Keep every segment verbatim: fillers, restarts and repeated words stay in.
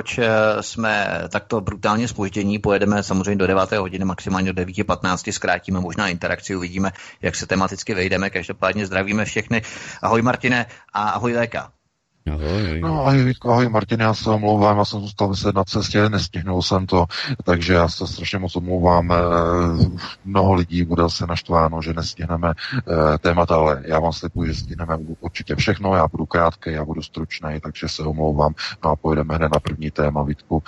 Proč jsme takto brutálně zpoždění, pojedeme samozřejmě do deváté hodiny, maximálně do devět patnáct, zkrátíme možná interakci, uvidíme, jak se tematicky vejdeme, každopádně zdravíme všechny. Ahoj Martine a ahoj Léka. Ahoj. No, ahoj Vítko, ahoj Martin, já se omlouvám, já jsem zůstal se na cestě, nestihnul jsem to, takže já se strašně moc omlouvám, mnoho lidí bude se naštváno, že nestihneme témata, ale já vám slibuji, že stihneme určitě všechno, já budu krátký, já budu stručný, takže se omlouvám, no a pojedeme hned na první téma, Vítku,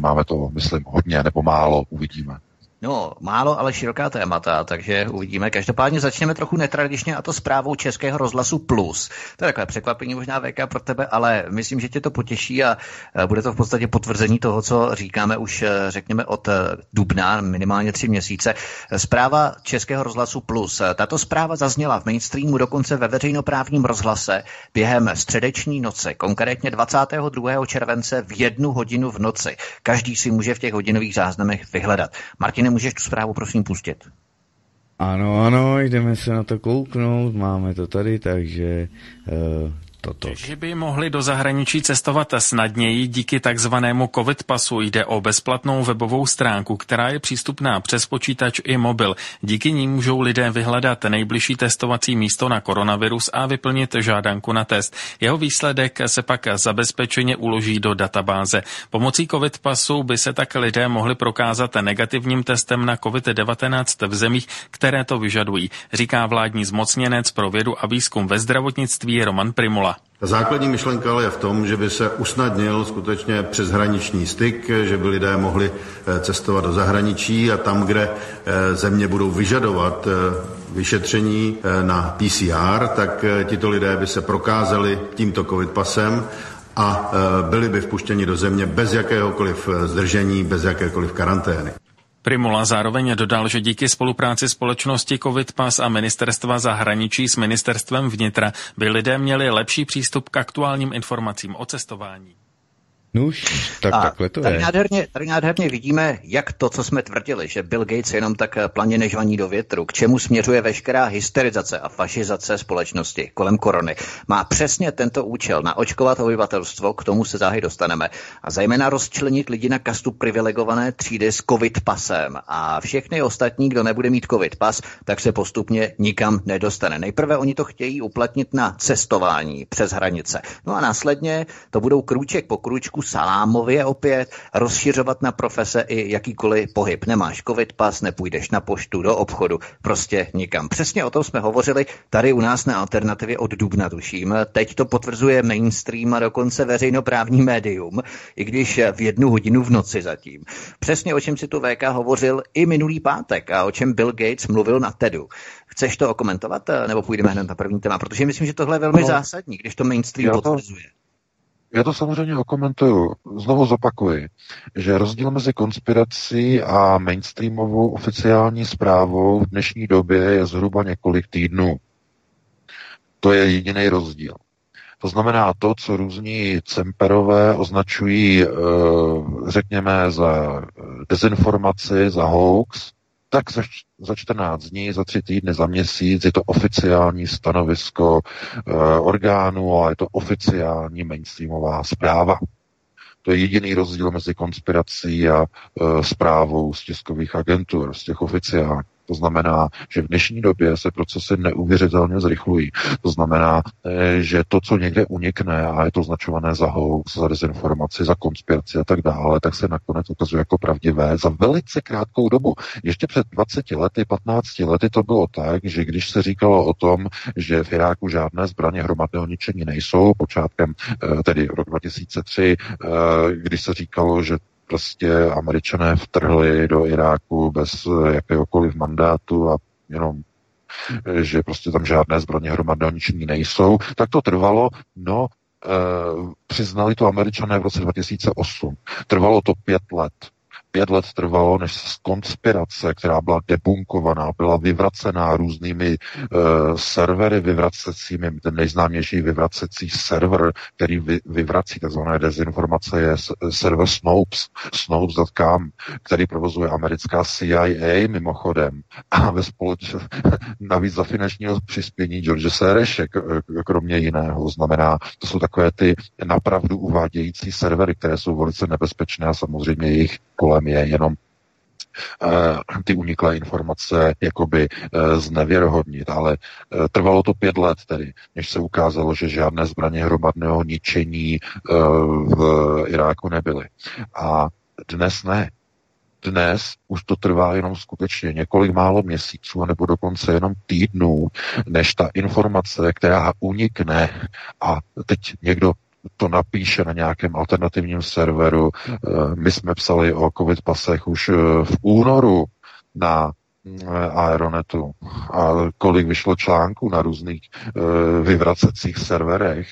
máme to, myslím, hodně nebo málo, uvidíme. No, málo, ale široká témata, takže uvidíme. Každopádně začneme trochu netradičně, a to zprávou Českého rozhlasu Plus. To je takové překvapení možná, V K, pro tebe, ale myslím, že tě to potěší a bude to v podstatě potvrzení toho, co říkáme už, řekněme, od dubna, minimálně tři měsíce. Zpráva Českého rozhlasu Plus. Tato zpráva zazněla v mainstreamu, dokonce ve veřejnoprávním rozhlase během středeční noci, konkrétně dvacátého druhého července v jednu hodinu v noci. Každý si může v těch hodinových záznamech vyhledat. Martine, můžeš tu zprávu prosím pustit? Ano, ano, jdeme se na to kouknout, máme to tady, takže uh, toto. Že by mohli do zahraničí cestovat snadněji díky takzvanému COVID pasu. Jde o bezplatnou webovou stránku, která je přístupná přes počítač i mobil. Díky ní můžou lidé vyhledat nejbližší testovací místo na koronavirus a vyplnit žádanku na test. Jeho výsledek se pak zabezpečeně uloží do databáze. Pomocí COVID pasu by se tak lidé mohli prokázat negativním testem na COVID devatenáct v zemích, které to vyžadují, říká vládní zmocněnec pro vědu a výzkum ve zdravotnictví Roman Prymula. Základní myšlenka ale je v tom, že by se usnadnil skutečně přeshraniční styk, že by lidé mohli cestovat do zahraničí a tam, kde země budou vyžadovat vyšetření na P C R, tak tito lidé by se prokázali tímto COVID pasem a byli by vpuštěni do země bez jakéhokoliv zdržení, bez jakékoliv karantény. Prymula zároveň dodal, že díky spolupráci společnosti COVID Pass a ministerstva zahraničí s ministerstvem vnitra by lidé měli lepší přístup k aktuálním informacím o cestování. Nuž, tak, takhle to tady je. Nádherně, tady nádherně vidíme, jak to, co jsme tvrdili, že Bill Gates jenom tak planě nežvaní do větru, k čemu směřuje veškerá hysterizace a fašizace společnosti kolem korony, má přesně tento účel, naočkovat obyvatelstvo, k tomu se záhy dostaneme, a zejména rozčlenit lidi na kastu privilegované třídy s COVID pasem a všechny ostatní, kdo nebude mít COVID pas, tak se postupně nikam nedostane. Nejprve oni to chtějí uplatnit na cestování přes hranice, no a následně to budou krůček po krůčku salámově opět rozšiřovat na profese i jakýkoliv pohyb. Nemáš COVID pas, nepůjdeš na poštu, do obchodu, prostě nikam. Přesně o tom jsme hovořili tady u nás na Alternativě od dubna, tuším. Teď to potvrzuje mainstream a dokonce veřejnoprávní médium, i když v jednu hodinu v noci zatím. Přesně o čem si tu V K hovořil i minulý pátek a o čem Bill Gates mluvil na TEDu. Chceš to okomentovat, nebo půjdeme hned na první téma? Protože myslím, že tohle je velmi no, zásadní, když to mainstream to... potvrzuje. Já to samozřejmě okomentuju. Znovu zopakuji, že rozdíl mezi konspirací a mainstreamovou oficiální zprávou v dnešní době je zhruba několik týdnů. To je jediný rozdíl. To znamená to, co různí cemperové označují, řekněme, za dezinformaci, za hoax, tak za čtrnáct dní, za tři týdny, za měsíc je to oficiální stanovisko e, orgánů, ale je to oficiální mainstreamová zpráva. To je jediný rozdíl mezi konspirací a e, zprávou z tiskových agentur, z těch oficiálních. To znamená, že v dnešní době se procesy neuvěřitelně zrychlují. To znamená, e, že to, co někde unikne a je to označované za hoax, za dezinformaci, za konspiraci a tak dále, tak se nakonec ukazuje jako pravdivé za velice krátkou dobu. Ještě před dvaceti lety, patnácti lety to bylo tak, že když se říkalo o tom, že v Iráku žádné zbraně hromadného ničení nejsou, počátkem e, tedy rok dva tisíce tři, e, když se říkalo, že prostě Američané vtrhli do Iráku bez jakéhokoliv mandátu a jenom, že prostě tam žádné zbraně hromadného ničení nejsou, tak to trvalo, no, uh, přiznali to Američané v roce dva tisíce osm. Trvalo to pět let. Pět let trvalo, než z konspirace, která byla debunkovaná, byla vyvracená různými uh, servery vyvracecími. Ten nejznámější vyvracecí server, který vy, vyvrací tzv. Dezinformace, je server Snopes, Snopes tečka com, který provozuje americká C I A mimochodem. A ve společ... navíc za finančního přispění George Sereše, kromě jiného. Znamená, to jsou takové ty napravdu uvádějící servery, které jsou velice nebezpečné a samozřejmě jejich kolem je jenom uh, ty uniklé informace jakoby uh, znevěrohodnit, ale uh, trvalo to pět let tedy, než se ukázalo, že žádné zbraně hromadného ničení uh, v Iráku nebyly. A dnes ne. Dnes už to trvá jenom skutečně několik málo měsíců nebo dokonce jenom týdnů, než ta informace, která unikne a teď někdo to napíše na nějakém alternativním serveru. My jsme psali o covid pasech už v únoru na Aeronetu. A kolik vyšlo článků na různých vyvracecích serverech,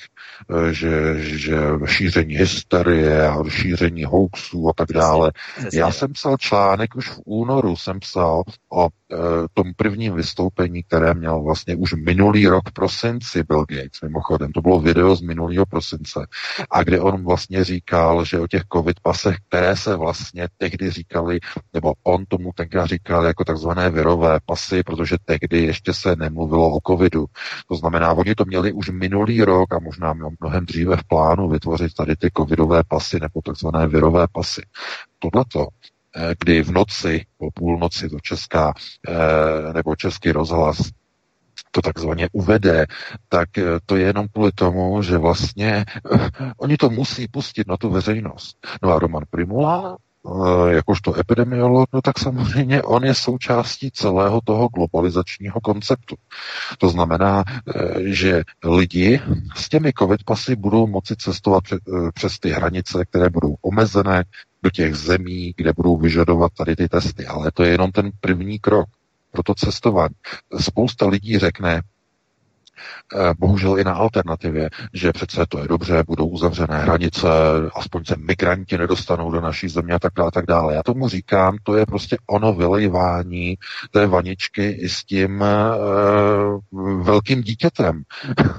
že, že šíření hysterie a šíření hoaxů a tak dále. Já jsem psal článek, už v únoru jsem psal o tom prvním vystoupení, které měl vlastně už minulý rok prosinci Bill Gates, mimochodem. To bylo video z minulého prosince. A kde on vlastně říkal, že o těch covid pasech, které se vlastně tehdy říkali, nebo on tomu tenkrát říkal jako takzvané virové pasy, protože tehdy ještě se nemluvilo o covidu. To znamená, oni to měli už minulý rok a možná měl mnohem dříve v plánu vytvořit tady ty covidové pasy nebo takzvané virové pasy. Tohleto, kdy v noci, po půlnoci to česká, nebo Český rozhlas to takzvaně uvede, tak to je jenom kvůli tomu, že vlastně oni to musí pustit na tu veřejnost. No a Roman Prymula, jakožto epidemiolog, no tak samozřejmě on je součástí celého toho globalizačního konceptu. To znamená, že lidi s těmi covid pasy budou moci cestovat přes ty hranice, které budou omezené, do těch zemí, kde budou vyžadovat tady ty testy. Ale to je jenom ten první krok pro to cestování. Spousta lidí řekne, bohužel i na alternativě, že přece to je dobře, budou uzavřené hranice, aspoň se migranti nedostanou do naší země a tak dále, tak dále. Já tomu říkám, to je prostě ono vylejvání té vaničky i s tím e, velkým dítětem.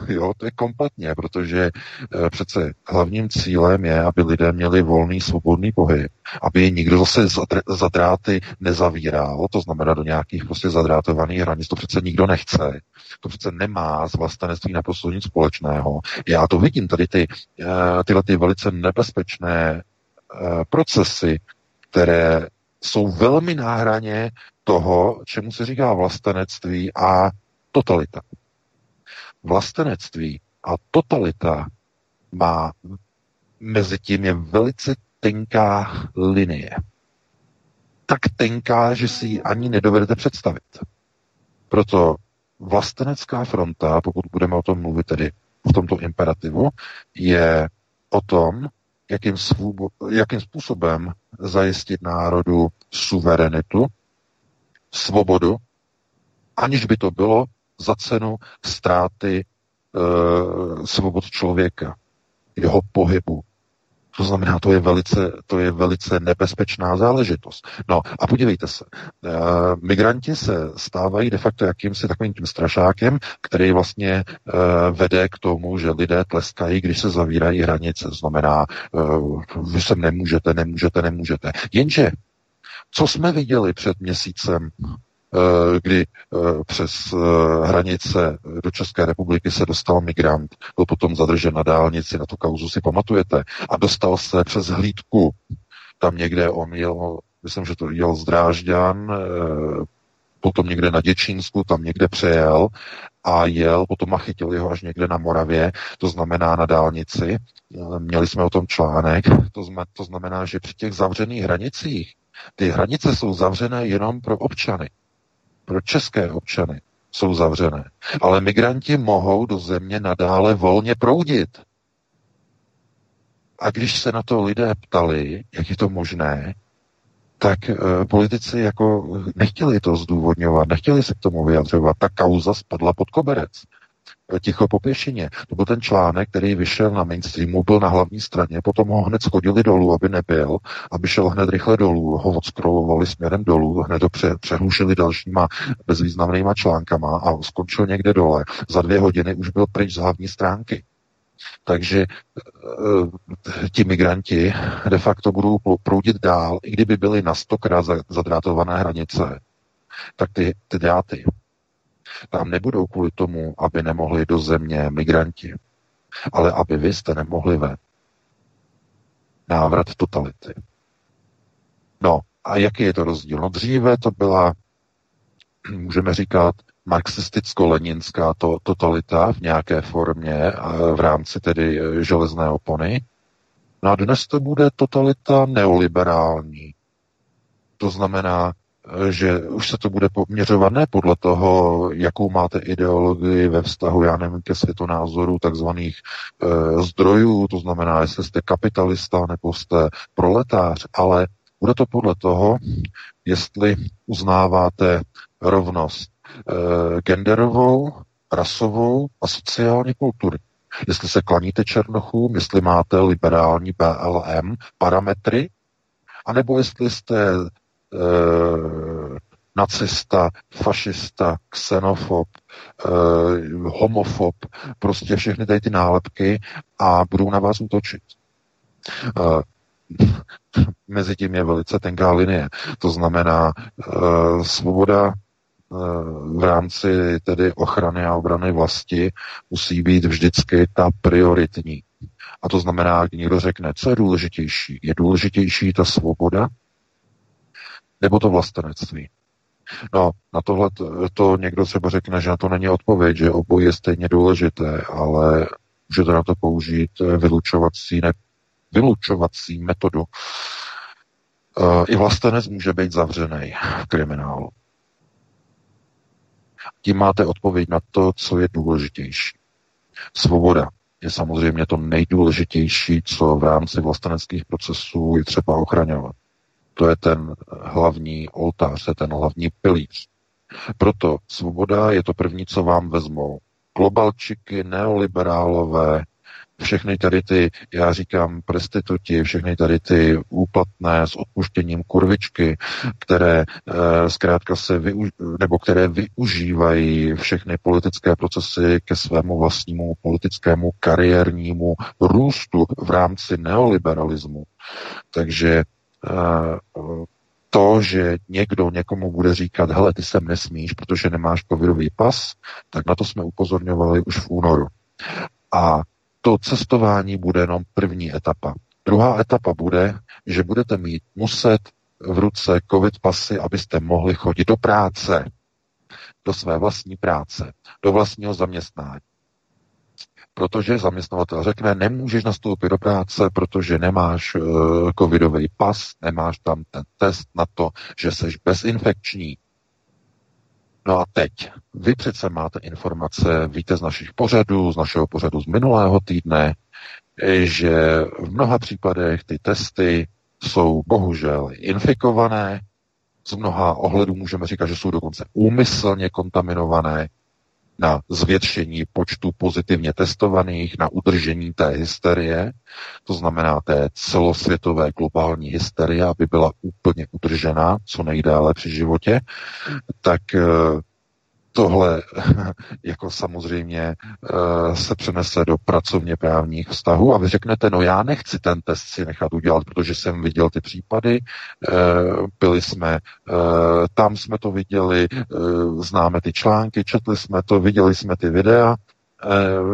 Jo, to je kompletně, protože e, přece hlavním cílem je, aby lidé měli volný, svobodný pohyb, aby je nikdo zase za dráty nezavíral, to znamená do nějakých prostě zadrátovaných hranic, to přece nikdo nechce, to přece nemá z vlastenectví naprosto nic společného. Já to vidím, tady ty, tyhle ty velice nebezpečné procesy, které jsou velmi na hraně toho, čemu se říká vlastenectví a totalita. Vlastenectví a totalita má mezi tím je velice tenká linie. Tak tenká, že si ji ani nedovedete představit. Proto vlastenecká fronta, pokud budeme o tom mluvit tedy v tomto imperativu, je o tom, jakým, svůbo, jakým způsobem zajistit národu suverenitu, svobodu, aniž by to bylo za cenu ztráty e, svobod člověka, jeho pohybu. To znamená, to je velice, to je velice nebezpečná záležitost. No a podívejte se, e, migranti se stávají de facto jakýmsi takovým tím strašákem, který vlastně e, vede k tomu, že lidé tleskají, když se zavírají hranice. To znamená, e, vy sem nemůžete, nemůžete, nemůžete. Jenže, co jsme viděli před měsícem, kdy přes hranice do České republiky se dostal migrant, byl potom zadržen na dálnici, na tu kauzu si pamatujete, a dostal se přes hlídku. Tam někde on jel, myslím, že to jel z Drážďan, potom někde na Děčínsku, tam někde přejel a jel, potom a chytil jeho až někde na Moravě, to znamená na dálnici. Měli jsme o tom článek, to znamená, že při těch zavřených hranicích, ty hranice jsou zavřené jenom pro občany. Pro české občany jsou zavřené. Ale migranti mohou do země nadále volně proudit. A když se na to lidé ptali, jak je to možné, tak e, politici jako nechtěli to zdůvodňovat, nechtěli se k tomu vyjadřovat. Ta kauza spadla pod koberec. Ticho po pěšině. To byl ten článek, který vyšel na mainstreamu, byl na hlavní straně, potom ho hned schodili dolů, aby nebyl, aby šel hned rychle dolů, ho odscrollovali směrem dolů, hned ho přehlušili dalšíma bezvýznamnýma článkama a skončil někde dole. Za dvě hodiny už byl pryč z hlavní stránky. Takže e, ti migranti de facto budou proudit dál, i kdyby byly na stokrát zadrátované hranice, tak ty, ty dáty tam nebudou kvůli tomu, aby nemohli do země migranti, ale aby vy jste nemohli ven. Návrat totality. No a jaký je to rozdíl? No dříve to byla, můžeme říkat, marxisticko-leninská to, totalita v nějaké formě v rámci tedy železné opony. No a dnes to bude totalita neoliberální. To znamená, že už se to bude poměřovat ne podle toho, jakou máte ideologii ve vztahu, já nevím, ke světonázoru takzvaných e, zdrojů, to znamená, jestli jste kapitalista nebo jste proletář, ale bude to podle toho, jestli uznáváte rovnost e, genderovou, rasovou a sociální kultury. Jestli se klaníte černochům, jestli máte liberální B L M parametry, anebo jestli jste Eh, nacista, fašista, xenofob, eh, homofob, prostě všechny tady ty nálepky a budou na vás útočit. Eh, mezi tím je velice tenká linie. To znamená eh, svoboda eh, v rámci tedy ochrany a obrany vlasti musí být vždycky ta prioritní. A to znamená, když někdo řekne, co je důležitější. Je důležitější ta svoboda, nebo to vlastenectví. No, na tohle to někdo třeba řekne, že na to není odpověď, že oboje je stejně důležité, ale můžete na to použít vylučovací, ne, vylučovací metodu. E, I vlastenec může být zavřený v kriminálu. Tím máte odpověď na to, co je důležitější. Svoboda je samozřejmě to nejdůležitější, co v rámci vlasteneckých procesů je třeba ochraňovat. To je ten hlavní oltář, to je ten hlavní pilíř. Proto svoboda je to první, co vám vezmou. Globalčiky, neoliberálové, všechny tady ty, já říkám prostituti, všechny tady ty úplatné s odpuštěním kurvičky, které eh, zkrátka se využ- nebo které využívají všechny politické procesy ke svému vlastnímu politickému kariérnímu růstu v rámci neoliberalismu. Takže to, že někdo někomu bude říkat, hele, ty sem nesmíš, protože nemáš covidový pas, tak na to jsme upozorňovali už v únoru. A to cestování bude jenom první etapa. Druhá etapa bude, že budete mít muset v ruce covid pasy, abyste mohli chodit do práce, do své vlastní práce, do vlastního zaměstnání. Protože zaměstnavatel řekne, nemůžeš nastoupit do práce, protože nemáš uh, covidový pas, nemáš tam ten test na to, že seš bezinfekční. No a teď, vy přece máte informace, víte z našich pořadů, z našeho pořadu z minulého týdne, že v mnoha případech ty testy jsou bohužel infikované, z mnoha ohledů můžeme říkat, že jsou dokonce úmyslně kontaminované, na zvětšení počtu pozitivně testovaných, na udržení té hysterie, to znamená té celosvětové globální hysterie, aby byla úplně udržena, co nejdále při životě, tak tohle jako samozřejmě se přenese do pracovně právních vztahů a vy řeknete, no já nechci ten test si nechat udělat, protože jsem viděl ty případy, byli jsme, tam jsme to viděli, známe ty články, četli jsme to, viděli jsme ty videa,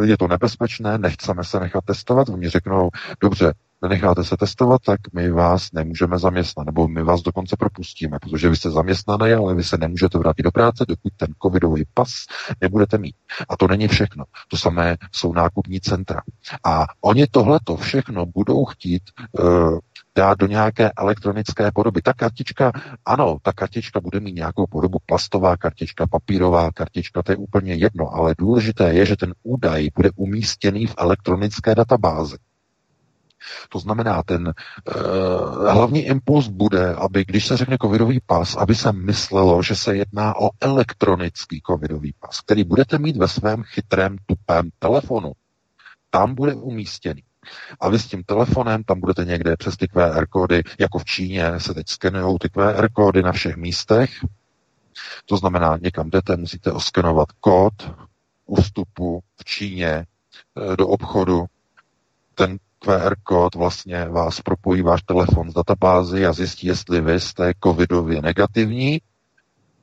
je to nebezpečné, nechceme se nechat testovat, oni řeknou, dobře, nenecháte se testovat, tak my vás nemůžeme zaměstnat, nebo my vás dokonce propustíme, protože vy jste zaměstnaný, ale vy se nemůžete vrátit do práce, dokud ten covidový pas nebudete mít. A to není všechno. To samé jsou nákupní centra. A oni tohleto všechno budou chtít uh, dát do nějaké elektronické podoby. Ta kartička, ano, ta kartička bude mít nějakou podobu, plastová kartička, papírová kartička, to je úplně jedno, ale důležité je, že ten údaj bude umístěný v elektronické databázi. To znamená, ten uh, hlavní impuls bude, aby když se řekne covidový pas, aby se myslelo, že se jedná o elektronický covidový pas, který budete mít ve svém chytrém tupém telefonu. Tam bude umístěný. A vy s tím telefonem, tam budete někde přes ty Q R kódy, jako v Číně se teď skenujou ty Q R kódy na všech místech. To znamená, někam jdete, musíte oskenovat kód u vstupu v Číně do obchodu. Ten Q R kód vlastně vás propojí váš telefon s databází a zjistí, jestli vy jste covidově negativní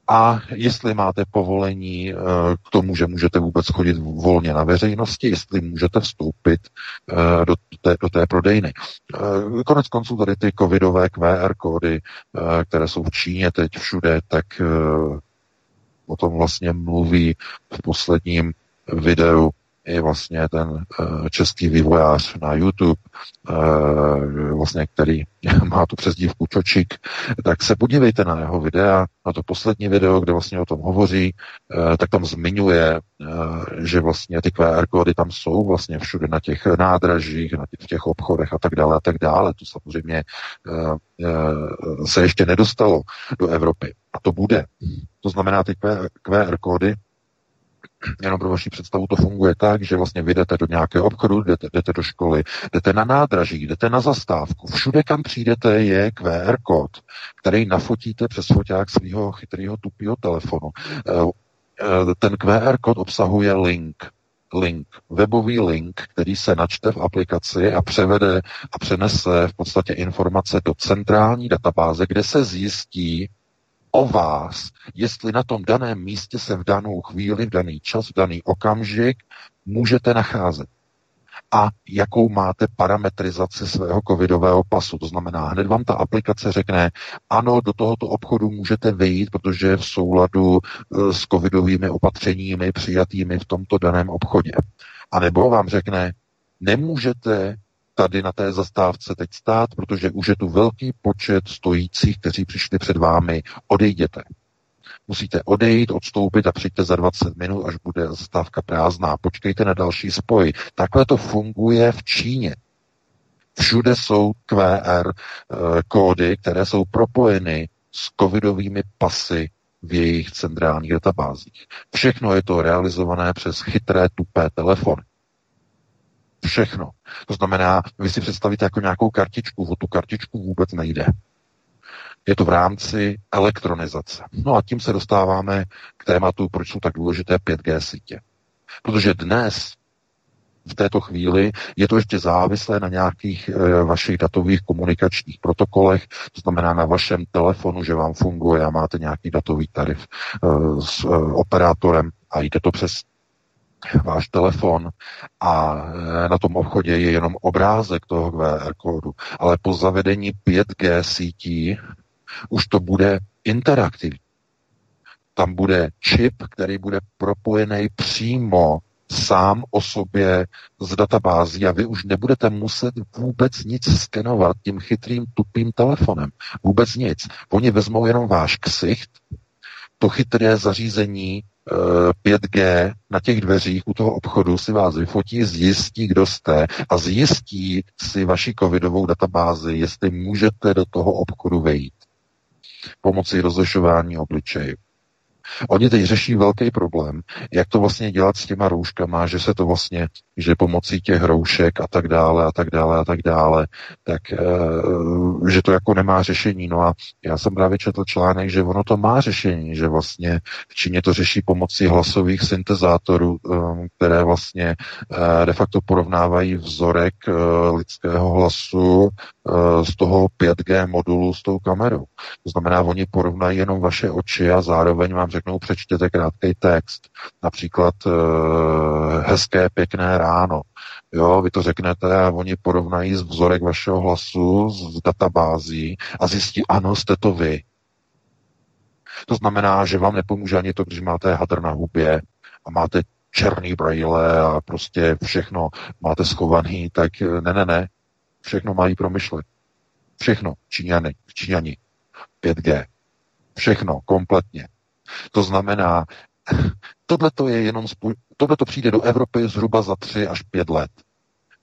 a jestli máte povolení k tomu, že můžete vůbec chodit volně na veřejnosti, jestli můžete vstoupit do té, do té prodejny. Konec konců tady ty covidové Q R kódy, které jsou v Číně teď všude, tak o tom vlastně mluví v posledním videu i vlastně ten český vývojář na YouTube, vlastně, který má tu přezdívku Čočik, tak se podívejte na jeho videa, na to poslední video, kde vlastně o tom hovoří, tak tam zmiňuje, že vlastně ty Q R kódy tam jsou vlastně všude na těch nádražích, na těch, v těch obchodech a tak dále a tak dále. To samozřejmě se ještě nedostalo do Evropy. A to bude. To znamená, ty Q R kódy, jenom pro vaši představu, to funguje tak, že vlastně vy jdete do nějakého obchodu, jdete, jdete do školy, jdete na nádraží, jdete na zastávku. Všude, kam přijdete, je Q R kód, který nafotíte přes foťák svého chytrého tupého telefonu. Ten Q R kód obsahuje link, link, webový link, který se načte v aplikaci a převede a přenese v podstatě informace do centrální databáze, kde se zjistí o vás, jestli na tom daném místě se v danou chvíli, v daný čas, v daný okamžik můžete nacházet. A jakou máte parametrizaci svého covidového pasu. To znamená, hned vám ta aplikace řekne, ano, do tohoto obchodu můžete vyjít, protože je v souladu s covidovými opatřeními přijatými v tomto daném obchodě. A nebo vám řekne, nemůžete tady na té zastávce teď stát, protože už je tu velký počet stojících, kteří přišli před vámi, odejděte. Musíte odejít, odstoupit a přijďte za dvacet minut, až bude zastávka prázdná. Počkejte na další spoj. Takhle to funguje v Číně. Všude jsou Q R kódy, které jsou propojeny s covidovými pasy v jejich centrálních databázích. Všechno je to realizované přes chytré, tupé telefony. Všechno. To znamená, vy si představíte jako nějakou kartičku, o tu kartičku vůbec nejde. Je to v rámci elektronizace. No a tím se dostáváme k tématu, proč jsou tak důležité pět G sítě. Protože dnes, v této chvíli, je to ještě závislé na nějakých e, vašich datových komunikačních protokolech, to znamená na vašem telefonu, že vám funguje a máte nějaký datový tarif e, s e, operátorem a jde to přes váš telefon a na tom obchodě je jenom obrázek toho Q R kódu, ale po zavedení pět G sítí už to bude interaktivní. Tam bude čip, který bude propojený přímo sám o sobě z databází a vy už nebudete muset vůbec nic skenovat tím chytrým tupým telefonem. Vůbec nic. Oni vezmou jenom váš ksicht, to chytré zařízení pět G na těch dveřích u toho obchodu si vás vyfotí, zjistí, kdo jste a zjistí si vaši covidovou databázi, jestli můžete do toho obchodu vejít pomocí rozlišování obličejů. Oni teď řeší velký problém, jak to vlastně dělat s těma rouškama, že se to vlastně, že pomocí těch roušek a tak dále a tak dále a tak dále, tak že to jako nemá řešení. No a já jsem právě četl článek, že ono to má řešení, že vlastně v Číně to řeší pomocí hlasových syntezátorů, které vlastně de facto porovnávají vzorek lidského hlasu z toho pět G modulu s tou kamerou. To znamená, oni porovnají jenom vaše oči a zároveň vám řeknou, přečtěte krátký text, například e, hezké, pěkné ráno. Jo, vy to řeknete a oni porovnají z vzorek vašeho hlasu z databází a zjistí, ano, jste to vy. To znamená, že vám nepomůže ani to, když máte hadr na hubě a máte černý brejle a prostě všechno máte schovaný, tak ne, ne, ne. Všechno mají promyšlet. Všechno. Číňani. Číňani. pět G. Všechno. Kompletně. To znamená, tohleto je jenom, tohleto přijde do Evropy zhruba za tři až pět let.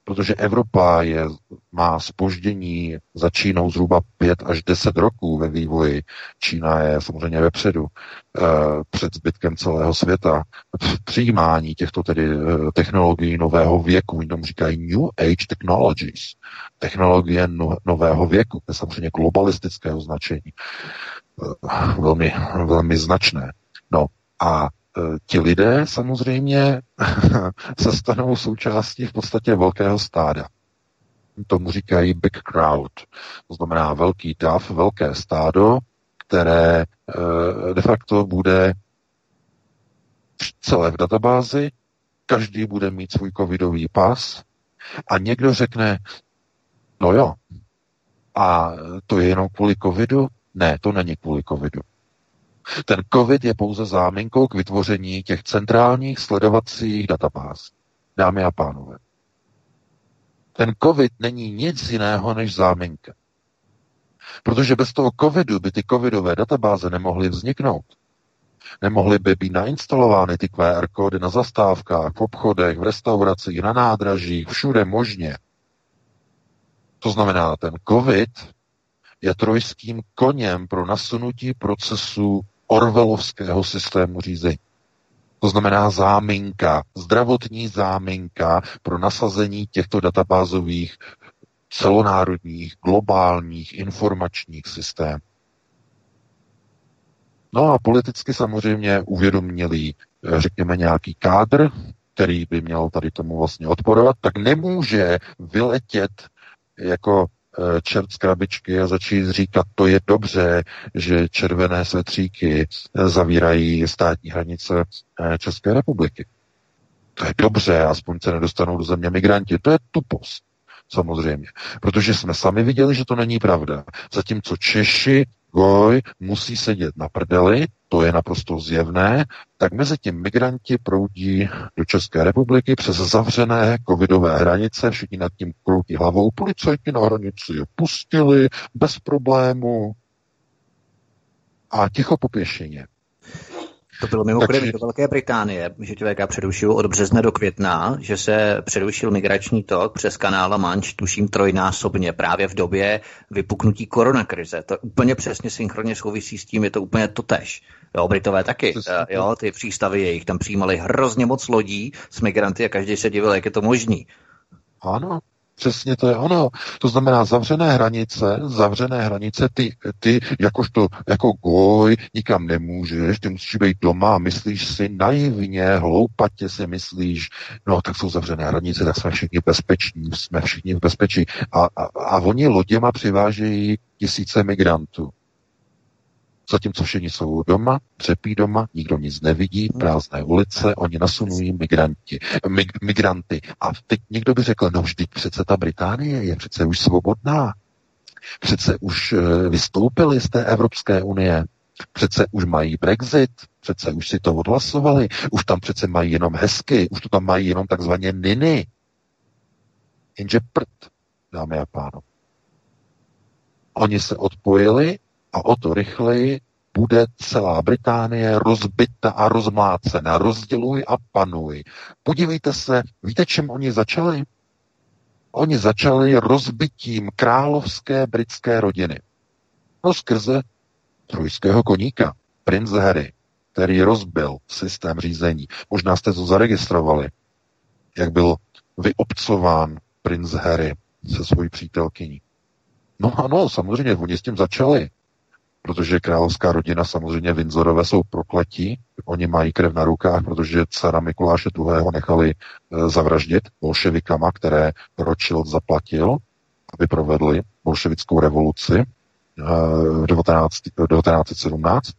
protože Evropa je, má zpoždění za Čínou zhruba pět až deset roků ve vývoji. Čína je samozřejmě vepředu eh, před zbytkem celého světa v přijímání těchto tedy technologií nového věku. Oni tomu říkají New Age Technologies, technologie no, nového věku, to je samozřejmě globalistické označení, eh, velmi, velmi značné. No a ti lidé samozřejmě se stanou součástí v podstatě velkého stáda. Tomu říkají big crowd. To znamená velký dav, velké stádo, které de facto bude celé v databázi, každý bude mít svůj covidový pas a někdo řekne, no jo, a to je jenom kvůli covidu? Ne, to není kvůli covidu. Ten covid je pouze záminkou k vytvoření těch centrálních sledovacích databáz. Dámy a pánové, ten covid není nic jiného než záminka. Protože bez toho covidu by ty covidové databáze nemohly vzniknout. Nemohly by být nainstalovány ty Q R kódy na zastávkách, v obchodech, v restauracích, na nádražích, všude možně. To znamená, ten covid je trojským koněm pro nasunutí procesu orwellovského systému řízení. To znamená záminka, zdravotní záminka pro nasazení těchto databázových celonárodních, globálních, informačních systémů. No a politicky samozřejmě uvědomili, řekněme, nějaký kádr, který by měl tady tomu vlastně odporovat, tak nemůže vyletět jako čert z krabičky a začít říkat, to je dobře, že červené svetříky zavírají státní hranice České republiky. To je dobře, aspoň se nedostanou do země migranti. To je tupost, samozřejmě. Protože jsme sami viděli, že to není pravda. Zatímco Češi, goj, musí sedět na prdeli, to je naprosto zjevné, tak mezi tím migranti proudí do České republiky přes zavřené covidové hranice, všichni nad tím kroutí hlavou, policajti na hranici je pustili bez problému a ticho po pěšině. To bylo mimochodem Takže... do Velké Británie, že člověka přerušil od března do května, že se přerušil migrační tok přes kanál La Manche, tuším trojnásobně, právě v době vypuknutí koronakrize. To úplně přesně synchronně souvisí s tím, je to úplně totéž. Jo, Britové taky, jo, ty přístavy jejich, tam přijímali hrozně moc lodí s migranty a každý se divil, jak je to možný. Ano. Přesně to je ono. To znamená zavřené hranice, zavřené hranice, ty, ty jakožto, jako goj, nikam nemůžeš, ty musíš být doma, myslíš si naivně, hloupatě si myslíš, no tak jsou zavřené hranice, tak jsme všichni bezpeční, jsme všichni v bezpečí. A, a, a oni loděma přivážejí tisíce migrantů. Zatímco všichni jsou doma, dřepí doma, nikdo nic nevidí, prázdné ulice, oni nasunují migranti, mig, migranty. A teď někdo by řekl, no vždyť přece ta Británie je přece už svobodná. Přece už vystoupili z té Evropské unie. Přece už mají Brexit, přece už si to odhlasovali, už tam přece mají jenom hezky, už to tam mají jenom takzvaně niny. Jenže prd, dámy a pánové. Oni se odpojili, a o to rychleji bude celá Británie rozbita a rozmlácena. Rozděluj a panuj. Podívejte se, víte, čem oni začali? Oni začali rozbitím královské britské rodiny. No skrze trojského koníka, prince Harry, který rozbil systém řízení. Možná jste to zaregistrovali, jak byl vyobcován prince Harry se svojí přítelkyní. No ano, samozřejmě, oni s tím začali. Protože královská rodina, samozřejmě Windsorové, jsou prokletí, oni mají krev na rukách, protože cara Mikuláše druhého nechali zavraždit bolševikama, které Rothschild zaplatil, aby provedli bolševickou revoluci v devatenáct sedmnáct.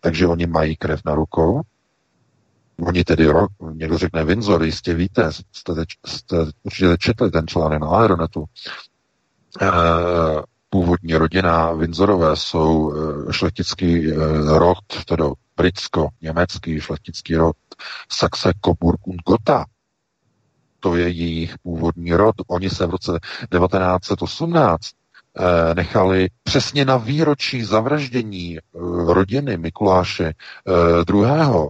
Takže oni mají krev na rukou. Oni tedy, někdo řekne Windsor, jistě víte, jste, jste určitě četli ten článek na Aeronetu, původní rodina Windsorové jsou šlechtický rod, tedy britsko-německý šlechtický rod Saxe Coburg und Gotha. To je jejich původní rod. Oni se v roce devatenáct osmnáct nechali přesně na výročí zavraždění rodiny Mikuláše druhého.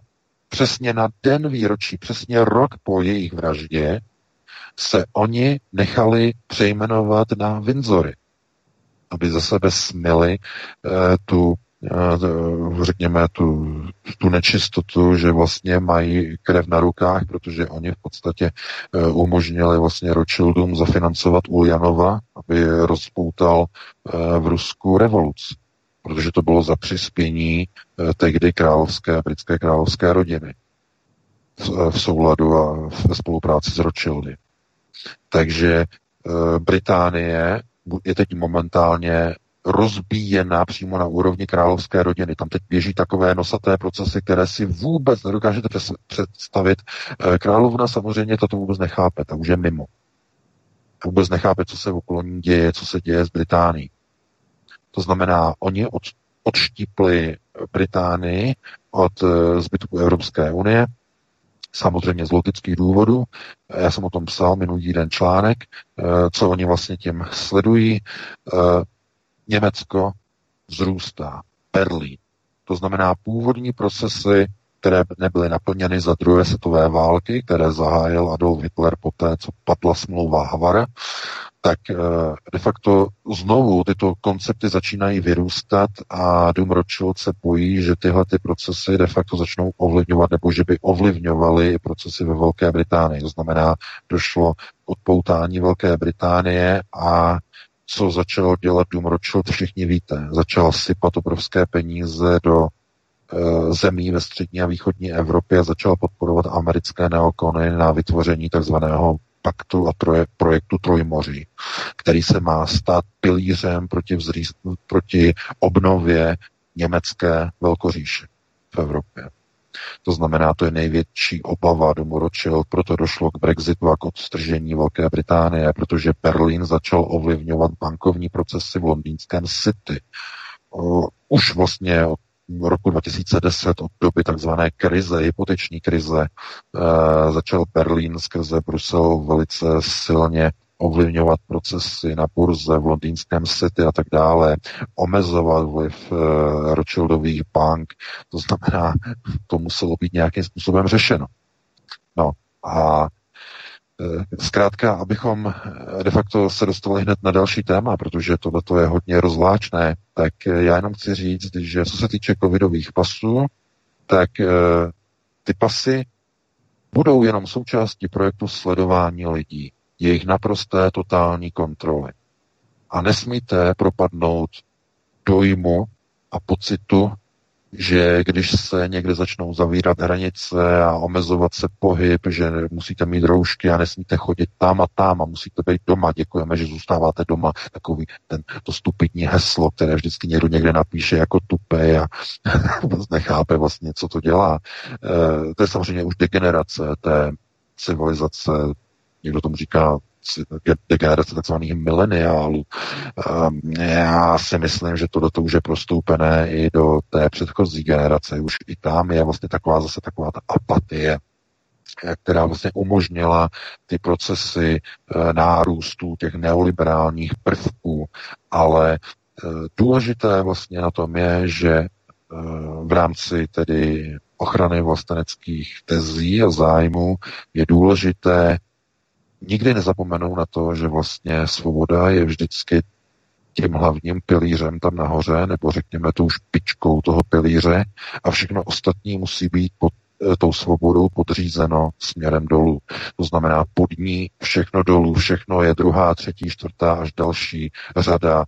Přesně na den výročí, přesně rok po jejich vraždě se oni nechali přejmenovat na Windsory, aby ze sebe smyli eh, tu řekněme tu, tu nečistotu, že vlastně mají krev na rukách, protože oni v podstatě umožnili vlastně Rothschildům zafinancovat Uljanova, aby rozpoutal v Rusku revoluci, protože to bylo za přispění tehdy královské, britské královské rodiny v souladu a ve spolupráci s Rothschildy. Takže Británie je teď momentálně rozbíjená přímo na úrovni královské rodiny. Tam teď běží takové nosaté procesy, které si vůbec nedokážete představit. Královna samozřejmě toto vůbec nechápe, ta už je mimo. Vůbec nechápe, co se okolo ní děje, co se děje s Británií. To znamená, oni od, odštípli Británii od zbytku Evropské unie, samozřejmě z logických důvodů. Já jsem o tom psal minulý den článek, co oni vlastně tím sledují. Německo vzrůstá, Berlín. To znamená původní procesy, které nebyly naplněny za druhé světové války, které zahájil Adolf Hitler poté, co padla smlouva Havara, tak de facto znovu tyto koncepty začínají vyrůstat a dům Rothschild se bojí, že tyhle ty procesy de facto začnou ovlivňovat, nebo že by ovlivňovaly procesy ve Velké Británii. To znamená, došlo k odpoutání Velké Británie a co začalo dělat dům Rothschild, všichni víte. Začal sypat obrovské peníze do e, zemí ve střední a východní Evropě a začal podporovat americké neokony na vytvoření takzvaného paktu a troje, projektu Trojmoří, který se má stát pilířem proti, vzří, proti obnově německé velkoříše v Evropě. To znamená, to je největší obava domu Rothschild, proto došlo k Brexitu a k odstržení Velké Británie, protože Berlín začal ovlivňovat bankovní procesy v londýnském City. Už vlastně od roku dva tisíce deset, od doby takzvané krize, hypoteční krize, začal Berlín skrze Brusel velice silně ovlivňovat procesy na burze v londýnském City a tak dále, omezovat vliv e, Rothschildových bank, to znamená, to muselo být nějakým způsobem řešeno. No a e, zkrátka, abychom de facto se dostali hned na další téma, protože tohleto je hodně rozvláčné, tak já jenom chci říct, že co se týče covidových pasů, tak e, ty pasy budou jenom součástí projektu sledování lidí, jejich naprosté totální kontroly. A nesmíte propadnout dojmu a pocitu, že když se někde začnou zavírat hranice a omezovat se pohyb, že musíte mít roušky a nesmíte chodit tam a tam a musíte být doma, děkujeme, že zůstáváte doma, takový ten, to stupidní heslo, které vždycky někdo někde napíše jako tupej a nechápe vlastně, co to dělá. E, to je samozřejmě už degenerace té civilizace. Někdo tomu říká degenerace takzvaných mileniálů. Já si myslím, že tohleto už je prostoupené i do té předchozí generace. Už i tam je vlastně taková zase taková ta apatie, která vlastně umožnila ty procesy nárůstu těch neoliberálních prvků. Ale důležité vlastně na tom je, že v rámci tedy ochrany vlasteneckých tezí a zájmů je důležité nikdy nezapomenou na to, že vlastně svoboda je vždycky tím hlavním pilířem tam nahoře, nebo řekněme tou špičkou toho pilíře a všechno ostatní musí být pod e, tou svobodou podřízeno směrem dolů. To znamená pod ní všechno dolů, všechno je druhá, třetí, čtvrtá až další řada,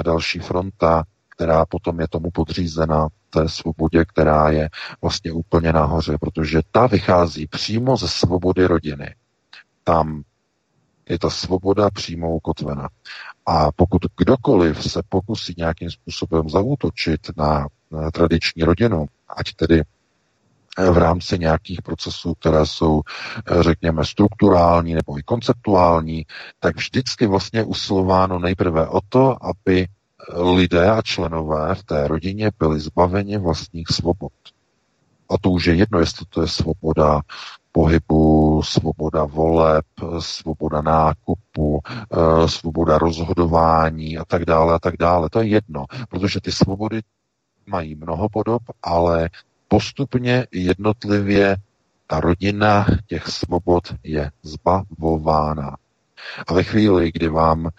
e, další fronta, která potom je tomu podřízena té svobodě, která je vlastně úplně nahoře, protože ta vychází přímo ze svobody rodiny. Tam je ta svoboda přímo ukotvena. A pokud kdokoliv se pokusí nějakým způsobem zaútočit na tradiční rodinu, ať tedy v rámci nějakých procesů, které jsou, řekněme, strukturální nebo i konceptuální, tak vždycky vlastně usilováno nejprve o to, aby lidé a členové v té rodině byli zbaveni vlastních svobod. A to už je jedno, jestli to je svoboda pohybu, svoboda voleb, svoboda nákupu, svoboda rozhodování a tak dále a tak dále. To je jedno, protože ty svobody mají mnoho podob, ale postupně jednotlivě ta rodina těch svobod je zbavována. A ve chvíli, kdy vám e,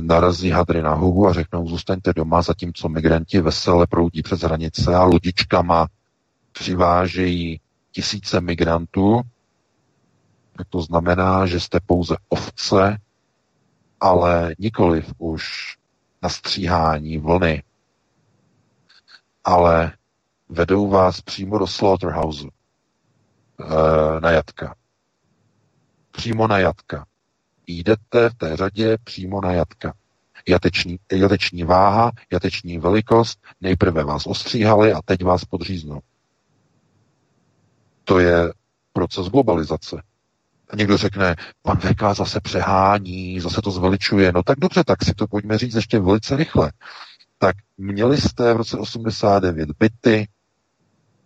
narazí hadry na hubu a řeknou, zůstaňte doma, zatímco migranti vesele proudí přes hranice a lodičkama přivážejí tisíce migrantů, tak to znamená, že jste pouze ovce, ale nikoliv už na stříhání vlny, ale vedou vás přímo do slaughterhouse e, na jatka. Přímo na jatka. Jdete v té řadě přímo na jatka. Jateční, jateční váha, jateční velikost, nejprve vás ostříhali a teď vás podříznou. To je proces globalizace. A někdo řekne, pan V K zase přehání, zase to zveličuje. No tak dobře, tak si to pojďme říct ještě velice rychle. Tak měli jste v roce osmdesát devět byty,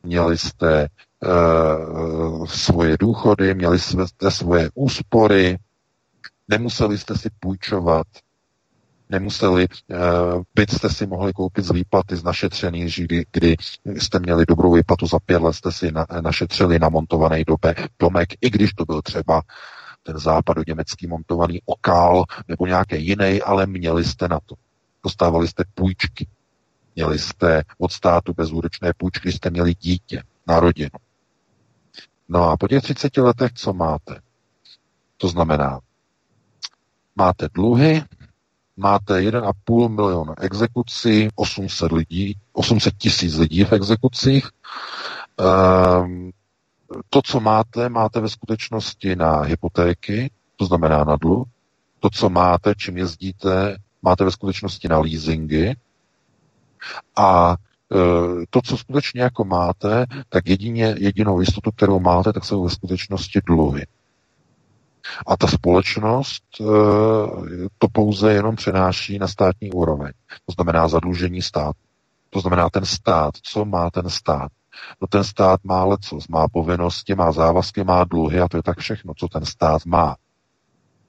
měli jste uh, svoje důchody, měli jste svoje úspory, nemuseli jste si půjčovat, nemuseli, uh, byt jste si mohli koupit z výplaty z našetřených, kdy, kdy jste měli dobrou výplatu za pět let, jste si na, našetřili na montovaný domek, i když to byl třeba ten západoněmecký montovaný Okál nebo nějaký jiný, ale měli jste na to. Dostávali jste půjčky. Měli jste od státu bezúročné půjčky, jste měli dítě na rodinu. No a po těch třiceti letech, co máte? To znamená, máte dluhy, máte jeden a půl milionu exekucí, osm set lidí, osm set tisíc lidí v exekucích. Ehm, to, co máte, máte ve skutečnosti na hypotéky, to znamená na dluh. To, co máte, čím jezdíte, máte ve skutečnosti na leasingy. A e, to, co skutečně jako máte, tak jedině, jedinou jistotu, kterou máte, tak jsou ve skutečnosti dluhy. A ta společnost e, to pouze jenom přenáší na státní úroveň. To znamená zadlužení státu. To znamená ten stát. Co má ten stát? No ten stát má lecos, má povinnosti, má závazky, má dluhy a to je tak všechno, co ten stát má.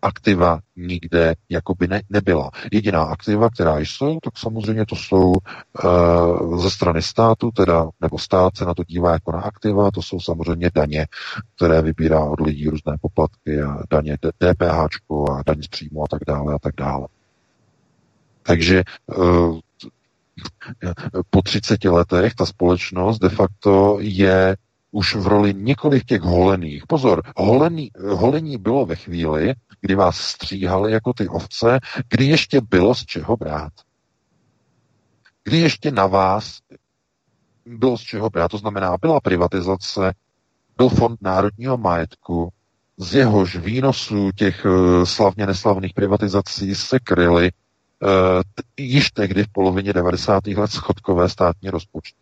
Aktiva nikde jakoby ne, nebyla. Jediná aktiva, která jsou, tak samozřejmě to jsou e, ze strany státu, teda, nebo stát se na to dívá jako na aktiva, to jsou samozřejmě daně, které vybírá od lidí různé poplatky a daně D P H a daň z příjmu a tak dále a tak dále. Takže e, po třiceti letech ta společnost de facto je už v roli několik těch holených. Pozor, holený, holení bylo ve chvíli, kdy vás stříhali jako ty ovce, kdy ještě bylo z čeho brát. Kdy ještě na vás bylo z čeho brát. To znamená, byla privatizace, byl Fond národního majetku, z jehož výnosů těch slavně neslavných privatizací se kryly uh, již tehdy v polovině devadesátých let schodkové státní rozpočty.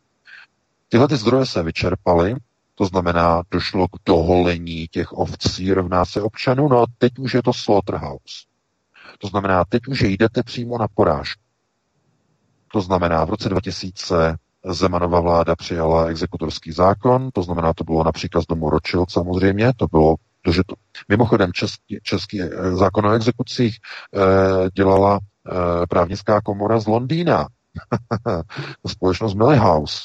Tyhle ty zdroje se vyčerpaly, to znamená, došlo k doholení těch ovcí, rovná se občanů, no a teď už je to slaughterhouse. To znamená, teď už jdete přímo na porážku. To znamená, v roce dva tisíce Zemanova vláda přijala exekutorský zákon, to znamená, to bylo například z domu Rothschild samozřejmě, to bylo, protože to, mimochodem český, český zákon o exekucích eh, dělala eh, právnická komora z Londýna, společnost Millhouse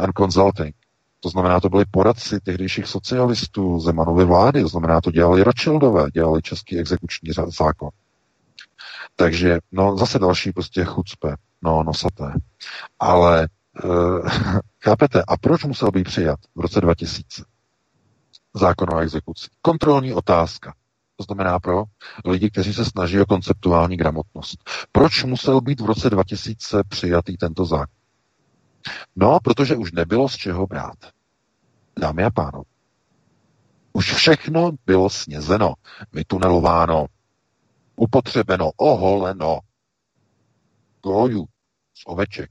and Consulting. To znamená, to byli poradci tehdejších socialistů Zemanovy vlády, to znamená, to dělali Rothschildové, dělali český exekuční zákon. Takže, no, zase další prostě chucpe, no, nosaté. Ale, uh, chápete, a proč musel být přijat v roce dva tisíce zákon o exekuci? Kontrolní otázka. To znamená pro lidi, kteří se snaží o konceptuální gramotnost. Proč musel být v roce dva tisíce přijatý tento zákon? No, protože už nebylo z čeho brát. Dámy a pánové, už všechno bylo snězeno, vytunelováno, upotřebeno, oholeno, kojů z oveček.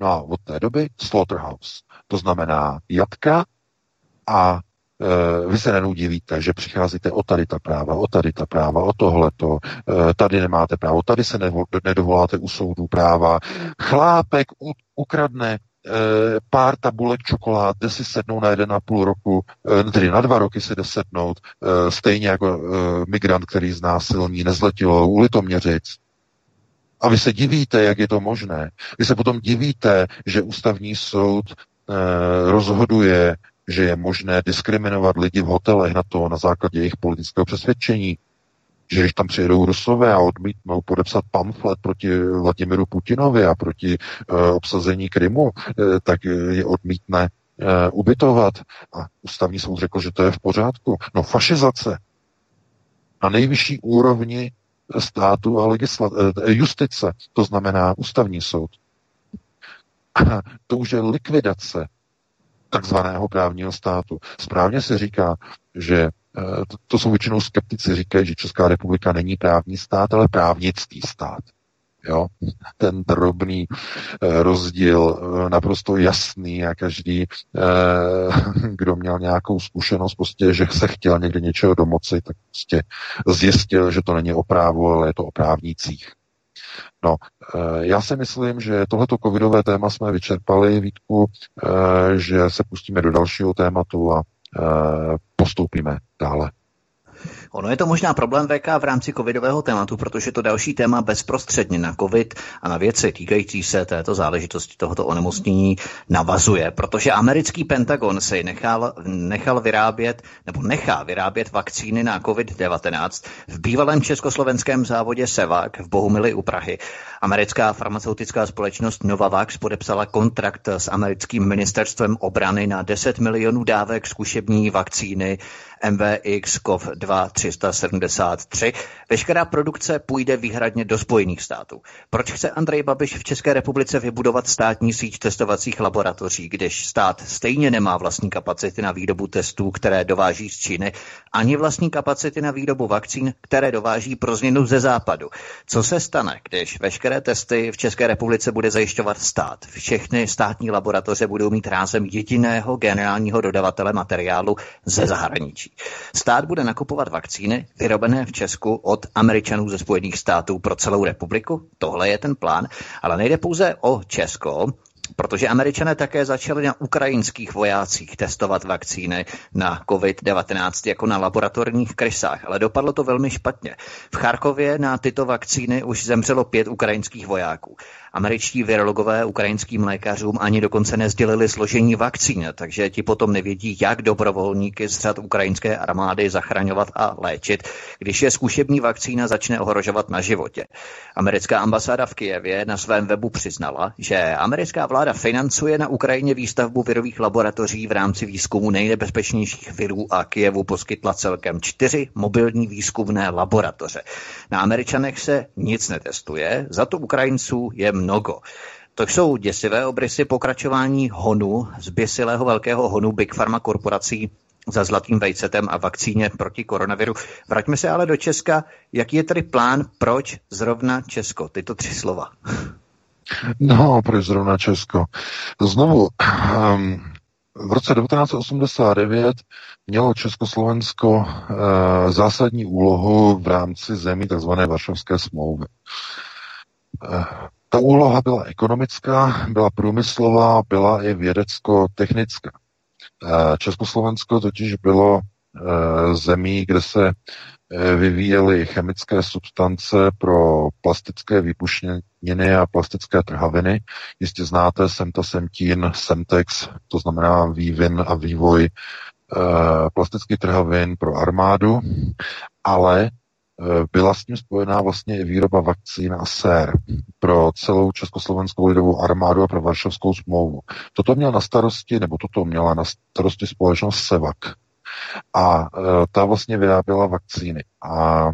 No a od té doby slaughterhouse, to znamená jatka a e, vy se nenudivíte, že přicházíte o tady ta práva, o tady ta práva, o tohleto, e, tady nemáte právo, tady se nevo, nedovoláte u soudu práva. Chlápek u, ukradne e, pár tabulek čokolád, kde si sednou na jeden a půl roku, e, tedy na dva roky si jde sednout, e, stejně jako e, migrant, který znásilní nezletilou u Litoměřic. A vy se divíte, jak je to možné. Vy se potom divíte, že ústavní soud rozhoduje, že je možné diskriminovat lidi v hotelech na to, na základě jejich politického přesvědčení, že když tam přijedou Rusové a odmítnou podepsat pamflet proti Vladimiru Putinovi a proti uh, obsazení Krymu, uh, tak je odmítne uh, ubytovat. A ústavní soud řekl, že to je v pořádku. No fašizace na nejvyšší úrovni státu a legisla- justice, to znamená ústavní soud. A to už je likvidace takzvaného právního státu. Správně se říká, že to jsou většinou skeptici, říkají, že Česká republika není právní stát, ale právnický stát. Jo? Ten drobný rozdíl, naprosto jasný a každý, kdo měl nějakou zkušenost, prostě, že se chtěl někde něčeho domoci, tak prostě zjistil, že to není o právu, ale je to o právnících. No, já si myslím, že tohleto covidové téma jsme vyčerpali, Vítku, že se pustíme do dalšího tématu a postoupíme dále. Ono je to možná problém V K v rámci covidového tématu, protože to další téma bezprostředně na covid a na věci týkající se této záležitosti, tohoto onemocnění navazuje, protože americký Pentagon se nechal, nechal vyrábět nebo nechá vyrábět vakcíny na covid devatenáct v bývalém československém závodě Sevak v Bohumili u Prahy. Americká farmaceutická společnost Novavax podepsala kontrakt s americkým ministerstvem obrany na deset milionů dávek zkušební vakcíny M V X C O V dva tři sedm tři. Veškerá produkce půjde výhradně do Spojených států. Proč chce Andrej Babiš v České republice vybudovat státní síť testovacích laboratoří, když stát stejně nemá vlastní kapacity na výrobu testů, které dováží z Číny, ani vlastní kapacity na výrobu vakcín, které dováží pro změnu ze západu? Co se stane, když veškeré testy v České republice bude zajišťovat stát? Všechny státní laboratoře budou mít rázem jediného generálního dodavatele materiálu ze zahraničí. Stát bude nakupovat vakcíny vyrobené v Česku od Američanů ze Spojených států pro celou republiku. Tohle je ten plán, ale nejde pouze o Česko, protože Američané také začali na ukrajinských vojácích testovat vakcíny na covid devatenáct jako na laboratorních krysách, ale dopadlo to velmi špatně. V Charkově na tyto vakcíny už zemřelo pět ukrajinských vojáků. Američtí virologové ukrajinským lékařům ani dokonce nezdělili složení vakcín, takže ti potom nevědí, jak dobrovolníky z řad ukrajinské armády zachraňovat a léčit, když je zkušební vakcína začne ohrožovat na životě. Americká ambasáda v Kyjevě na svém webu přiznala, že americká vláda financuje na Ukrajině výstavbu virových laboratoří v rámci výzkumu nejnebezpečnějších virů a Kyjevu poskytla celkem čtyři mobilní výzkumné laboratoře. Na Američanech se nic netestuje, za to Ukrajinců je mnogo. To jsou děsivé obrysy pokračování honu, zběsilého velkého honu Big Pharma korporací za zlatým vejcetem a vakcíně proti koronaviru. Vraťme se ale do Česka. Jaký je tedy plán, proč zrovna Česko? Tyto tři slova. No, proč zrovna Česko? Znovu, v roce devatenáct osmdesát devět mělo Československo zásadní úlohu v rámci zemí tzv. Varšavské smlouvy. Ta úloha byla ekonomická, byla průmyslová, byla i vědecko-technická. Československo totiž bylo zemí, kde se vyvíjely chemické substance pro plastické výbušniny a plastické trhaviny. Jistě znáte Semta, Semtín, Semtex, to znamená vývin a vývoj plastických trhavin pro armádu, ale byla s tím spojená vlastně i výroba vakcín a sér pro celou Československou lidovou armádu a pro Varšavskou smlouvu. Toto měl na starosti, nebo toto měla na starosti společnost Sevak. A ta vlastně vyráběla vakcíny. A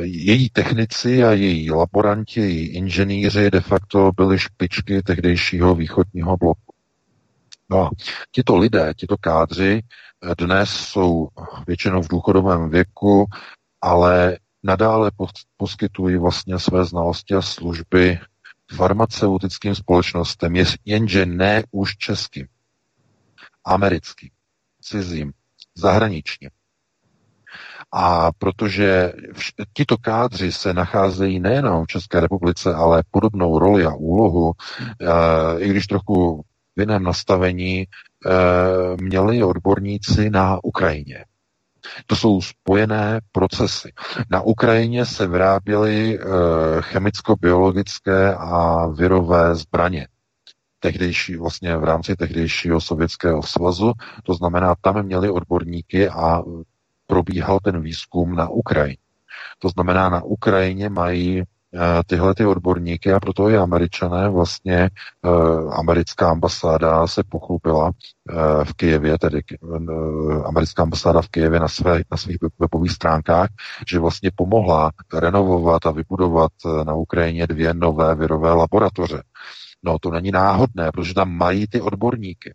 její technici a její laboranti, její inženýři de facto byli špičky tehdejšího východního bloku. No a tito lidé, tito kádři dnes jsou většinou v důchodovém věku, ale nadále poskytují vlastně své znalosti a služby farmaceutickým společnostem, jenže ne už českým, americkým, cizím, zahraničním. A protože vš- tito kádři se nacházejí nejenom v České republice, ale podobnou roli a úlohu, e, i když trochu v jiném nastavení, e, měli odborníci na Ukrajině. To jsou spojené procesy. Na Ukrajině se vyráběly e, chemicko-biologické a virové zbraně. tehdejší vlastně v rámci tehdejšího Sovětského svazu, to znamená, tam měli odborníky a probíhal ten výzkum na Ukrajině. To znamená, na Ukrajině mají tyhle ty odborníky a proto i Američané vlastně eh, americká ambasáda se pochlubila eh, v Kyjevě, tedy eh, americká ambasáda v Kyjevě na, své, na svých webových stránkách, že vlastně pomohla renovovat a vybudovat eh, na Ukrajině dvě nové virové laboratoře. No to není náhodné, protože tam mají ty odborníky.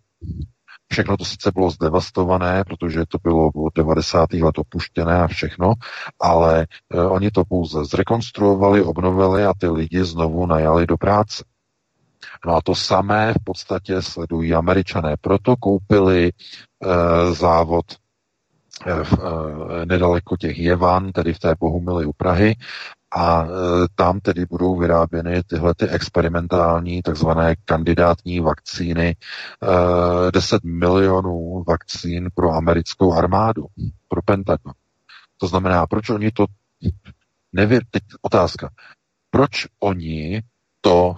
Všechno to sice bylo zdevastované, protože to bylo od devadesátých let opuštěné a všechno, ale e, oni to pouze zrekonstruovali, obnovili a ty lidi znovu najali do práce. No a to samé v podstatě sledují Američané. Proto koupili e, závod e, v, e, nedaleko těch Jevan, tedy v té Bohumili u Prahy, a e, tam tedy budou vyráběny tyhle ty experimentální takzvané kandidátní vakcíny, e, deset milionů vakcín pro americkou armádu, pro Pentagon. To znamená, proč oni to nevy... Teď otázka. Proč oni to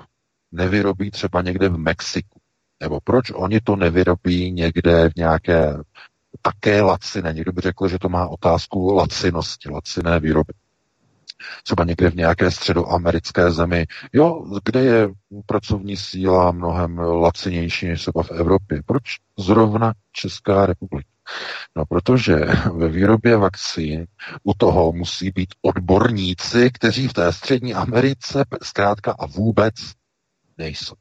nevyrobí třeba někde v Mexiku? Nebo proč oni to nevyrobí někde v nějaké také laciné? Někdo by řekl, že to má otázku lacinosti, laciné výroby. Třeba někde v nějaké středoamerické zemi, jo, kde je pracovní síla mnohem lacinější než třeba v Evropě. Proč zrovna Česká republika? No, protože ve výrobě vakcín u toho musí být odborníci, kteří v té střední Americe zkrátka a vůbec nejsou.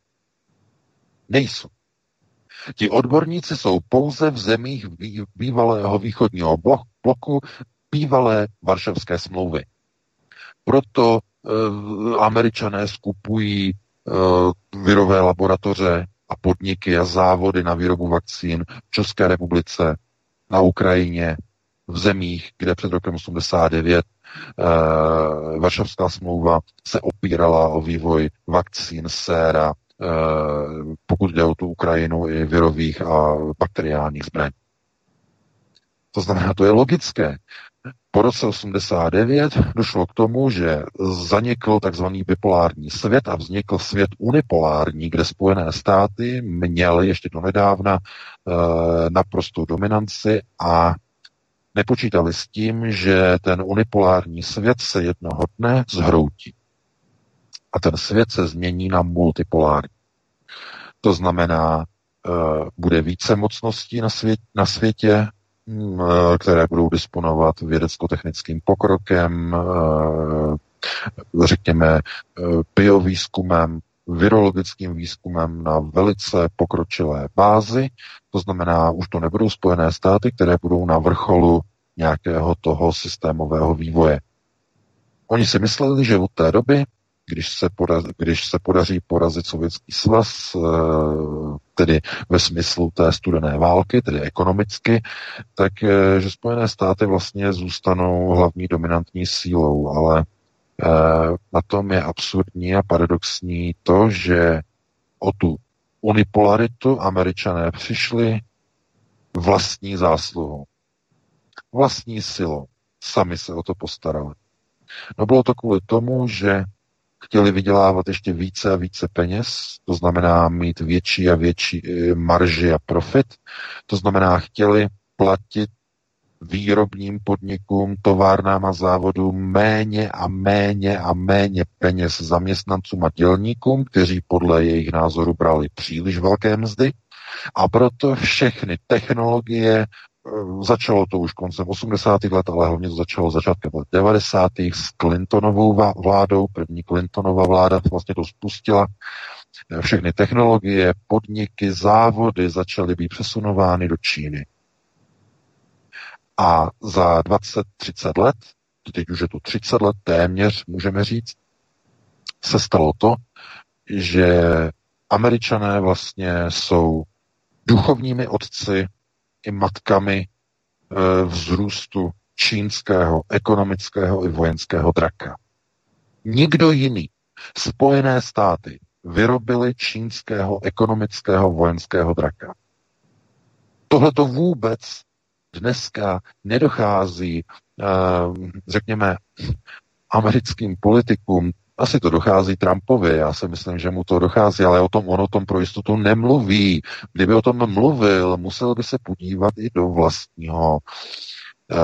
Nejsou. Ti odborníci jsou pouze v zemích bývalého východního bloku, bývalé Varšavské smlouvy. Proto eh, Američané skupují eh, virové laboratoře a podniky a závody na výrobu vakcín v České republice, na Ukrajině, v zemích, kde před rokem osmdesát devět eh, Varšavská smlouva se opírala o vývoj vakcín, séra, eh, pokud jde o tu Ukrajinu, i virových a bakteriálních zbraní. To znamená, to je logické. Po roce osmdesát devět došlo k tomu, že zanikl takzvaný bipolární svět a vznikl svět unipolární, kde Spojené státy měly ještě donedávna naprostou dominanci a nepočítali s tím, že ten unipolární svět se jednoho dne zhroutí. A ten svět se změní na multipolární. To znamená, bude více mocností na svět, na světě, které budou disponovat vědecko-technickým pokrokem, řekněme biovýzkumem, virologickým výzkumem na velice pokročilé bázi. To znamená, už to nebudou Spojené státy, které budou na vrcholu nějakého toho systémového vývoje. Oni si mysleli, že od té doby, když se podaří, když se podaří porazit Sovětský svaz, tedy ve smyslu té studené války, tedy ekonomicky, tak že Spojené státy vlastně zůstanou hlavní dominantní sílou, ale na tom je absurdní a paradoxní to, že o tu unipolaritu Američané přišli vlastní zásluhou, vlastní silou. Sami se o to postarali. No bylo to kvůli tomu, že chtěli vydělávat ještě více a více peněz, to znamená mít větší a větší marži a profit, to znamená chtěli platit výrobním podnikům, továrnám a závodům méně a méně a méně peněz zaměstnancům a dělníkům, kteří podle jejich názoru brali příliš velké mzdy, a proto všechny technologie, začalo to už koncem osmdesátých let, ale hlavně to začalo začátkem let devadesátých s Clintonovou vládou. První Clintonova vláda vlastně to spustila. Všechny technologie, podniky, závody začaly být přesunovány do Číny. A za dvacet třicet let, teď už je to třicet let téměř, můžeme říct, se stalo to, že Američané vlastně jsou duchovními otci i matkami vzrůstu čínského ekonomického i vojenského draka. Nikdo jiný. Spojené státy vyrobily čínského ekonomického vojenského draka. Tohle to vůbec dneska nedochází, řekněme, americkým politikům, Asi to dochází Trumpovi, já si myslím, že mu to dochází, ale o tom, on o tom pro jistotu nemluví. Kdyby o tom mluvil, musel by se podívat i do vlastního eh,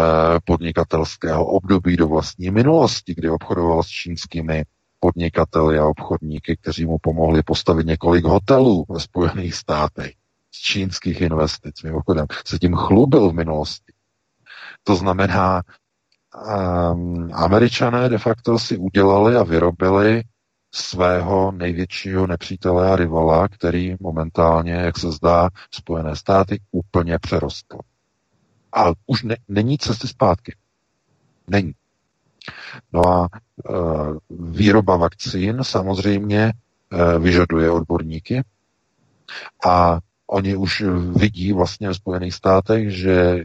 podnikatelského období, do vlastní minulosti, kdy obchodoval s čínskými podnikateli a obchodníky, kteří mu pomohli postavit několik hotelů ve Spojených státech z čínských investic. Mimochodem se tím chlubil v minulosti. To znamená, Um, Američané de facto si udělali a vyrobili svého největšího nepřítele a rivala, který momentálně, jak se zdá, Spojené státy úplně přerostl. A už ne, není cesty zpátky. Není. No a e, výroba vakcín samozřejmě e, vyžaduje odborníky a oni už vidí vlastně ve Spojených státech, že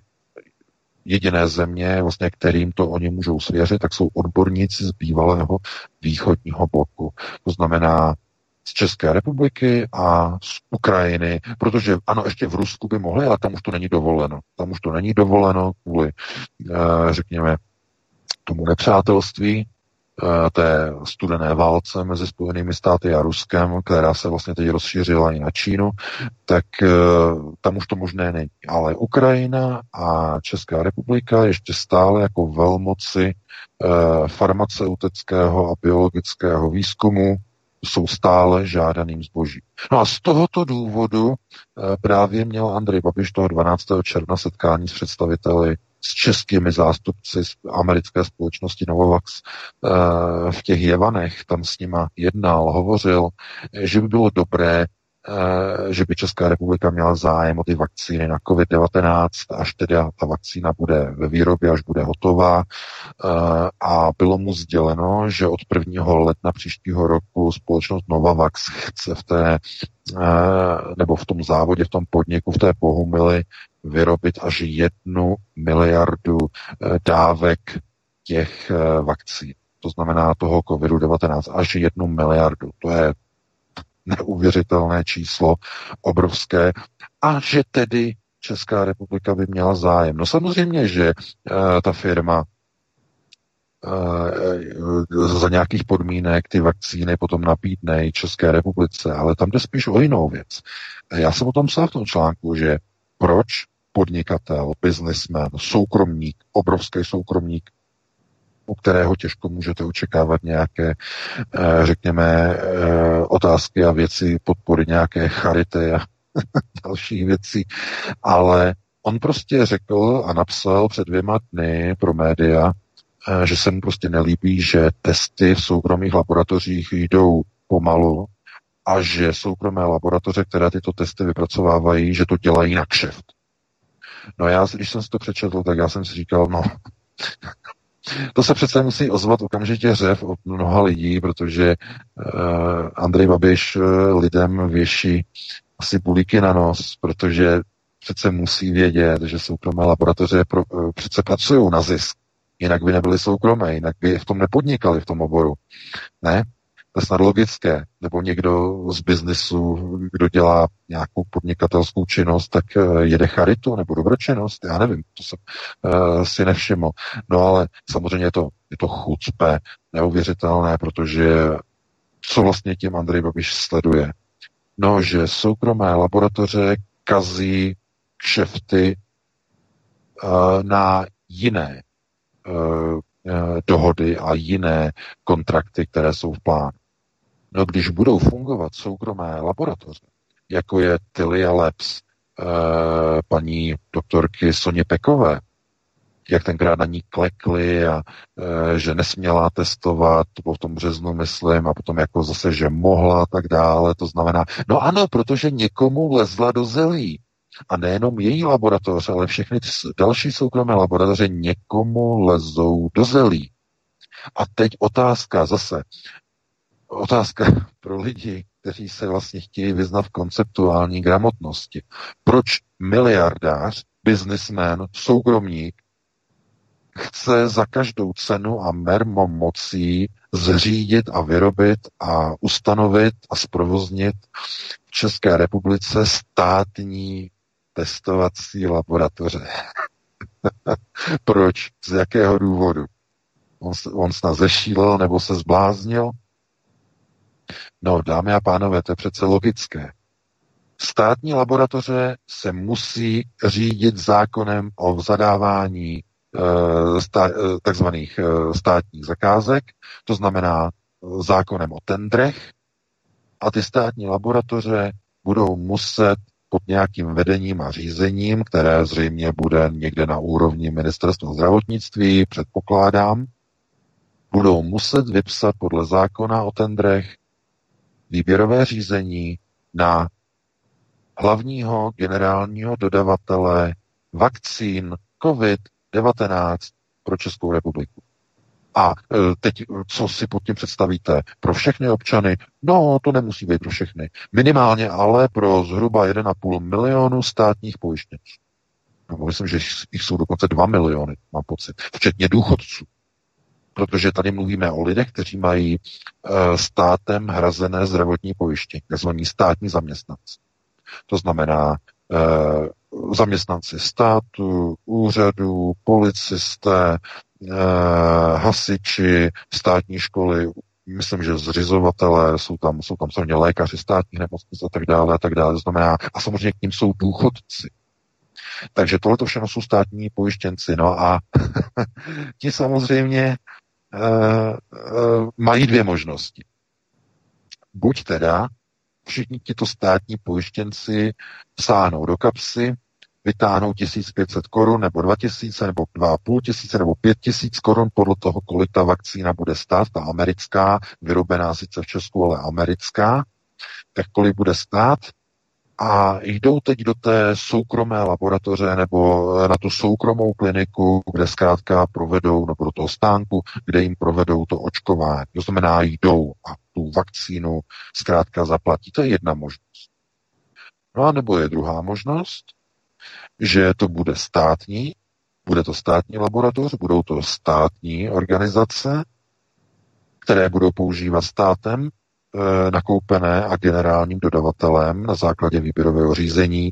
jediné země, vlastně, kterým to oni můžou svěřit, tak jsou odborníci z bývalého východního bloku. To znamená z České republiky a z Ukrajiny, protože ano, ještě v Rusku by mohli, ale tam už to není dovoleno. Tam už to není dovoleno kvůli, řekněme, tomu nepřátelství, té studené válce mezi Spojenými státy a Ruskem, která se vlastně teď rozšířila i na Čínu, tak tam už to možné není. Ale Ukrajina a Česká republika ještě stále jako velmoci farmaceutického a biologického výzkumu jsou stále žádaným zbožím. No a z tohoto důvodu právě měl Andrej Babiš toho dvanáctého června setkání s představiteli s českými zástupci z americké společnosti Novavax v těch Jevanech, tam s nima jednal, hovořil, že by bylo dobré, že by Česká republika měla zájem o ty vakcíny na covid devatenáct, až teda ta vakcína bude ve výrobě, až bude hotová. A bylo mu sděleno, že od prvního ledna příštího roku společnost Novavax chce v té, nebo v tom závodě, v tom podniku, v té Bohumili vyrobit až jednu miliardu dávek těch vakcín. To znamená toho covid devatenáct až jednu miliardu. To je neuvěřitelné číslo, obrovské, a že tedy Česká republika by měla zájem. No samozřejmě, že uh, ta firma uh, za nějakých podmínek ty vakcíny potom nabídne i České republice, ale tam jde spíš o jinou věc. Já jsem o tom psal v tom článku, že proč podnikatel, biznismen, soukromník, obrovský soukromník, u kterého těžko můžete očekávat nějaké, řekněme, otázky a věci, podpory nějaké charity a dalších věcí. Ale on prostě řekl a napsal před dvěma dny pro média, že se mu prostě nelíbí, že testy v soukromých laboratořích jdou pomalu a že soukromé laboratoře, které tyto testy vypracovávají, že to dělají na kšeft. No já, když jsem si to přečetl, tak já jsem si říkal, no... To se přece musí ozvat okamžitě řev od mnoha lidí, protože uh, Andrej Babiš lidem věší asi bulíky na nos, protože přece musí vědět, že soukromé laboratoře pro, uh, přece pracují na zisk. Jinak by nebyly soukromé, jinak by v tom nepodnikali, v tom oboru. Ne? To je snad logické. Nebo někdo z biznisu, kdo dělá nějakou podnikatelskou činnost, tak jede charitu nebo dobročinnost, já nevím, to jsem uh, si nevšiml. No ale samozřejmě je to, je to chucpe, neuvěřitelné, protože co vlastně tím Andrej Babiš sleduje? No, že soukromé laboratoře kazí kšefty uh, na jiné uh, dohody a jiné kontrakty, které jsou v plánu. No, když budou fungovat soukromé laboratoře, jako je Tilia Labs, eh, paní doktorky Soně Pekové, jak tenkrát na ní klekli a eh, že nesměla testovat, to bylo v tom březnu, myslím, a potom jako zase, že mohla a tak dále, to znamená, no ano, protože někomu lezla do zelí. A nejenom její laboratoře, ale všechny ty další soukromé laboratoře někomu lezou do zelí. A teď otázka zase. Otázka pro lidi, kteří se vlastně chtějí vyznat v konceptuální gramotnosti. Proč miliardář, biznismen, soukromník chce za každou cenu a mermo mocí zřídit a vyrobit a ustanovit a zprovoznit v České republice státní testovací laboratoře? Proč? Z jakého důvodu? On, on snad zešílel nebo se zbláznil? No, dámy a pánové, to je přece logické. Státní laboratoře se musí řídit zákonem o zadávání e, stá, e, takzvaných e, státních zakázek, to znamená zákonem o tendrech, a ty státní laboratoře budou muset pod nějakým vedením a řízením, které zřejmě bude někde na úrovni ministerstva zdravotnictví, předpokládám, budou muset vypsat podle zákona o tendrech výběrové řízení na hlavního generálního dodavatele vakcín COVID devatenáct pro Českou republiku. A teď, co si pod tím představíte? Pro všechny občany? No, to nemusí být pro všechny. Minimálně ale pro zhruba jeden a půl milionu státních pojištěnců. No, myslím, že jich jsou dokonce dva miliony, mám pocit, včetně důchodců. Protože tady mluvíme o lidech, kteří mají státem hrazené zdravotní pojištění, takzvaní státní zaměstnanci. To znamená e, zaměstnanci státu, úřadů, policisté, e, hasiči, státní školy, myslím, že zřizovatelé, jsou tam, jsou tam samozřejmě lékaři státních nemocnic a tak dále a tak dále. To znamená, a samozřejmě k ním jsou důchodci. Takže tohleto všechno jsou státní pojištěnci. No a ti samozřejmě e, e, mají dvě možnosti. Buď teda všichni tito státní pojištěnci sáhnou do kapsy, vytáhnou tisíc pět set korun nebo dva tisíce nebo dva a půl tisíce nebo pět tisíc korun podle toho, kolik ta vakcína bude stát, ta americká, vyrobená sice v Česku, ale americká, tak kolik bude stát, a jdou teď do té soukromé laboratoře nebo na tu soukromou kliniku, kde zkrátka provedou, nebo do toho stánku, kde jim provedou to očkování. To znamená, jdou a tu vakcínu zkrátka zaplatí. To je jedna možnost. No a nebo je druhá možnost, že to bude státní, bude to státní laboratoř, budou to státní organizace, které budou používat státem nakoupené a generálním dodavatelem na základě výběrového řízení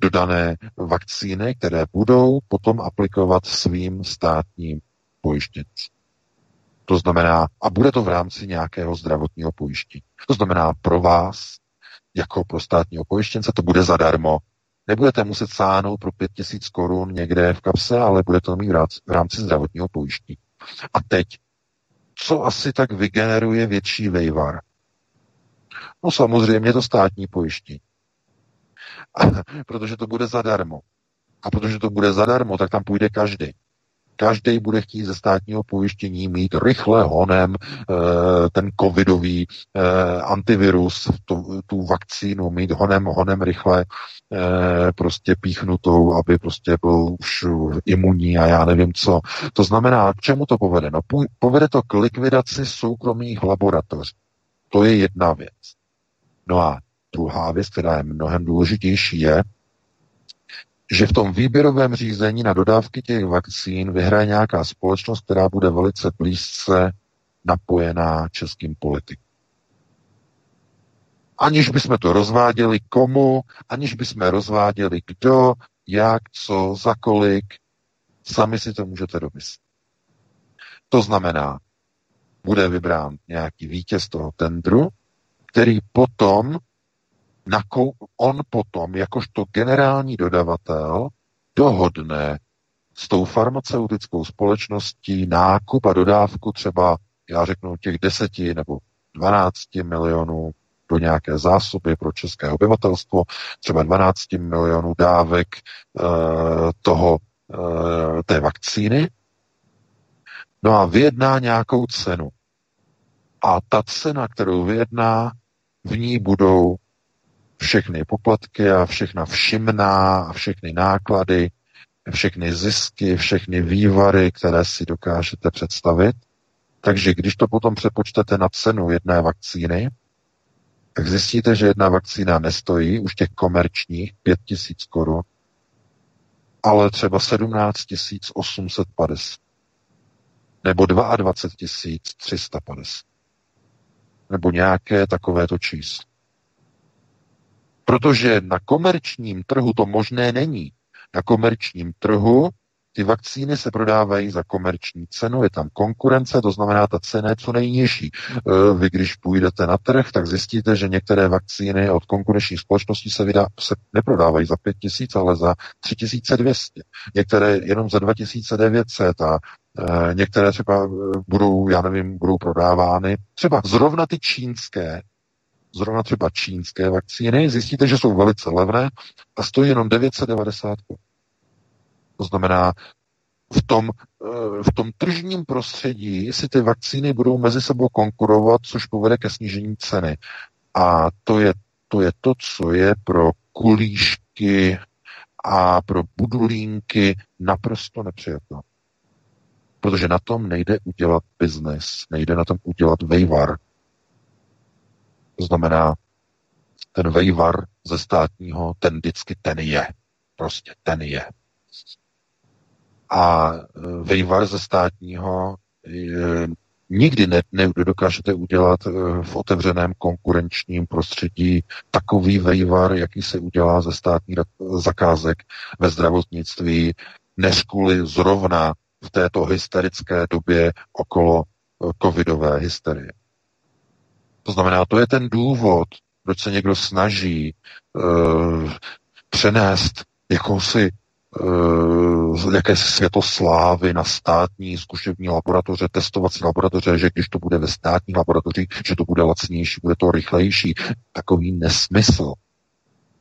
dodané vakcíny, které budou potom aplikovat svým státním pojištěncům. To znamená, a bude to v rámci nějakého zdravotního pojištění. To znamená, pro vás, jako pro státního pojištěnce, to bude zadarmo. Nebudete muset sáhnout pro pět tisíc korun někde v kapse, ale bude to mít v rámci zdravotního pojištění. A teď, co asi tak vygeneruje větší vejvar? No samozřejmě to státní pojištění. A protože to bude zadarmo. A protože to bude zadarmo, tak tam půjde každý. Každý bude chtít ze státního pojištění mít rychle honem ten covidový antivirus, tu, tu vakcínu, mít honem, honem rychle prostě píchnutou, aby prostě byl už imunní a já nevím co. To znamená, k čemu to povede? No, povede to k likvidaci soukromých laboratoří. To je jedna věc. No a druhá věc, která je mnohem důležitější, je, že v tom výběrovém řízení na dodávky těch vakcín vyhraje nějaká společnost, která bude velice blízce napojená českým politikům. Aniž bychom to rozváděli komu, aniž bychom rozváděli kdo, jak, co, za kolik, sami si to můžete domyslet. To znamená, bude vybrán nějaký vítěz toho tendru, který potom Nakou, on potom, jakožto generální dodavatel, dohodne s tou farmaceutickou společností nákup a dodávku třeba, já řeknu, těch deseti nebo dvanácti milionů do nějaké zásoby pro české obyvatelstvo, třeba dvanáct milionů dávek e, toho, e, té vakcíny. No a vyjedná nějakou cenu. A ta cena, kterou vyjedná, v ní budou všechny poplatky a všechna všimná a všechny náklady, všechny zisky, všechny vývary, které si dokážete představit. Takže když to potom přepočtete na cenu jedné vakcíny, tak zjistíte, že jedna vakcína nestojí už těch komerčních pět tisíc korun, ale třeba sedmnáct tisíc osm set padesát nebo dvaadvacet tisíc tři sta padesát nebo nějaké takovéto číslo. Protože na komerčním trhu to možné není. Na komerčním trhu Ty vakcíny se prodávají za komerční cenu, je tam konkurence, to znamená, ta cena je co nejnižší. Vy, když půjdete na trh, tak zjistíte, že některé vakcíny od konkurenčních společností se, vydá, se neprodávají za pět tisíc, ale za tři tisíce dvěstě. Některé jenom za dva tisíce devětset a některé třeba budou, já nevím, budou prodávány. Třeba zrovna ty čínské, zrovna třeba čínské vakcíny, zjistíte, že jsou velice levné a stojí jenom devět set devadesát. To znamená, v tom, v tom tržním prostředí si ty vakcíny budou mezi sebou konkurovat, což povede ke snížení ceny. A to je to, je to co je pro kulíšky a pro budulínky naprosto nepřijatelné. Protože na tom nejde udělat biznes, nejde na tom udělat vejvar. To znamená, ten vejvar ze státního, ten vždycky ten je. Prostě ten je. A vejvar ze státního je, nikdy ne, nedokážete udělat v otevřeném konkurenčním prostředí takový vejvar, jaký se udělá ze státních zakázek ve zdravotnictví, než kvůli zrovna v této hysterické době okolo covidové hysterie. To znamená, to je ten důvod, proč se někdo snaží uh, přenést jakousi Uh, jakési světlo slávy na státní zkušební laboratoře, testovací laboratoře, že když to bude ve státní laboratoři, že to bude lacnější, bude to rychlejší. Takový nesmysl.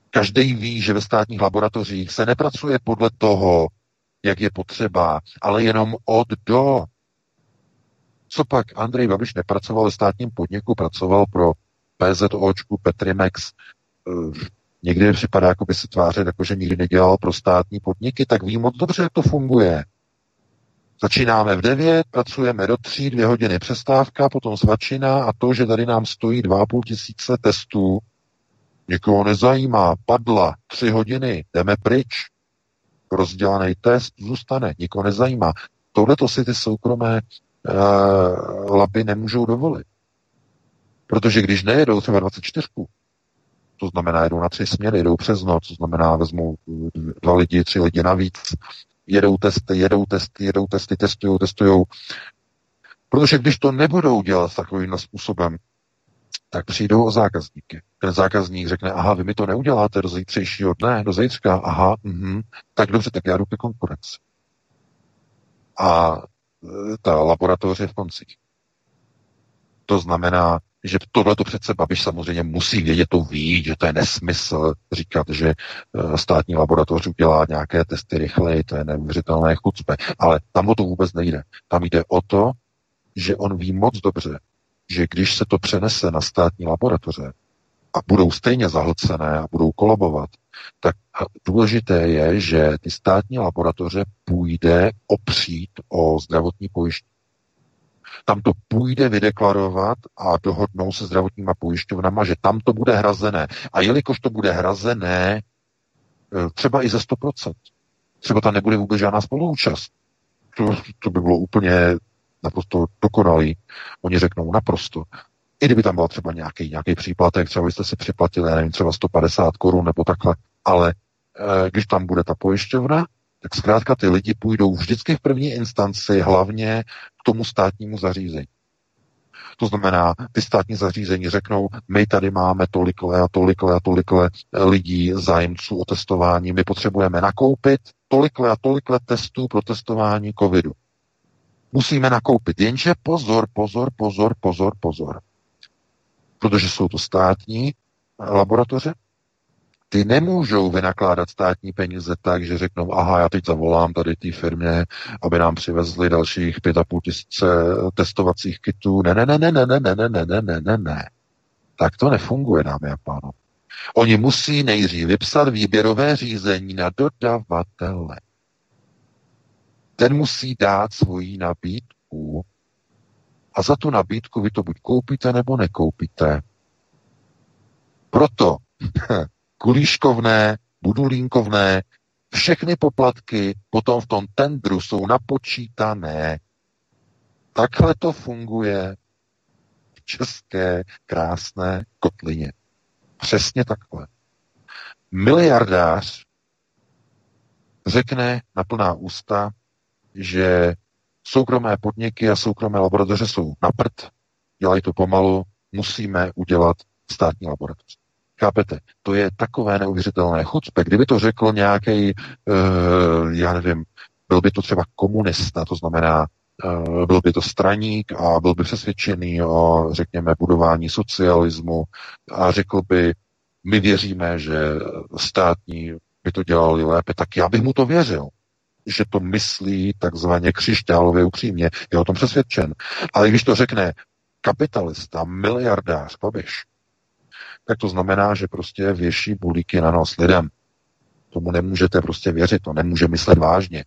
Každý ví, že ve státních laboratořích se nepracuje podle toho, jak je potřeba, ale jenom od do. Copak Andrej Babiš nepracoval ve státním podniku, pracoval pro PZOčku, Petrimex, uh, někdy připadá, jako by se tvářil, jako že nikdy nedělal pro státní podniky, tak ví moc dobře, jak to funguje. Začínáme v devět, pracujeme do tří, dvě hodiny přestávka, potom svačina a to, že tady nám stojí dva a půl tisíce testů, někoho nezajímá, padla, tři hodiny, jdeme pryč. Rozdělaný test zůstane, nikoho nezajímá. Tohleto si ty soukromé uh, laby nemůžou dovolit. Protože když nejedou třeba dvacet čtyřku, to znamená, jedou na tři směry, jedou přes noc, to znamená, vezmou dva lidi, tři lidi navíc, jedou testy, jedou testy, jedou testy, testujou, testujou. Protože když to nebudou dělat takovým způsobem, tak přijdou o zákazníky. Ten zákazník řekne, aha, vy mi to neuděláte do zítřejšího dne, do zítřka, aha, mhm, tak dobře, tak já jdu ke konkurenci. A ta laboratoř je v konci. To znamená, že tohle to přece Babiš samozřejmě musí vědět, to ví, že to je nesmysl říkat, že státní laboratoř udělá nějaké testy rychleji, to je neuvěřitelné chucpe. Ale tam o to vůbec nejde. Tam jde o to, že on ví moc dobře, že když se to přenese na státní laboratoře a budou stejně zahlcené a budou kolabovat, tak důležité je, že ty státní laboratoře půjde opřít o zdravotní pojištění. Tam to půjde vydeklarovat a dohodnou se zdravotníma pojišťovnama, že tam to bude hrazené. A jelikož to bude hrazené třeba i ze sto procent, třeba tam nebude vůbec žádná spoluúčast. To, to by bylo úplně naprosto dokonalý. Oni řeknou naprosto. I kdyby tam byl třeba nějaký, nějaký příplatek, třeba byste si připlatili, já nevím, třeba sto padesát korun nebo takhle, ale e, když tam bude ta pojišťovna, tak zkrátka ty lidi půjdou vždycky v první instanci hlavně k tomu státnímu zařízení. To znamená, ty státní zařízení řeknou, my tady máme tolikle a tolikle a tolikle lidí, zájemců o testování, my potřebujeme nakoupit tolikle a tolikle testů pro testování covidu. Musíme nakoupit, jenže pozor, pozor, pozor, pozor, pozor. Protože jsou to státní laboratoře, ty nemůžou vynakládat státní peníze tak, že řeknou, aha, já teď zavolám tady té firmě, aby nám přivezli dalších pět a půl tisíce testovacích kitů. Ne, ne, ne, ne, ne, ne, ne, ne, ne, ne, ne, ne. Tak to nefunguje, dámy a pánové. Oni musí nejdřív vypsat výběrové řízení na dodavatele. Ten musí dát svoji nabídku a za tu nabídku vy to buď koupíte, nebo nekoupíte. Proto kulíškovné, budulínkovné, všechny poplatky potom v tom tendru jsou napočítané. Takhle to funguje v české krásné kotlině. Přesně takhle. Miliardář řekne na plná ústa, že soukromé podniky a soukromé laboratoře jsou na prd, dělají to pomalu, musíme udělat státní laboratoř. Chápete? To je takové neuvěřitelné chucpe. Kdyby to řekl nějaký, uh, já nevím, byl by to třeba komunista, to znamená, uh, byl by to straník a byl by přesvědčený o, řekněme, budování socialismu a řekl by, my věříme, že státní by to dělali lépe, tak já bych mu to věřil, že to myslí takzvaně křišťálově upřímně. Je o tom přesvědčen. Ale když to řekne kapitalista, miliardář, Babiš, tak to znamená, že prostě věší bulíky na nos lidem. Tomu nemůžete prostě věřit, to nemůže myslet vážně.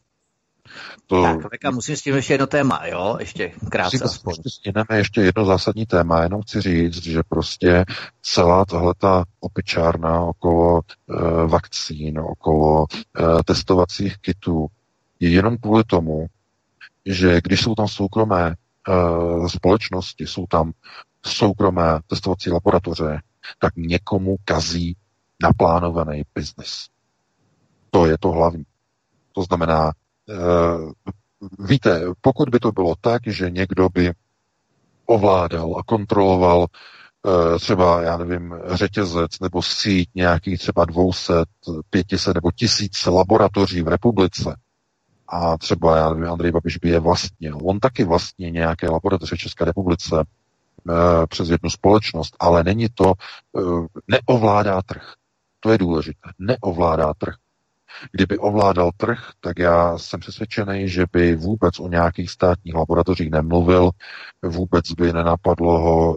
To... Tak, člověka, musím s tím ještě jedno téma, jo? Ještě krátce musím aspoň. Stihneme ještě jedno zásadní téma, jenom chci říct, že prostě celá tahleta opičárna okolo eh, vakcín, okolo eh, testovacích kitů je jenom kvůli tomu, že když jsou tam soukromé eh, společnosti, jsou tam soukromé testovací laboratoře, tak někomu kazí naplánovaný biznis. To je to hlavní. To znamená, víte, pokud by to bylo tak, že někdo by ovládal a kontroloval třeba, já nevím, řetězec nebo síť nějakých třeba dvě stě, pět set nebo tisíc laboratoří v republice a třeba, já nevím, Andrej Babiš by je vlastnil. On taky vlastní nějaké laboratoře v České republice přes jednu společnost, ale není to, neovládá trh. To je důležité. Neovládá trh. Kdyby ovládal trh, tak já jsem přesvědčený, že by vůbec o nějakých státních laboratořích nemluvil, vůbec by nenapadlo ho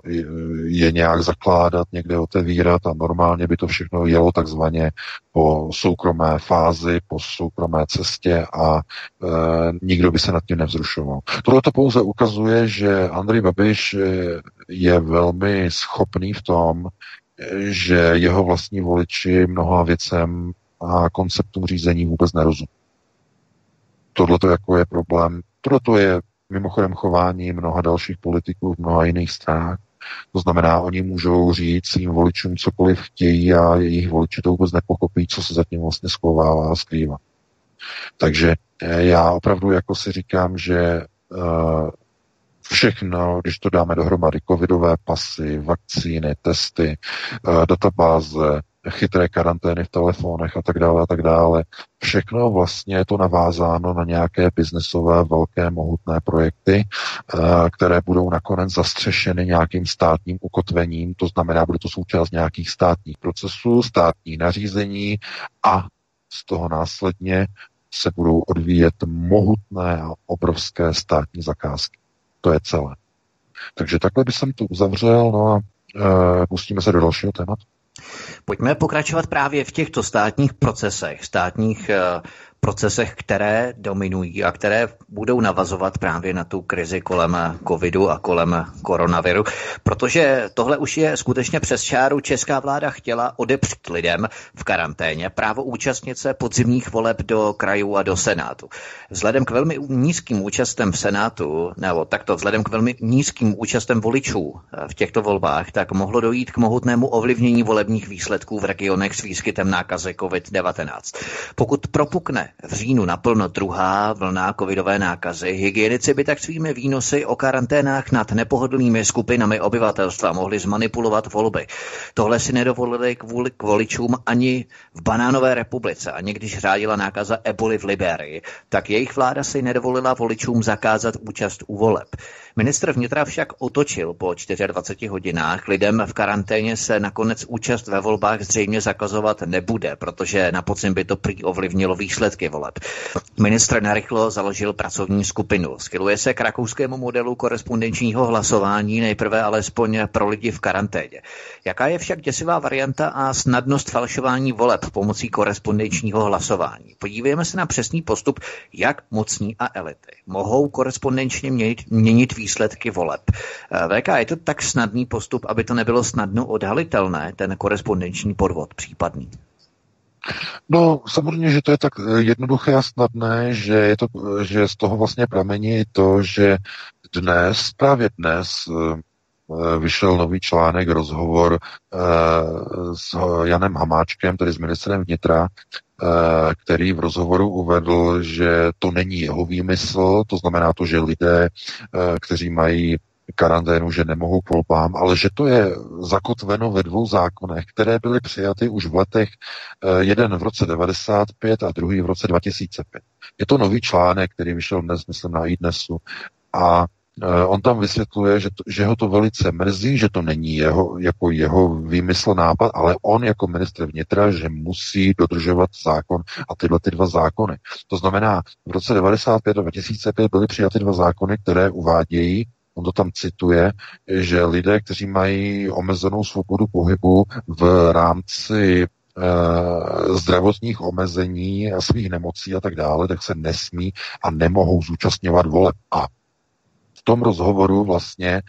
je nějak zakládat, někde otevírat a normálně by to všechno jelo takzvaně po soukromé fázi, po soukromé cestě a e, nikdo by se nad tím nevzrušoval. Tohle to pouze ukazuje, že Andrej Babiš je velmi schopný v tom, že jeho vlastní voliči mnoha věcem a konceptům řízení vůbec nerozumí. Tohle to jako je problém. Tohle to je mimochodem chování mnoha dalších politiků v mnoha jiných stranách. To znamená, oni můžou říct svým voličům cokoliv chtějí a jejich voliči to vůbec nepochopí, co se zatím vlastně schovává a skrývá. Takže já opravdu jako si říkám, že všechno, když to dáme dohromady, covidové pasy, vakcíny, testy, databáze, chytré karantény v telefonech a tak dále a tak dále. Všechno vlastně je to navázáno na nějaké biznesové velké mohutné projekty, které budou nakonec zastřešeny nějakým státním ukotvením, to znamená, bude to součást nějakých státních procesů, státních nařízení a z toho následně se budou odvíjet mohutné a obrovské státní zakázky. To je celé. Takže takhle bych jsem to uzavřel, no a e, pustíme se do dalšího tématu. Pojďme pokračovat právě v těchto státních procesech, státních procesech, které dominují a které budou navazovat právě na tu krizi kolem covidu a kolem koronaviru, protože tohle už je skutečně přes čáru. Česká vláda chtěla odepřít lidem v karanténě právo účastnit se podzimních voleb do krajů a do Senátu. Vzhledem k velmi nízkým účastem v Senátu, nebo takto vzhledem k velmi nízkým účastem voličů v těchto volbách, tak mohlo dojít k mohutnému ovlivnění volebních výsledků v regionech s výskytem nákazy covid devatenáct. Pokud propukne v říjnu naplno druhá vlna covidové nákazy, hygienici by tak svými výnosy o karanténách nad nepohodlnými skupinami obyvatelstva mohli zmanipulovat volby. Tohle si nedovolili kvůli voličům ani v Banánové republice. Ani když řádila nákaza eboli v Liberii, tak jejich vláda si nedovolila voličům zakázat účast u voleb. Ministr vnitra však otočil po dvaceti čtyřech hodinách. Lidem v karanténě se nakonec účast ve volbách zřejmě zakazovat nebude, protože na podzim by to prý ovlivnilo výsledky voleb. Ministr narychlo založil pracovní skupinu. Schyluje se k rakouskému modelu korespondenčního hlasování, nejprve alespoň pro lidi v karanténě. Jaká je však děsivá varianta a snadnost falšování voleb pomocí korespondenčního hlasování? Podívejme se na přesný postup, jak mocní a elity mohou korespondenčně měnit, měnit výsledky voleb. V K je to tak snadný postup, aby to nebylo snadno odhalitelné, ten korespondenční podvod případný? No, samozřejmě, že to je tak jednoduché a snadné, že, je to, že z toho vlastně pramení to, že dnes, právě dnes, vyšel nový článek, rozhovor s Janem Hamáčkem, tedy s ministrem vnitra, který v rozhovoru uvedl, že to není jeho výmysl, to znamená to, že lidé, kteří mají karanténu, že nemohou k volbám, ale že to je zakotveno ve dvou zákonech, které byly přijaty už v letech, jeden v roce devadesát pět a druhý v roce dva tisíce pět. Je to nový článek, který vyšel dnes, myslím, na iDnesu, a on tam vysvětluje, že, to, že ho to velice mrzí, že to není jeho, jako jeho výmysl, nápad, ale on jako ministr vnitra, že musí dodržovat zákon a tyhle ty dva zákony. To znamená, v roce devadesát pět a dva tisíce pět byly přijaty dva zákony, které uvádějí, on to tam cituje, že lidé, kteří mají omezenou svobodu pohybu v rámci Uh, zdravotních omezení a svých nemocí a tak dále, tak se nesmí a nemohou zúčastňovat voleb. A v tom rozhovoru vlastně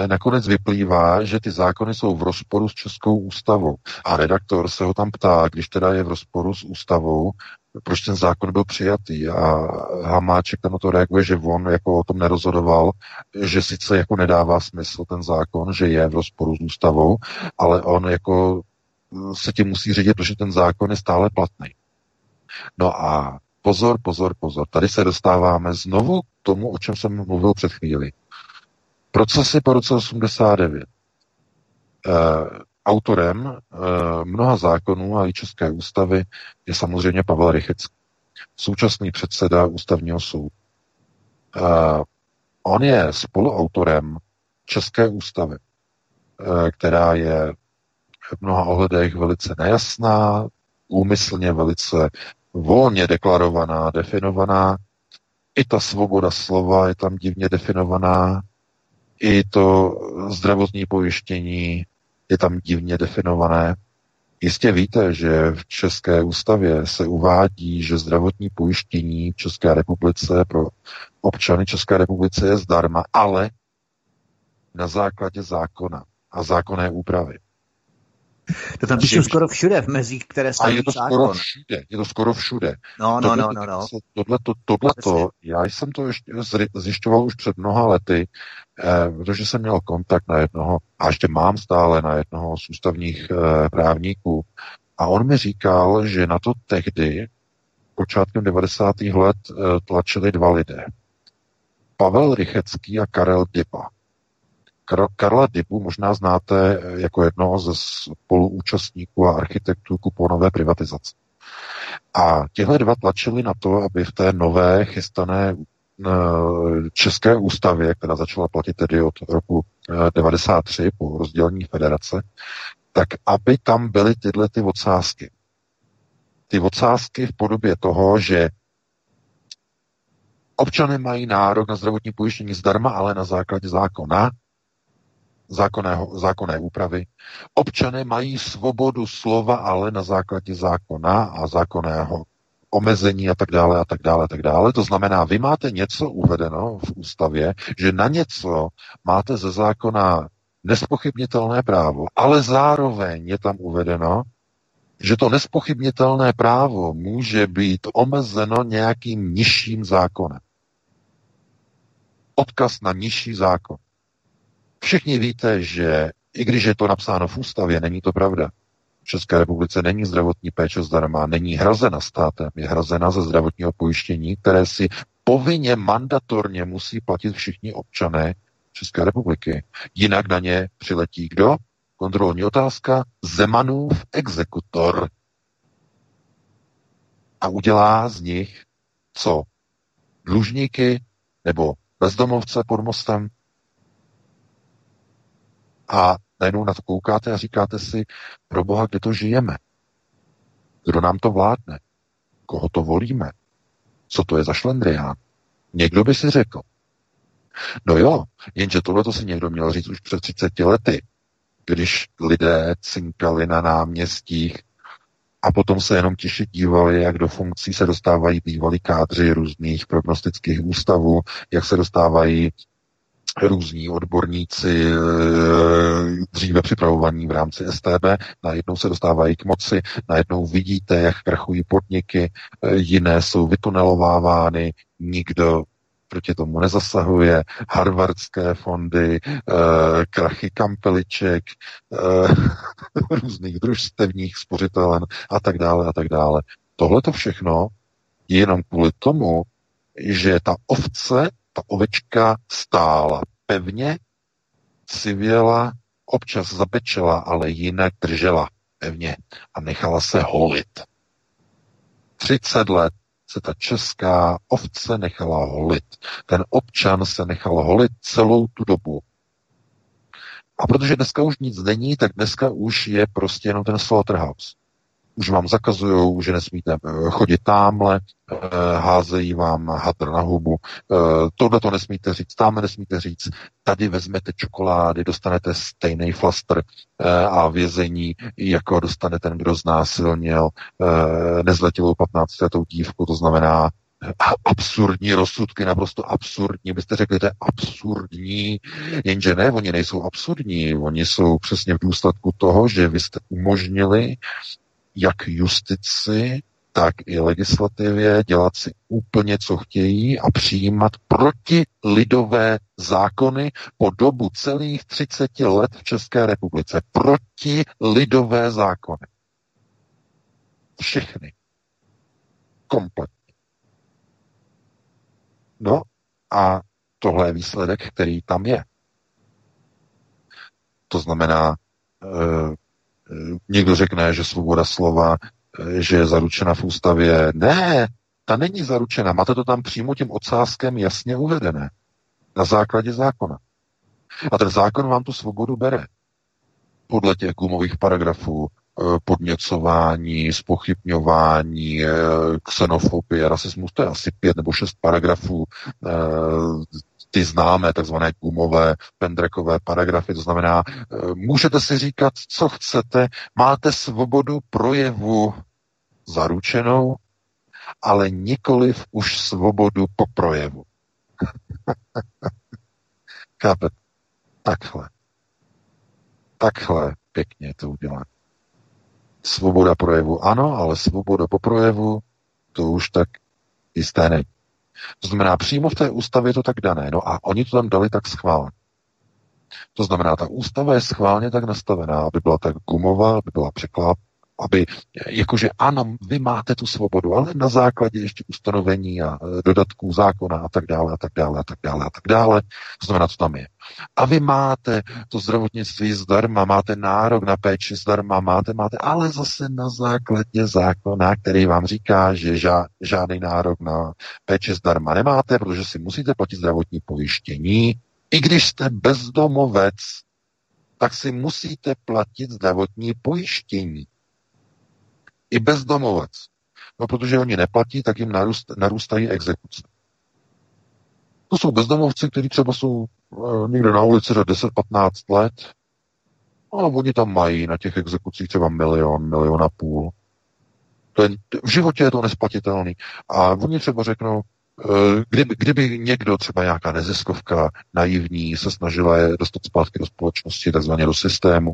uh, nakonec vyplývá, že ty zákony jsou v rozporu s Českou ústavou. A redaktor se ho tam ptá, když teda je v rozporu s ústavou, proč ten zákon byl přijatý, a Hamáček tam na to reaguje, že on jako o tom nerozhodoval, že sice jako nedává smysl ten zákon, že je v rozporu s ústavou, ale on jako se tím musí řídit, protože ten zákon je stále platný. No a pozor, pozor, pozor. Tady se dostáváme znovu k tomu, o čem jsem mluvil před chvíli. Procesy po roce osmdesát devět. E, autorem e, mnoha zákonů a i České ústavy je samozřejmě Pavel Rychetský, současný předseda Ústavního soudu. E, on je spoluautorem České ústavy, e, která je v mnoha ohledech velice nejasná, úmyslně velice volně deklarovaná, definovaná. I ta svoboda slova je tam divně definovaná, i to zdravotní pojištění je tam divně definované. Jistě víte, že v České ústavě se uvádí, že zdravotní pojištění v České republice pro občany České republice je zdarma, ale na základě zákona a zákonné úpravy. To tam píšu skoro všude v mezích, které staví je to zákon. Skoro všude, je to skoro všude. No, no, tohleto, no, no, no. Tohleto, tohleto, já jsem to ještě zjišťoval už před mnoha lety, eh, protože jsem měl kontakt na jednoho, a ještě mám stále na jednoho z ústavních eh, právníků. A on mi říkal, že na to tehdy, počátkem devadesátých let, eh, tlačili dva lidé. Pavel Rychetský a Karel Dyba. Karla Dybu možná znáte jako jednoho ze spoluúčastníků a architektů kuponové privatizace. A tihle dva tlačili na to, aby v té nové chystané České ústavě, která začala platit tedy od roku devadesát tři po rozdělení federace, tak aby tam byly tyhle ty odsázky. Ty odsázky v podobě toho, že občané mají nárok na zdravotní pojištění zdarma, ale na základě zákona, Zákonného, zákonné úpravy. Občané mají svobodu slova, ale na základě zákona a zákonného omezení a tak dále a tak dále a tak dále. To znamená, vy máte něco uvedeno v ústavě, že na něco máte ze zákona nespochybnitelné právo, ale zároveň je tam uvedeno, že to nespochybnitelné právo může být omezeno nějakým nižším zákonem. Odkaz na nižší zákon. Všichni víte, že i když je to napsáno v ústavě, není to pravda. V České republice není zdravotní péče zdarma, není hrazena státem, je hrazena ze zdravotního pojištění, které si povinně mandatorně musí platit všichni občané České republiky. Jinak na ně přiletí kdo? Kontrolní otázka, Zemanův exekutor. A udělá z nich co? Dlužníky nebo bezdomovce pod mostem? A najednou na to koukáte a říkáte si, pro Boha, kde to žijeme? Kdo nám to vládne? Koho to volíme? Co to je za šlendrián? Někdo by si řekl. No jo, jenže tohleto si někdo měl říct už před třiceti lety, když lidé cinkali na náměstích a potom se jenom tiše dívali, jak do funkcí se dostávají bývalí kádři různých prognostických ústavů, jak se dostávají různí odborníci dříve připravovaní v rámci S T B, najednou se dostávají k moci, najednou vidíte, jak krachují podniky, jiné jsou vytunelovávány, nikdo proti tomu nezasahuje, harvardské fondy, krachy kampeliček, různých družstevních spořitelen a tak dále a tak dále. Tohle to všechno je jenom kvůli tomu, že ta ovce, ta ovečka stála pevně, civěla, občas zapečela, ale jinak držela pevně a nechala se holit. třicet let se ta česká ovce nechala holit. Ten občan se nechal holit celou tu dobu. A protože dneska už nic není, tak dneska už je prostě jenom ten slaughterhouse. Už vám zakazujou, že nesmíte chodit támhle, házejí vám hadr na hubu, tohle to nesmíte říct, tamhle nesmíte říct, tady vezmete čokolády, dostanete stejný flaster a vězení, jako dostane ten, kdo znásilnil nezletilou patnáctiletou dívku, to znamená absurdní rozsudky, naprosto absurdní. Byste řekli, to je absurdní, jenže ne, oni nejsou absurdní, oni jsou přesně v důsledku toho, že vy jste umožnili jak justici, tak i legislativě dělat si úplně, co chtějí a přijímat protilidové zákony po dobu celých třicet let v České republice. Protilidové zákony. Všechny. Kompletně. No a tohle je výsledek, který tam je. To znamená, e- Někdo řekne, že svoboda slova, že je zaručena v ústavě. Ne, ta není zaručena. Máte to tam přímo tím ocáskem jasně uvedené. Na základě zákona. A ten zákon vám tu svobodu bere. Podle těch gumových paragrafů podněcování, zpochybňování, xenofobie, rasismus, to je asi pět nebo šest paragrafů. Ty známé takzvané gumové, pendrekové paragrafy, to znamená, můžete si říkat, co chcete, máte svobodu projevu zaručenou, ale nikoliv už svobodu po projevu. Chápete? Takhle. Takhle pěkně to udělá. Svoboda projevu ano, ale svoboda po projevu to už tak jisté není. To znamená, přímo v té ústavě je to tak dané. No a oni to tam dali tak schválně. To znamená, ta ústava je schválně tak nastavená, aby byla tak gumová, aby byla překláp, aby, jakože ano, vy máte tu svobodu, ale na základě ještě ustanovení a dodatků zákona a tak dále, a tak dále, a tak dále, a tak dále. To znamená, co tam je. A vy máte to zdravotnictví zdarma, máte nárok na péči zdarma, máte, máte, ale zase na základě zákona, který vám říká, že ža, žádný nárok na péči zdarma nemáte, protože si musíte platit zdravotní pojištění. I když jste bezdomovec, tak si musíte platit zdravotní pojištění. I bezdomovec. No, protože oni neplatí, tak jim narůst, narůstají exekuce. To jsou bezdomovci, kteří třeba jsou e, někde na ulici za deset patnáct let a oni tam mají na těch exekucích třeba milion, milion a půl. To je, v životě je to nesplatitelný. A oni třeba řeknou, e, kdyby, kdyby někdo, třeba nějaká neziskovka naivní, se snažila je dostat zpátky do společnosti, takzvaně do systému,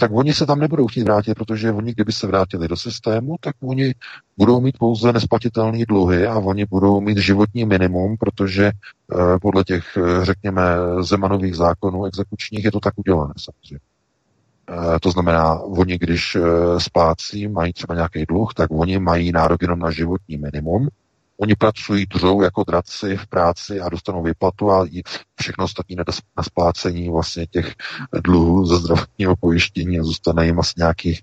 tak oni se tam nebudou chtít vrátit, protože oni, kdyby se vrátili do systému, tak oni budou mít pouze nesplatitelné dluhy a oni budou mít životní minimum, protože podle těch, řekněme, Zemanových zákonů exekučních je to tak udělané samozřejmě. To znamená, oni, když splácí, mají třeba nějaký dluh, tak oni mají nárok jenom na životní minimum. Oni pracují, dřou jako draci v práci a dostanou vyplatu a všechno ostatní na splácení vlastně těch dluhů ze zdravotního pojištění a zůstane jim asi nějakých,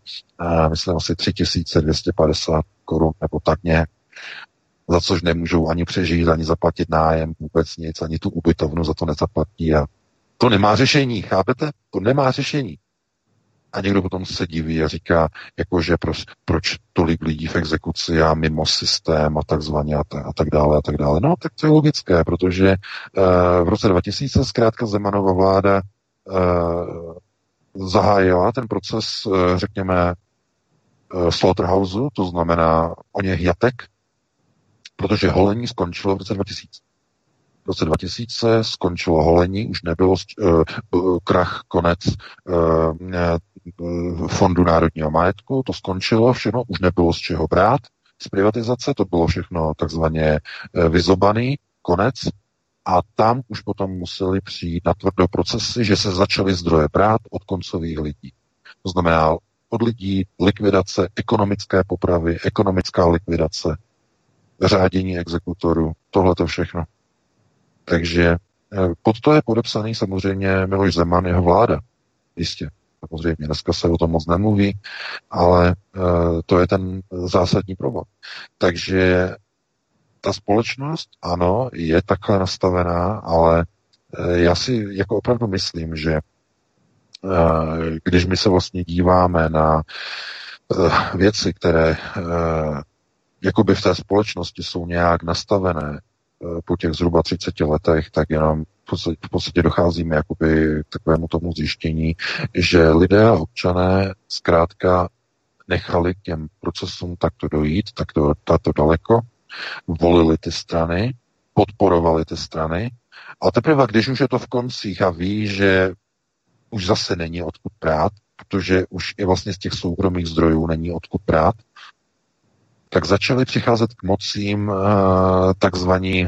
myslím, asi tři tisíce dvě stě padesát korun nebo tak nějak, za což nemůžou ani přežít, ani zaplatit nájem, vůbec nic, ani tu ubytovnu za to nezaplatí. A to nemá řešení, chápete? To nemá řešení. A někdo potom se diví a říká, jakože proč, proč tolik lidí v exekuci a mimo systém a takzvaně a, ta, a tak dále a tak dále. No tak to je logické, protože uh, v roce dva tisíce zkrátka Zemanova vláda uh, zahájila ten proces, uh, řekněme, uh, slaughterhouse, to znamená o něch jatek, protože holení skončilo v roce dva tisíce. V roce dva tisíce skončilo holení, už nebylo uh, krach, konec uh, Fondu národního majetku, to skončilo všechno, už nebylo z čeho brát, z privatizace, to bylo všechno takzvaně vyzobaný, konec, a tam už potom museli přijít na tvrdé procesy, že se začaly zdroje brát od koncových lidí. To znamená, od lidí, likvidace, ekonomické popravy, ekonomická likvidace, řádění exekutorů, tohle to všechno. Takže pod to je podepsaný samozřejmě Miloš Zeman, jeho vláda. Jistě, samozřejmě, dneska se o tom moc nemluví, ale to je ten zásadní problém. Takže ta společnost, ano, je takhle nastavená, ale já si jako opravdu myslím, že když my se vlastně díváme na věci, které jakoby v té společnosti jsou nějak nastavené po těch zhruba třiceti letech, tak jenom v podstatě docházíme jakoby k takovému tomu zjištění, že lidé a občané zkrátka nechali k těm procesům takto dojít, takto, takto daleko, volili ty strany, podporovali ty strany a teprve, když už je to v koncích a ví, že už zase není odkud brát, protože už i vlastně z těch soukromých zdrojů není odkud brát, tak začaly přicházet k mocím takzvaní,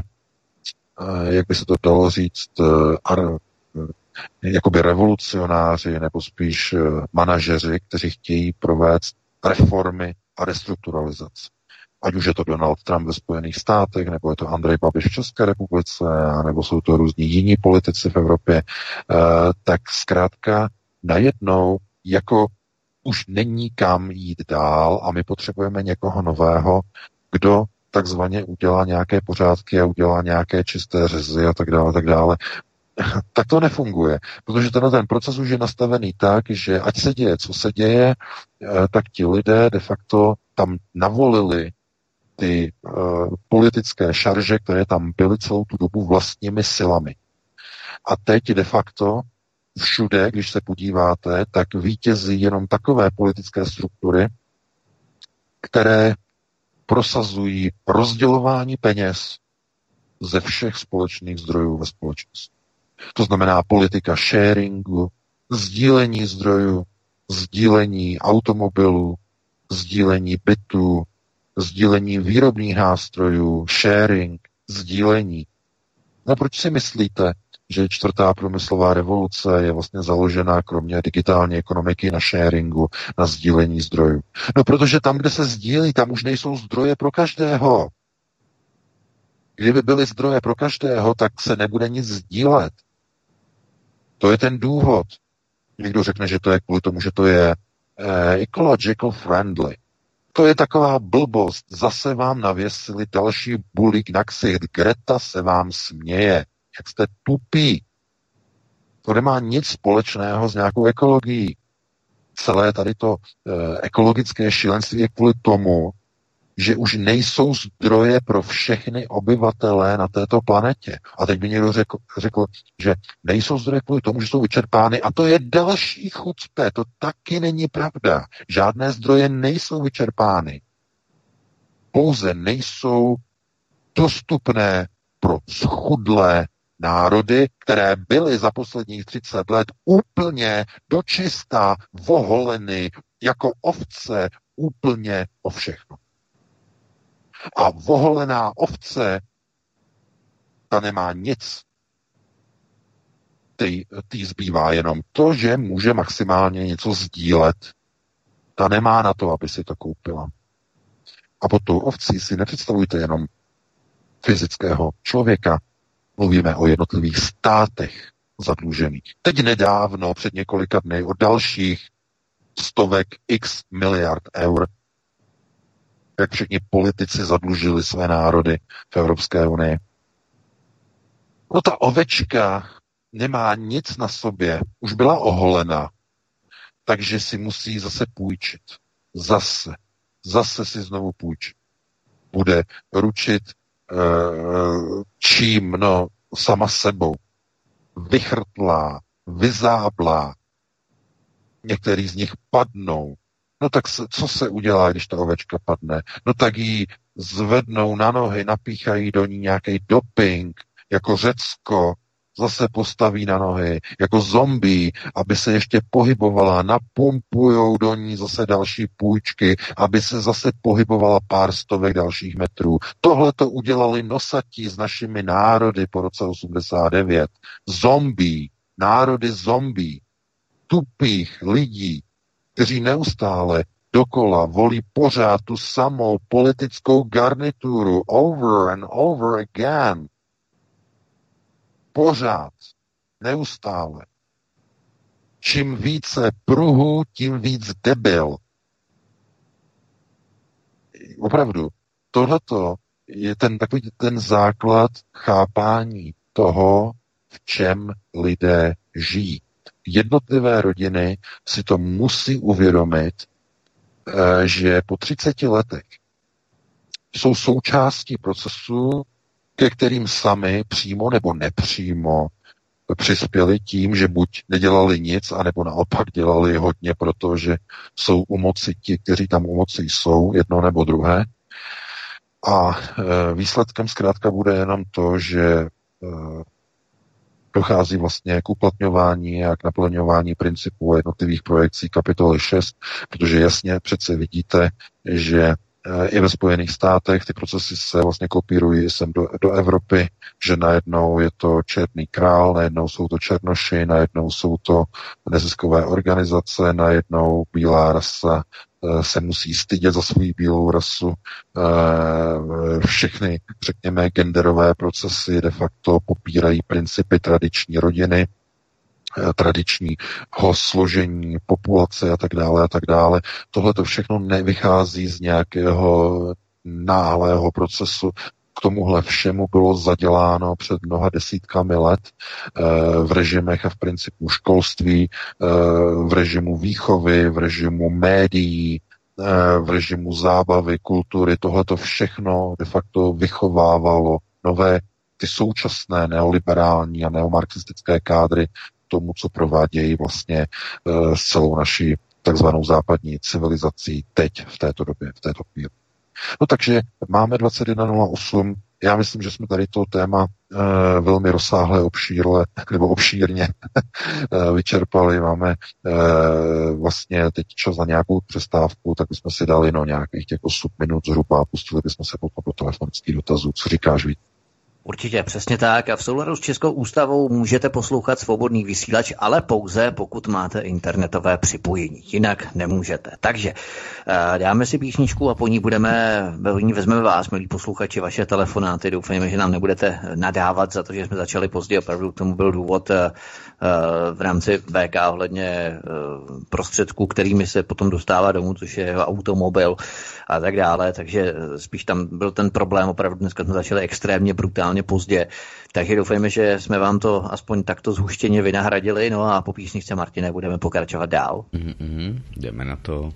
jak by se to dalo říct, ar- jakoby revolucionáři nebo spíš manažeři, kteří chtějí provést reformy a restrukturalizaci. Ať už je to Donald Trump ve Spojených státech, nebo je to Andrej Babiš v České republice, nebo jsou to různí jiní politici v Evropě, tak zkrátka najednou jako už není kam jít dál a my potřebujeme někoho nového, kdo takzvaně udělá nějaké pořádky a udělá nějaké čisté řezy a tak dále, tak dále. Tak to nefunguje, protože tenhle ten proces už je nastavený tak, že ať se děje, co se děje, tak ti lidé de facto tam navolili ty uh, politické šarže, které tam byly celou tu dobu vlastními silami. A teď de facto všude, když se podíváte, tak vítězí jenom takové politické struktury, které prosazují rozdělování peněz ze všech společných zdrojů ve společnosti. To znamená politika sharingu, sdílení zdrojů, sdílení automobilů, sdílení bytů, sdílení výrobních nástrojů, sharing, sdílení. No proč si myslíte, že čtvrtá průmyslová revoluce je vlastně založená kromě digitální ekonomiky na sharingu, na sdílení zdrojů? No protože tam, kde se sdílí, tam už nejsou zdroje pro každého. Kdyby byly zdroje pro každého, tak se nebude nic sdílet. To je ten důvod. Někdo řekne, že to je kvůli tomu, že to je eh, ecological friendly. To je taková blbost. Zase vám navěsili další bulík na ksicht. Greta se vám směje. Jak jste tupí. To nemá nic společného s nějakou ekologií. Celé tady to eh, ekologické šílenství je kvůli tomu, že už nejsou zdroje pro všechny obyvatele na této planetě. A teď by někdo řekl, řekl, že nejsou zdroje kvůli tomu, že jsou vyčerpány. A to je další chucpe. To taky není pravda. Žádné zdroje nejsou vyčerpány. Pouze nejsou dostupné pro schudlé národy, které byly za posledních třicet let úplně dočista voholeny jako ovce úplně o všechno. A voholená ovce, ta nemá nic. Ty, ty zbývá jenom to, že může maximálně něco sdílet. Ta nemá na to, aby si to koupila. A pod tou ovcí si nepředstavujte jenom fyzického člověka. Mluvíme o jednotlivých státech zadlužených. Teď nedávno, před několika dny, o dalších stovek x miliard eur, jak všichni politici zadlužili své národy v Evropské unii. No ta ovečka nemá nic na sobě, už byla oholena, takže si musí zase půjčit. Zase. Zase si znovu půjčit. Bude ručit uh, čím, no, sama sebou. Vychrtlá, vyzáblá. Některý z nich padnou. No tak se, co se udělá, když ta ovečka padne? No tak ji zvednou na nohy, napíchají do ní nějaký doping, jako Řecko, zase postaví na nohy, jako zombie, aby se ještě pohybovala, napumpujou do ní zase další půjčky, aby se zase pohybovala pár stovek dalších metrů. Tohle to udělali nosatí s našimi národy po roce osmdesát devět. Zombie, národy zombie, tupých lidí, kteří neustále dokola volí pořád tu samou politickou garnituru over and over again. Pořád, neustále. Čím více pruhu, tím víc debil. Opravdu, tohleto je ten takový ten základ chápání toho, v čem lidé žijí. Jednotlivé rodiny si to musí uvědomit, že po třiceti letech jsou součástí procesů, ke kterým sami přímo nebo nepřímo přispěli tím, že buď nedělali nic, anebo naopak dělali hodně, protože jsou u moci ti, kteří tam u moci jsou, jedno nebo druhé. A výsledkem zkrátka bude jenom to, že dochází vlastně k uplatňování a k naplňování principů jednotlivých projekcí kapitoly šest, protože jasně přece vidíte, že i ve Spojených státech ty procesy se vlastně kopírují sem do, do Evropy, že najednou je to Černý král, najednou jsou to černoši, najednou jsou to neziskové organizace, najednou bílá rasa se musí stydět za svou bílou rasu. Všechny, řekněme, genderové procesy de facto popírají principy tradiční rodiny, tradičního složení populace a tak dále a tak dále. Tohle to všechno nevychází z nějakého náhlého procesu. K tomuhle všemu bylo zaděláno před mnoha desítkami let v režimech a v principu školství, v režimu výchovy, v režimu médií, v režimu zábavy, kultury. Tohle to všechno de facto vychovávalo nové, ty současné neoliberální a neomarxistické kádry tomu, co provádějí vlastně s celou naší takzvanou západní civilizací teď v této době, v této chvíli. No takže máme dvacet jedna nula osm, já myslím, že jsme tady to téma e, velmi rozsáhle obšírle, nebo obšírně e, vyčerpali, máme e, vlastně teď čas na nějakou přestávku, tak bychom si dali no nějakých těch osm minut zhruba a pustili bychom se potom do telefonických dotazů, co říkáš víc? Určitě, přesně tak. A v souladu s Českou ústavou můžete poslouchat svobodný vysílač, ale pouze pokud máte internetové připojení. Jinak nemůžete. Takže dáme si písničku a po ní budeme, po ní vezmeme vás, milí posluchači, vaše telefonáty. Doufejme, že nám nebudete nadávat za to, že jsme začali pozdě. Opravdu k tomu byl důvod v rámci V K ohledně prostředků, kterými se potom dostává domů, což je automobil a tak dále. Takže spíš tam byl ten problém. Opravdu dneska jsme začali extrémně brutálně pozdě. Takže doufejme, že jsme vám to aspoň takto zhuštěně vynahradili. No a po písničce, Martine, budeme pokračovat dál. Mm-hmm, jdeme na to.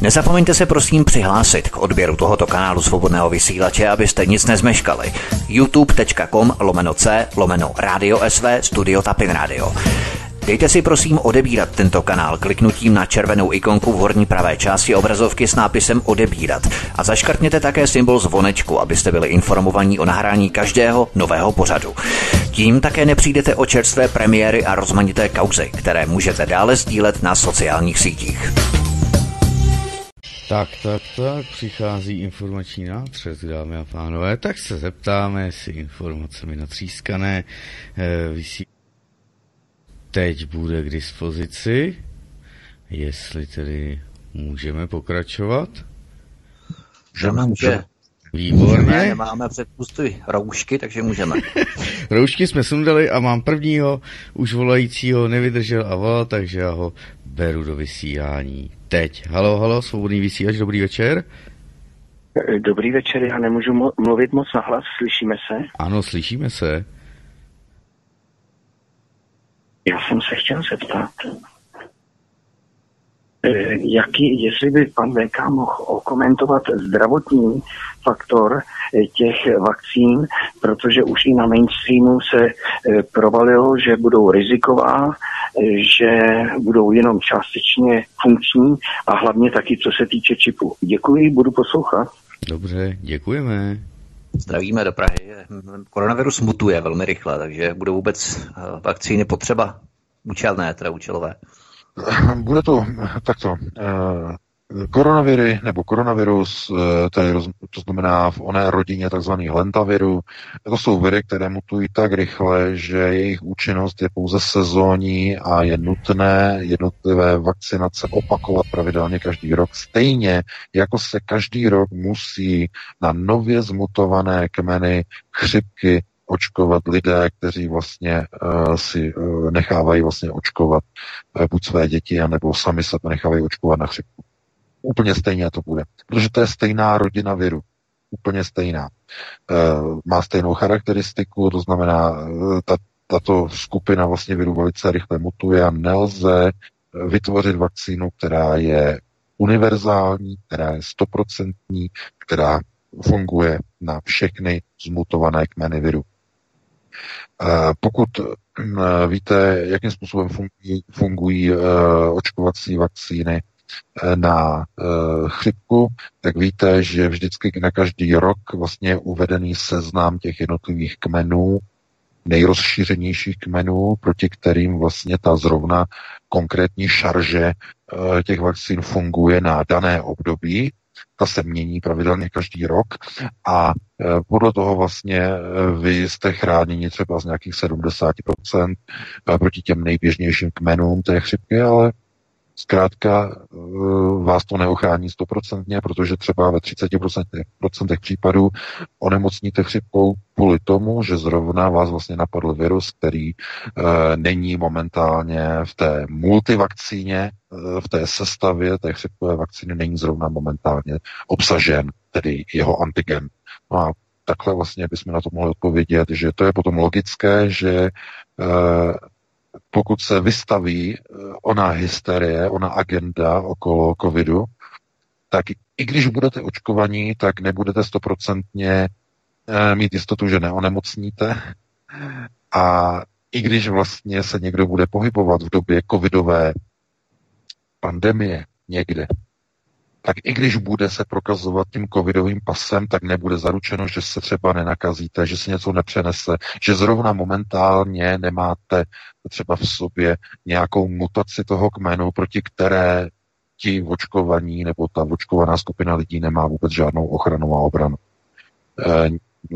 Nezapomeňte se prosím přihlásit k odběru tohoto kanálu svobodného vysílače, abyste nic nezmeškali. youtube.com lomeno c lomeno radio sv studio Tapin Radio. Dejte si prosím odebírat tento kanál kliknutím na červenou ikonku v horní pravé části obrazovky s nápisem odebírat a zaškrtněte také symbol zvonečku, abyste byli informovaní o nahrání každého nového pořadu. Tím také nepřijdete o čerstvé premiéry a rozmanité kauzy, které můžete dále sdílet na sociálních sítích. Tak, tak, tak, přichází informační nátřez, dámy a pánové, tak se zeptáme, jestli informacemi natřískané e, vysí... teď bude k dispozici, jestli tedy můžeme pokračovat. Můžeme, můžeme. Výborně. Máme před pusty roušky, takže můžeme. Roušky jsme sundali a mám prvního už volajícího, nevydržel a volal, takže já ho beru do vysílání teď. Halo, halo, svobodný vysílač, dobrý večer. Dobrý večer, já nemůžu mluvit moc nahlas, slyšíme se? Ano, slyšíme se. Já jsem se chtěl zeptat, jaký, jestli by pan V K mohl okomentovat zdravotní faktor těch vakcín, protože už i na mainstreamu se provalilo, že budou riziková, že budou jenom částečně funkční a hlavně taky, co se týče čipu. Děkuji, budu poslouchat. Dobře, děkujeme. Zdravíme do Prahy. Koronavirus mutuje velmi rychle, takže budou vůbec vakcíny potřeba? Účelné, teda účelové. Bude to takto. Koronaviry nebo koronavirus, tedy roz, to znamená v oné rodině tzv. Lentaviru, to jsou viry, které mutují tak rychle, že jejich účinnost je pouze sezónní a je nutné jednotlivé vakcinace opakovat pravidelně každý rok. Stejně jako se každý rok musí na nově zmutované kmeny chřipky očkovat lidé, kteří vlastně uh, si uh, nechávají vlastně očkovat uh, buď své děti, anebo sami se nechávají očkovat na chřipku. Úplně stejně to bude, protože to je stejná rodina viru, úplně stejná. E, má stejnou charakteristiku, to znamená, ta, tato skupina vlastně viru velice rychle mutuje a nelze vytvořit vakcínu, která je univerzální, která je stoprocentní, která funguje na všechny zmutované kmeny viru. Pokud víte, jakým způsobem fungují, fungují očkovací vakcíny na e, chřipku, tak víte, že vždycky na každý rok vlastně je uvedený seznam těch jednotlivých kmenů, nejrozšířenějších kmenů, proti kterým vlastně ta zrovna konkrétní šarže e, těch vakcín funguje na dané období. Ta se mění pravidelně každý rok a e, podle toho vlastně vy jste chráněni třeba z nějakých sedmdesát procent proti těm nejběžnějším kmenům té chřipky, ale zkrátka vás to neochrání stoprocentně, protože třeba ve třicet procent případů onemocníte chřipkou kvůli tomu, že zrovna vás vlastně napadl virus, který e, není momentálně v té multivakcíně, e, v té sestavě té chřipkové vakcíny není zrovna momentálně obsažen, tedy jeho antigen. No a takhle vlastně bychom na to mohli odpovědět, že to je potom logické, že e, pokud se vystaví ona hysterie, ona agenda okolo covidu, tak i když budete očkovaní, tak nebudete stoprocentně mít jistotu, že neonemocníte. A i když vlastně se někdo bude pohybovat v době covidové pandemie někde, tak i když bude se prokazovat tím covidovým pasem, tak nebude zaručeno, že se třeba nenakazíte, že se něco nepřenese, že zrovna momentálně nemáte třeba v sobě nějakou mutaci toho kmenu, proti které ti očkovaní nebo ta očkovaná skupina lidí nemá vůbec žádnou ochranu a obranu.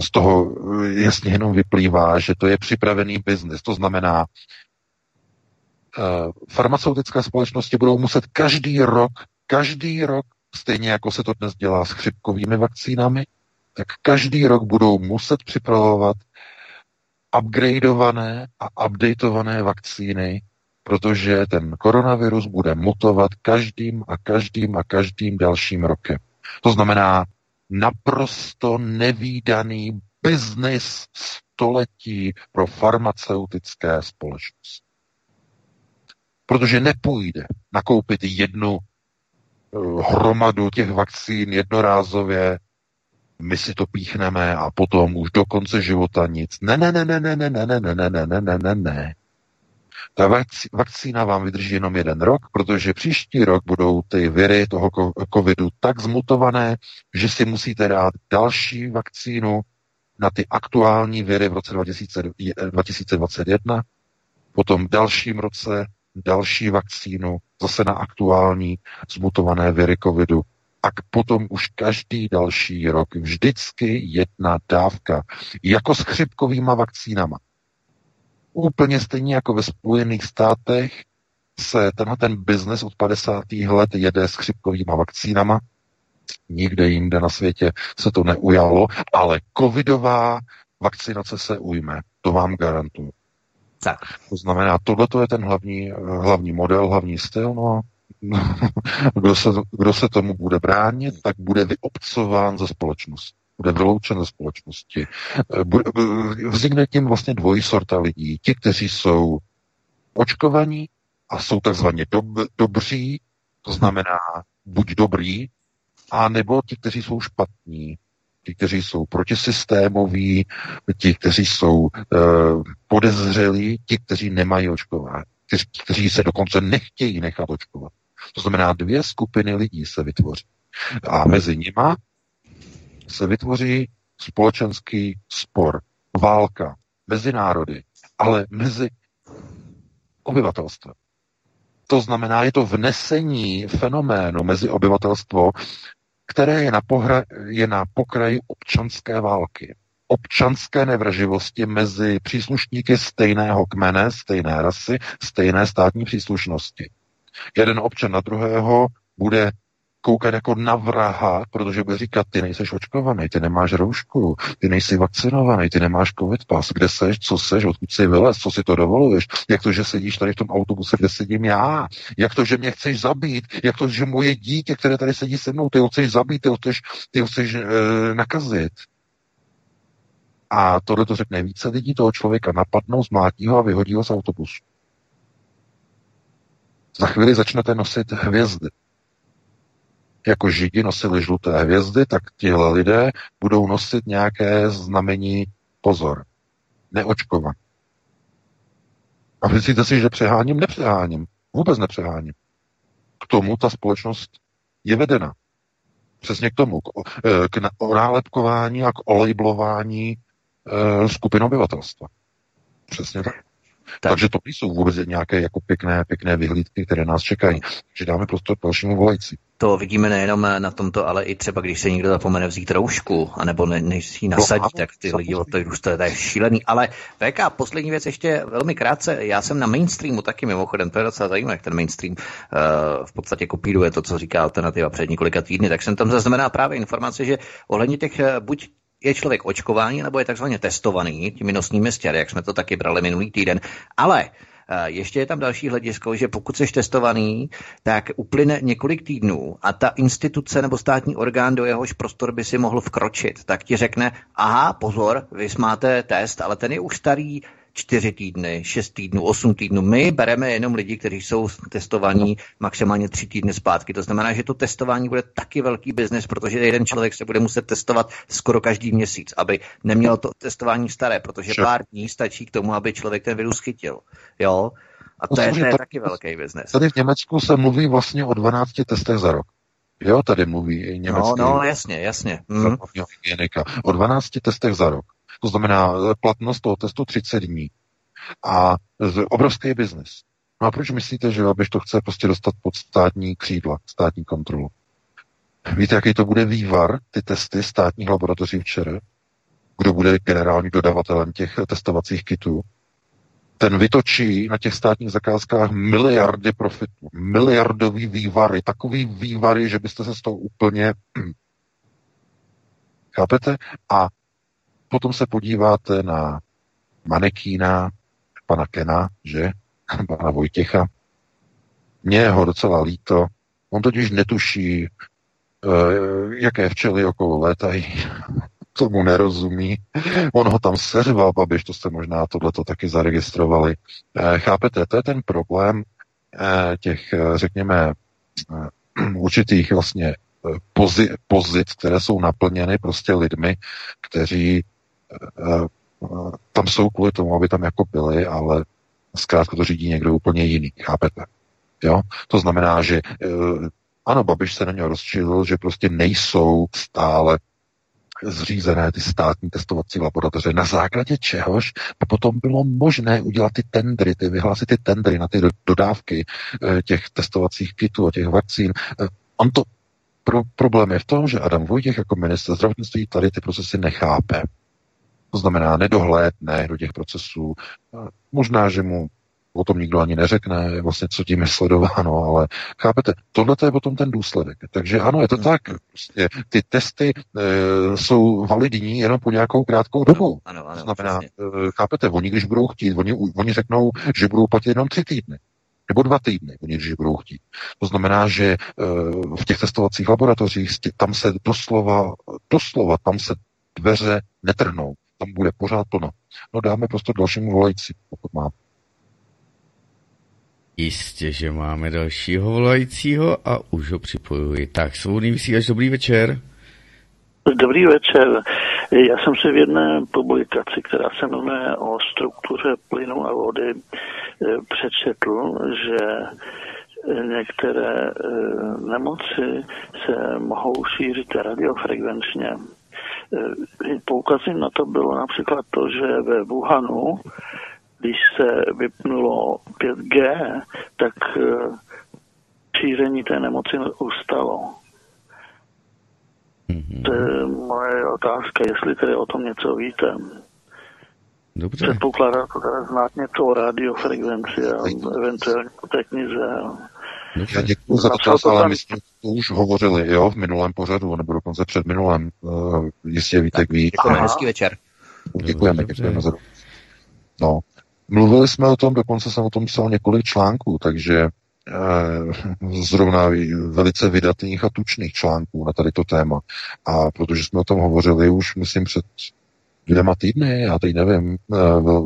Z toho jasně jenom vyplývá, že to je připravený biznis. To znamená, farmaceutické společnosti budou muset každý rok, každý rok stejně jako se to dnes dělá s chřipkovými vakcínami, tak každý rok budou muset připravovat upgradeované a updateované vakcíny, protože ten koronavirus bude mutovat každým a každým a každým dalším rokem. To znamená naprosto nevídaný biznis století pro farmaceutické společnosti. Protože nepůjde nakoupit jednu hromadu těch vakcín jednorázově, my si to píchneme a potom už do konce života nic. Ne, ne, ne, ne, ne, ne, ne, ne, ne, ne, ne, ne, ne, ne. Ta vakcína vám vydrží jenom jeden rok, protože příští rok budou ty viry toho covidu tak zmutované, že si musíte dát další vakcínu na ty aktuální viry v roce dva tisíce dvacet jedna, potom v dalším roce další vakcínu, zase na aktuální zmutované viry covidu. A potom už každý další rok vždycky jedna dávka. Jako s chřipkovýma vakcínama. Úplně stejně jako ve Spojených státech se tenhle ten biznes od padesátých let jede s chřipkovýma vakcínama. Nikde jinde na světě se to neujalo, ale covidová vakcinace se ujme. To vám garantuju. Tak. To znamená, tohle je ten hlavní, hlavní model, hlavní styl. No, kdo, se, kdo se tomu bude bránit, tak bude vyobcován ze společnosti, bude vyloučen ze společnosti. Vznikne tím vlastně dvojí sorta lidí. Ti, kteří jsou očkovaní a jsou takzvaně dob, dobří, to znamená buď dobrý, anebo ti, kteří jsou špatní. Ti, kteří jsou protisystémoví, ti, kteří jsou e, podezřelí, ti, kteří nemají očkování, kteří, kteří se dokonce nechtějí nechat očkovat. To znamená, dvě skupiny lidí se vytvoří. A mezi nima se vytvoří společenský spor, válka mezi národy, ale mezi obyvatelstvem. To znamená, je to vnesení fenoménu mezi obyvatelstvo, které je na, pohra, je na pokraji občanské války, občanské nevraživosti mezi příslušníky stejného kmene, stejné rasy, stejné státní příslušnosti. Jeden občan na druhého bude koukat jako na vraha, protože bude říkat, ty nejseš očkovaný, ty nemáš roušku, ty nejsi vakcinovaný, ty nemáš covid pas, kde seš, co seš, odkud jsi vylez, co si to dovoluješ, jak to, že sedíš tady v tom autobuse, kde sedím já, jak to, že mě chceš zabít, jak to, že moje dítě, které tady sedí se mnou, ty ho chceš zabít, ty ho chceš, ty ho chceš e, nakazit. A tohle to řekne více lidí, toho člověka napadnou, zmlátí ho a vyhodí ho z autobusu. Za chvíli začnete nosit hvězdy. Jako Židi nosili žluté hvězdy, tak tihle lidé budou nosit nějaké znamení pozor. Neočkovaný. A myslíte si, že přeháním? Nepřeháním. Vůbec nepřeháním. K tomu ta společnost je vedena. Přesně k tomu. K, k nálepkování a k olejblování e, skupin obyvatelstva. Přesně tak. Tak. Takže to nejsou vůbec nějaké jako pěkné, pěkné vyhlídky, které nás čekají. Takže dáme prostor dalšímu volající. To vidíme nejenom na tomto, ale i třeba, když se někdo zapomene vzít roušku, anebo ne, než si ji nasadí, no, tak ty lidi od toho růstají, to je šílený. Ale V K, poslední věc ještě velmi krátce. Já jsem na mainstreamu taky mimochodem, to je docela zajímavé, jak ten mainstream uh, v podstatě kopíruje to, co říká Alternativa před několika týdny, tak jsem tam zaznamenal právě informace, že ohledně těch uh, buď je člověk očkování, nebo je takzvaně testovaný těmi nosnými stěry, jak jsme to taky brali minulý týden. Ale ještě je tam další hledisko, že pokud jsi testovaný, tak uplyne několik týdnů a ta instituce nebo státní orgán, do jehož prostor by si mohl vkročit, tak ti řekne, aha, pozor, vy máte test, ale ten je už starý čtyři týdny, šest týdnů, osm týdnů. My bereme jenom lidi, kteří jsou testovaní maximálně tři týdny zpátky. To znamená, že to testování bude taky velký biznes, protože jeden člověk se bude muset testovat skoro každý měsíc, aby nemělo to testování staré, protože pár dní stačí k tomu, aby člověk ten virus chytil. Jo? A to, no, je, to je tady, taky velký biznes. Tady v Německu se mluví vlastně o dvanácti testech za rok. Jo, tady mluví německý. No, no, jasně, jasně. Mm. O dvanácti testech za rok. To znamená platnost toho testu třicet dní. A obrovský biznis. No a proč myslíte, že Babiš to chce prostě dostat pod státní křídla, státní kontrolu? Víte, jaký to bude vývar, ty testy státních laboratoří včera? Kdo bude generálním dodavatelem těch testovacích kitů? Ten vytočí na těch státních zakázkách miliardy profitů, miliardový vývary, takový vývary, že byste se z toho úplně... Chápete? A potom se podíváte na manekína, pana Kena, že? Pana Vojtěcha. Mně ho docela líto. On totiž netuší, jaké včely okolo létají. Tomu nerozumí. On ho tam seřval, Babiš, to jste možná tohleto taky zaregistrovali. Chápete, to je ten problém těch, řekněme, určitých vlastně pozi- pozic, které jsou naplněny prostě lidmi, kteří tam jsou kvůli tomu, aby tam jako byli, ale zkrátka to řídí někdo úplně jiný, chápete? Jo? To znamená, že ano, Babiš se na něj rozčilil, že prostě nejsou stále zřízené ty státní testovací laboratoře, na základě čehož by potom bylo možné udělat ty tendry, ty vyhlásit ty tendry na ty dodávky těch testovacích kitů a těch vakcín. On to pro, problém je v tom, že Adam Vojtěch jako ministr zdravotnictví tady ty procesy nechápe. To znamená, nedohlédne do těch procesů. Možná, že mu o tom nikdo ani neřekne, vlastně co tím je sledováno, ale chápete, tohle je potom ten důsledek. Takže ano, je to tak, prostě ty testy e, jsou validní jenom po nějakou krátkou dobu. Ano, ano, to znamená, e, chápete, oni když budou chtít, oni, oni řeknou, že budou platit jenom tři týdny, nebo dva týdny, oni když budou chtít. To znamená, že e, v těch testovacích laboratořích tam se doslova, doslova tam se dveře netrhnou, tam bude pořád plno. No dáme prostor dalšímu volající, pokud má. Jistě, že máme dalšího volajícího a už ho připojuji. Tak, svobodný vysílač, dobrý večer. Dobrý večer. Já jsem si v jedné publikaci, která se jmenuje o struktuře plynu a vody, přečetl, že některé nemoci se mohou šířit radiofrekvenčně. Poukazem na to bylo například to, že ve Wuhanu když se vypnulo pět gé, tak šíření té nemoci ustalo. Mm-hmm. To je moje otázka, jestli tedy o tom něco víte. Dobře. Předpokládá to teda znát něco o radiofrekvenci a eventuálně o té knize. Já děkuji za dotaz, ale my jsme to už hovořili, jo, v minulém pořadu, nebo dokonce před minulém. Uh, jistě víte, tak, ví. Děkujeme, hezký večer. Děkujeme, děkujeme za dotaz. No, mluvili jsme o tom, dokonce jsem o tom psal několik článků, takže eh, zrovna velice vydatných a tučných článků na tady to téma. A protože jsme o tom hovořili už, myslím, před dvěma týdny, já teď nevím,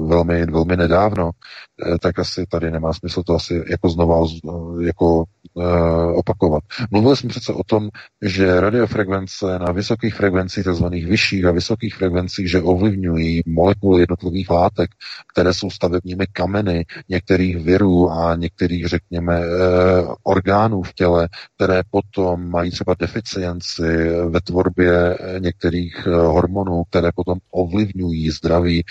velmi, velmi nedávno, tak asi tady nemá smysl to asi jako znova jako opakovat. Mluvili jsme přece o tom, že radiofrekvence na vysokých frekvencích, takzvaných vyšších a vysokých frekvencích, že ovlivňují molekuly jednotlivých látek, které jsou stavebními kameny některých virů a některých, řekněme, orgánů v těle, které potom mají třeba deficienci ve tvorbě některých hormonů, které potom ovlivňují zdraví,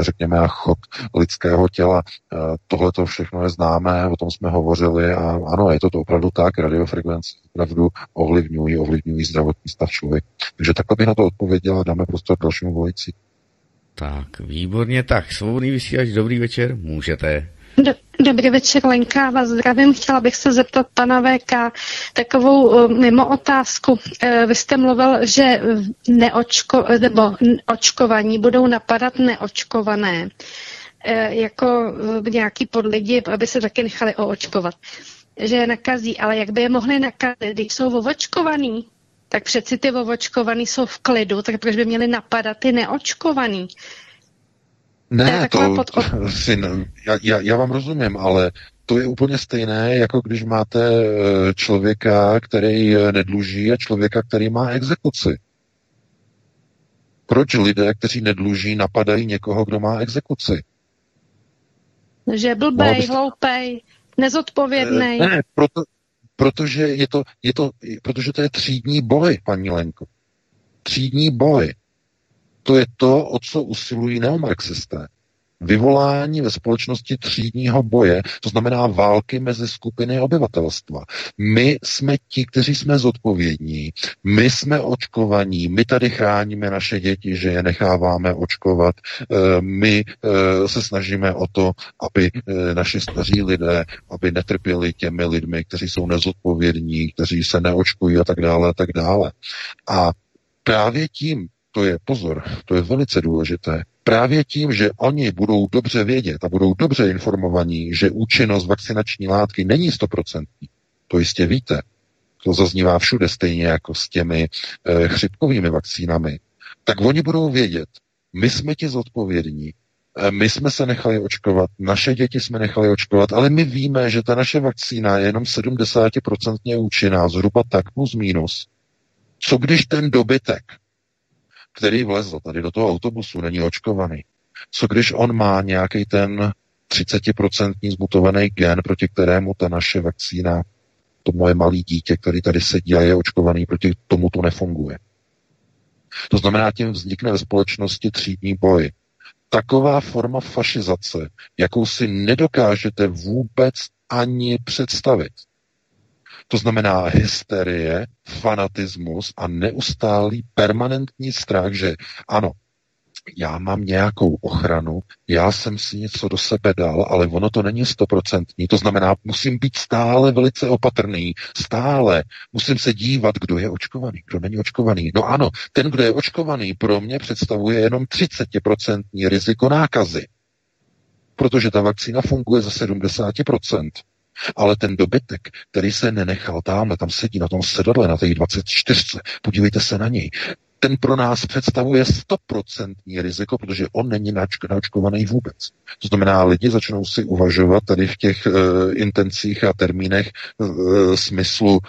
řekněme, a chod lidského těla. Tohle to všechno je známé, o tom jsme hovořili a ano, je to, to opravdu tak, radiofrekvence opravdu ovlivňují, ovlivňují zdravotní stav člověka. Takže takhle bych na to odpověděla, dáme prostor dalšímu volici. Tak, výborně, tak, svobodný vysílač, dobrý večer, můžete. Do, dobrý večer, Lenka, vás zdravím. Chtěla bych se zeptat pana V K takovou uh, mimo otázku. Uh, vy jste mluvil, že neočko, nebo očkovaní budou napadat neočkované. Uh, jako uh, nějaký podlidi, aby se taky nechali oočkovat. Že je nakazí, ale jak by je mohli nakazit, když jsou ovočkovaní? Tak přeci ty ovočkovaní jsou v klidu, tak proč by měli napadat ty neočkovaní? Ne, to, pod... syn, já, já, já vám rozumím, ale to je úplně stejné, jako když máte člověka, který nedluží a člověka, který má exekuci. Proč lidé, kteří nedluží, napadají někoho, kdo má exekuci? Že blbej, byste... hloupej, nezodpovědnej. Ne, proto, protože, je to, je to, protože to je třídní boj, paní Lenko. Třídní boj. To je to, o co usilují neomarxisté. Vyvolání ve společnosti třídního boje, to znamená války mezi skupiny obyvatelstva. My jsme ti, kteří jsme zodpovědní, my jsme očkovaní, my tady chráníme naše děti, že je necháváme očkovat, my se snažíme o to, aby naši staří lidé, aby netrpěli těmi lidmi, kteří jsou nezodpovědní, kteří se neočkují a tak dále a tak dále. A právě tím, to je, pozor, to je velice důležité. Právě tím, že oni budou dobře vědět a budou dobře informovaní, že účinnost vakcinační látky není stoprocentní. To jistě víte. To zaznívá všude stejně jako s těmi e, chřipkovými vakcínami. Tak oni budou vědět, my jsme ti zodpovědní, e, my jsme se nechali očkovat, naše děti jsme nechali očkovat, ale my víme, že ta naše vakcína je jenom sedmdesát procent účinná, zhruba tak plus minus. Co když ten dobytek, který vlezl tady do toho autobusu, není očkovaný. Co když on má nějaký ten třicet procent zmutovaný gen, proti kterému ta naše vakcína, to moje malé dítě, který tady sedí a je očkovaný, proti tomu to nefunguje. To znamená, tím vznikne ve společnosti třídní boj. Taková forma fašizace, jakou si nedokážete vůbec ani představit. To znamená hysterie, fanatismus a neustálý permanentní strach, že ano, já mám nějakou ochranu, já jsem si něco do sebe dal, ale ono to není stoprocentní. To znamená, musím být stále velice opatrný, stále musím se dívat, kdo je očkovaný, kdo není očkovaný. No ano, ten, kdo je očkovaný, pro mě představuje jenom třicet procent riziko nákazy, protože ta vakcína funguje za sedmdesát procent. Ale ten dobytek, který se nenechal tamhle, tam sedí na tom sedadle, na té dvacet čtyřce, podívejte se na něj, ten pro nás představuje stoprocentní riziko, protože on není naočkovaný vůbec. To znamená, lidi začnou si uvažovat tady v těch uh, intencích a termínech uh, smyslu, uh,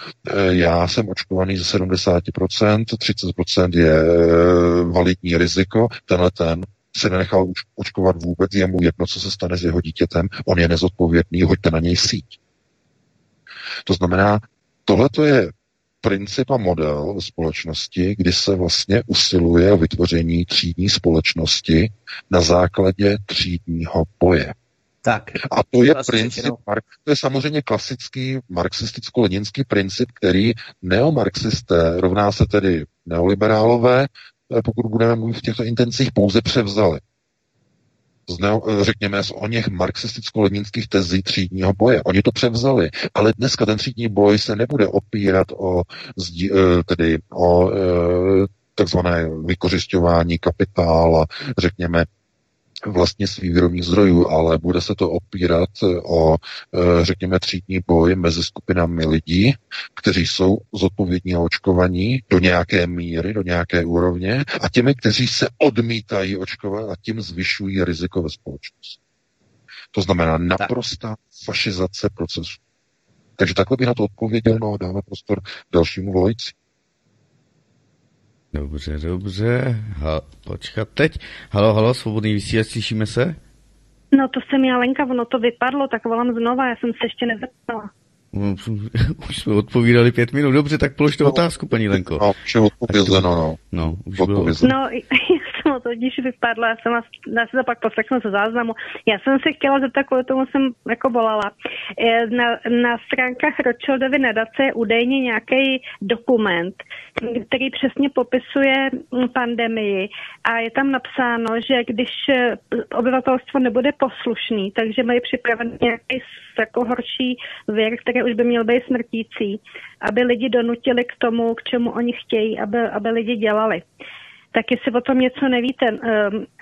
já jsem očkovaný ze sedmdesát procent, třicet procent je uh, validní riziko, tenhle ten se nenechal očkovat vůbec, je mu jedno, co se stane s jeho dítětem, on je nezodpovědný, hoďte na něj síť. To znamená, tohleto je princip a model společnosti, kdy se vlastně usiluje o vytvoření třídní společnosti na základě třídního boje. Tak. A to je princip, to je samozřejmě klasický marxisticko-leninský princip, který neomarxisté, rovná se tedy neoliberálové, pokud budeme mluvit v těchto intencích, pouze převzali. Z neo, řekněme z o něch marxisticko-leninských tezí třídního boje. Oni to převzali, ale dneska ten třídní boj se nebude opírat o, tedy o takzvané vykořisťování kapitála, řekněme, vlastně svých výrobních zdrojů, ale bude se to opírat o, řekněme, třídní boj mezi skupinami lidí, kteří jsou zodpovědní a očkovaní do nějaké míry, do nějaké úrovně, a těmi, kteří se odmítají očkovat a tím zvyšují riziko ve společnosti. To znamená naprostá fašizace procesu. Takže takhle by na to odpověděl, no a dáme prostor dalšímu volající. Dobře, dobře. Ha, počkat teď. Halo, halo, svobodný vysílač, slyšíme se? No to jsem já, Lenka, ono to vypadlo, tak volám znova, já jsem se ještě nezeptala. No, už jsme odpovídali pět minut. Dobře, tak polož tu no, otázku, paní Lenko. No, už je odpovězeno, no. No, už odpovězeno. No, já jsem o to když vypadla, já jsem vás, já se to pak poslechnu ze záznamu. Já jsem se chtěla zeptat, kvůli tomu jsem jako volala. Na, na stránkách Rothschildovy nadace je údajně nějaký dokument, který přesně popisuje pandemii a je tam napsáno, že když obyvatelstvo nebude poslušný, takže mají připraven nějaký jako horší věr, který už by měl být smrtící, aby lidi donutili k tomu, k čemu oni chtějí, aby, aby lidi dělali. Tak jestli o tom něco nevíte. Um,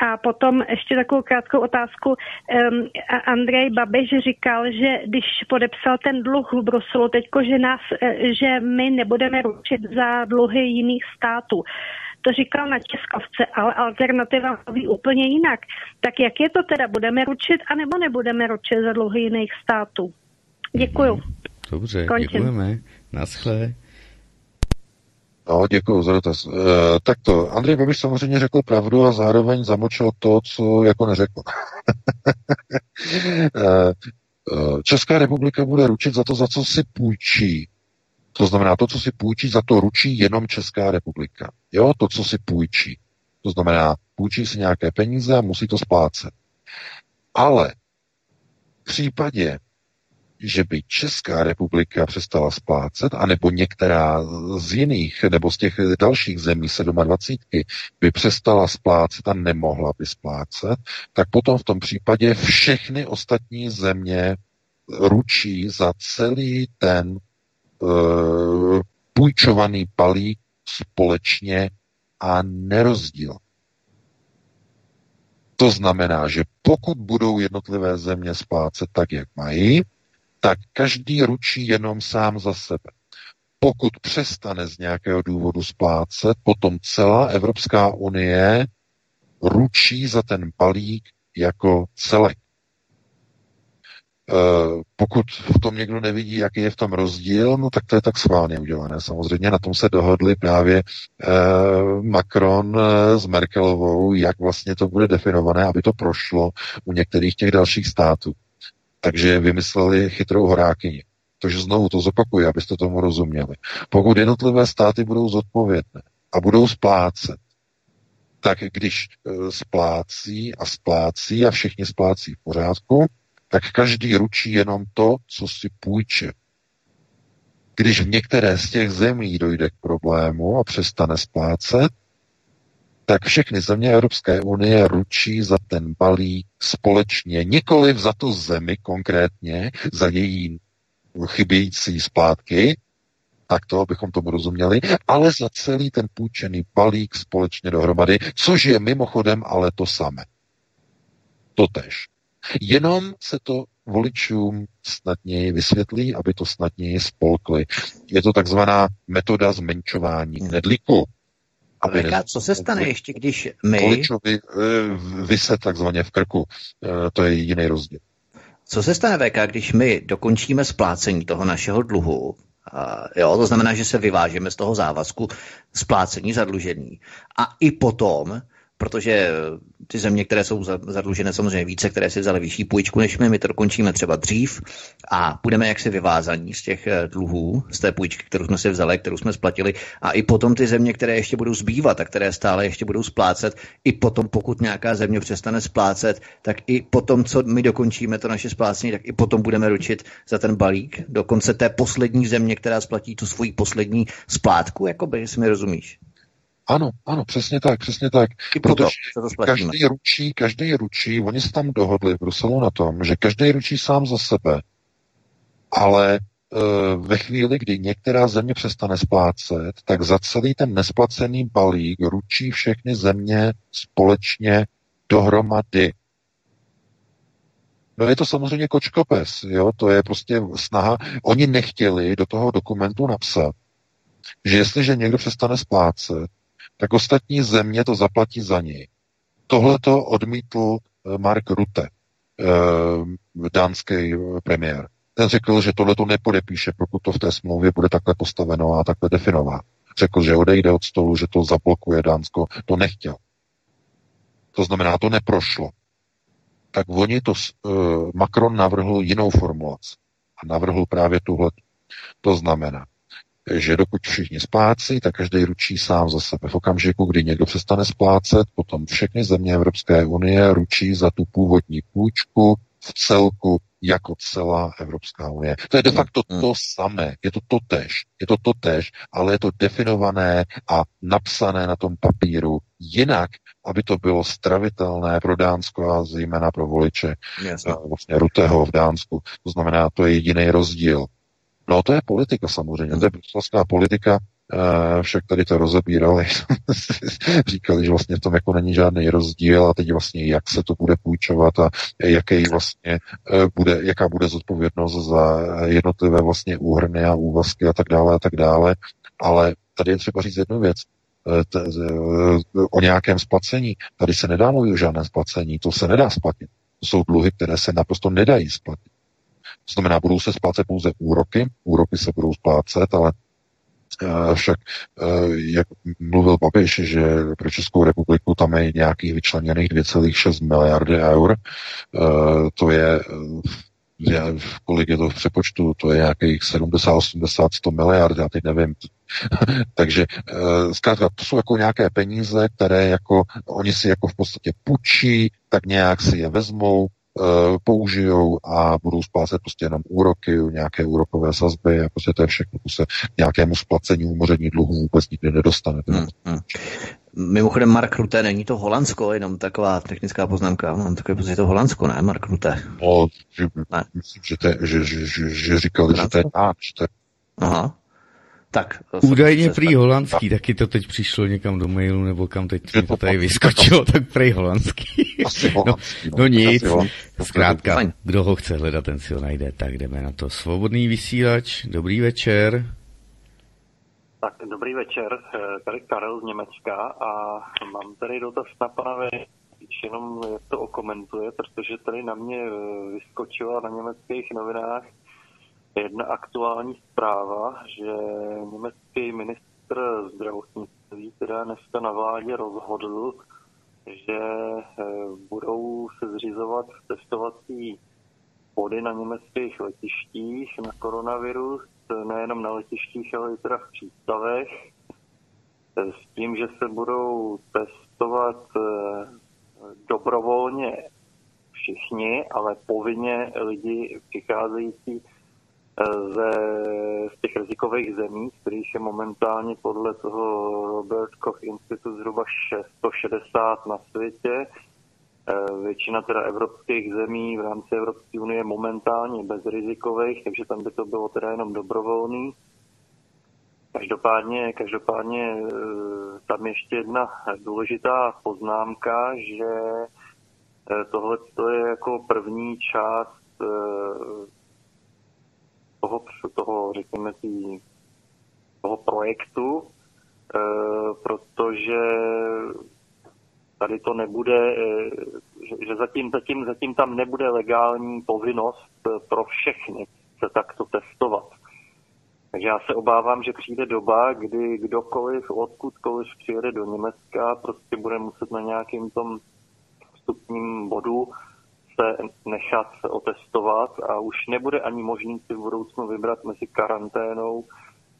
a potom ještě takovou krátkou otázku. Um, Andrej Babiš říkal, že když podepsal ten dluh v Bruselu teďko, že, nás, že my nebudeme ručit za dluhy jiných států. To říkal na tiskovce, ale alternativa mluví úplně jinak. Tak jak je to teda? Budeme ručit anebo nebudeme ručit za dluhy jiných států? Děkuju. Dobře, končím. Děkujeme. Naschle. No, děkuju za dotaz. E, tak to, Andrej Babiš samozřejmě řekl pravdu a zároveň zamlčel to, co jako neřekl. e, Česká republika bude ručit za to, za co si půjčí. To znamená, to, co si půjčí, za to ručí jenom Česká republika. Jo, to, co si půjčí. To znamená, půjčí si nějaké peníze a musí to splácet. Ale v případě, že by Česká republika přestala splácet, anebo některá z jiných, nebo z těch dalších zemí dvacet sedm by přestala splácet a nemohla by splácet, tak potom v tom případě všechny ostatní země ručí za celý ten uh, půjčovaný balík společně a nerozdíl. To znamená, že pokud budou jednotlivé země splácet tak, jak mají, tak každý ručí jenom sám za sebe. Pokud přestane z nějakého důvodu splácet, potom celá Evropská unie ručí za ten balík jako celek. E, pokud v tom někdo nevidí, jaký je v tom rozdíl, no tak to je tak schválně udělané. Samozřejmě na tom se dohodli právě e, Macron s Merkelovou, jak vlastně to bude definované, aby to prošlo u některých těch dalších států. Takže vymysleli chytrou horákyni. Takže znovu to zopakuju, abyste tomu rozuměli. Pokud jednotlivé státy budou zodpovědné a budou splácet, tak když splácí a splácí a všichni splácí v pořádku, tak každý ručí jenom to, co si půjče. Když v některé z těch zemí dojde k problému a přestane splácet, tak všechny země Evropské unie ručí za ten balík společně, nikoliv za tu zemi konkrétně, za její chybějící splátky, tak to, abychom tomu rozuměli, ale za celý ten půjčený balík společně dohromady, což je mimochodem ale to samé. Totéž. Jenom se to voličům snadněji vysvětlí, aby to snadněji spolkli. Je to takzvaná metoda zmenšování knedlíku. A Amerika, co se stane ještě, když my... Voličovi vyset takzvaně v krku. To je jiný rozdíl. Co se stane, V K, když my dokončíme splácení toho našeho dluhu? Jo, to znamená, že se vyvážeme z toho závazku splácení zadlužení. A i potom protože ty země, které jsou zadlužené samozřejmě více, které si vzaly vyšší půjčku než my, my to dokončíme třeba dřív a budeme jaksi vyvázaní z těch dluhů, z té půjčky, kterou jsme si vzali, kterou jsme splatili a i potom ty země, které ještě budou zbývat a které stále ještě budou splácet, i potom, pokud nějaká země přestane splácet, tak i potom, co my dokončíme to naše splácení, tak i potom budeme ručit za ten balík do konce té poslední země, která splatí tu svoji poslední splátku, jakoby, jestli mi rozumíš. Ano, ano, přesně tak, přesně tak. Protože každý ručí, každý ručí, oni se tam dohodli v Bruselu na tom, že každý ručí sám za sebe, ale e, ve chvíli, kdy některá země přestane splácet, tak za celý ten nesplacený balík ručí všechny země společně dohromady. No je to samozřejmě kočkopes, jo, to je prostě snaha, oni nechtěli do toho dokumentu napsat, že jestliže někdo přestane splácet, tak ostatní země to zaplatí za něj. Tohle to odmítl Mark Rutte, dánský premiér. Ten řekl, že tohle to nepodepíše, pokud to v té smlouvě bude takhle postaveno a takhle definováno. Řekl, že odejde od stolu, že to zablokuje Dánsko. To nechtěl. To znamená, to neprošlo. Tak oni to, Macron navrhl jinou formulaci. A navrhl právě tuhle. To znamená, že dokud všichni splácí, tak každý ručí sám za sebe. V okamžiku, kdy někdo přestane splácet, potom všechny země Evropské unie ručí za tu původní půjčku v celku jako celá Evropská unie. To je de facto to samé, je to totéž, je to totéž, ale je to definované a napsané na tom papíru jinak, aby to bylo stravitelné pro Dánsko a zejména pro voliče yes. vlastně Rutteho v Dánsku. To znamená, to je jediný rozdíl. No to je politika samozřejmě, to je bruselská politika, však tady to rozebírali, říkali, že vlastně v tom jako není žádný rozdíl a teď vlastně jak se to bude půjčovat a jaký vlastně bude, jaká bude zodpovědnost za jednotlivé vlastně úhrny a úvazky a tak dále a tak dále, ale tady je třeba říct jednu věc. O nějakém splacení, tady se nedá mluvit o žádném splacení, to se nedá splatit, to jsou dluhy, které se naprosto nedají splatit. To znamená, budou se splácet pouze úroky, úroky se budou splácet, ale uh, však, uh, jak mluvil Babiš, že pro Českou republiku tam je nějakých vyčleněných dvě celé šest miliardy eur, uh, to je, je, kolik je to v přepočtu, to je nějakých sedmdesát, osmdesát, sto miliard, já teď nevím. Takže uh, zkrátka, to jsou jako nějaké peníze, které jako, oni si jako v podstatě půjčí, tak nějak si je vezmou, použijou a budou splácet prostě jenom úroky, nějaké úrokové sazby a prostě to je všechno, to se nějakému splacení, umoření dluhů vůbec nikdy nedostane. Hmm, hmm. Mimochodem Mark Rutte, není to Holandsko, jenom taková technická poznámka, mám takový pocit, je to Holandsko, ne Mark Rutte? No, že, ne. Myslím, že, te, že, že, že, že říkali, že to je náč. Te... Aha. Tak, údajně prý stav... holandský, taky to teď přišlo někam do mailu, nebo kam teď to, to tady vyskočilo, tak prý holandský. No, no nic, zkrátka, kdo ho chce hledat, ten si ho najde. Tak jdeme na to. Svobodný vysílač, dobrý večer. Tak, dobrý večer, tady Karel z Německa a mám tady dotaz na pana Vejš, jenom jak to okomentuje, protože tady na mě vyskočila na německých novinách jedna aktuální zpráva, že německý ministr zdravotnictví, teda dneska na vládě rozhodl, že budou se zřizovat testovací body na německých letištích na koronavirus, nejenom na letištích, ale i teda v přístavech, s tím, že se budou testovat dobrovolně všichni, ale povinně lidi přicházející Ze, z těch rizikových zemí, kterých je momentálně podle toho Robert Koch Institute zhruba sto šedesát na světě. Většina teda evropských zemí v rámci Evropské unie je momentálně bez rizikových, takže tam by to bylo teda jenom dobrovolný. Každopádně, každopádně tam ještě jedna důležitá poznámka, že tohle je jako první část toho, toho, řekněme, tý, toho projektu, e, protože tady to nebude, e, že, že zatím, zatím, zatím tam nebude legální povinnost pro všechny se takto testovat. Takže já se obávám, že přijde doba, kdy kdokoliv odkudkoliv přijede do Německa, prostě bude muset na nějakým tom vstupním bodu se nechat otestovat a už nebude ani možný si v budoucnu vybrat mezi karanténou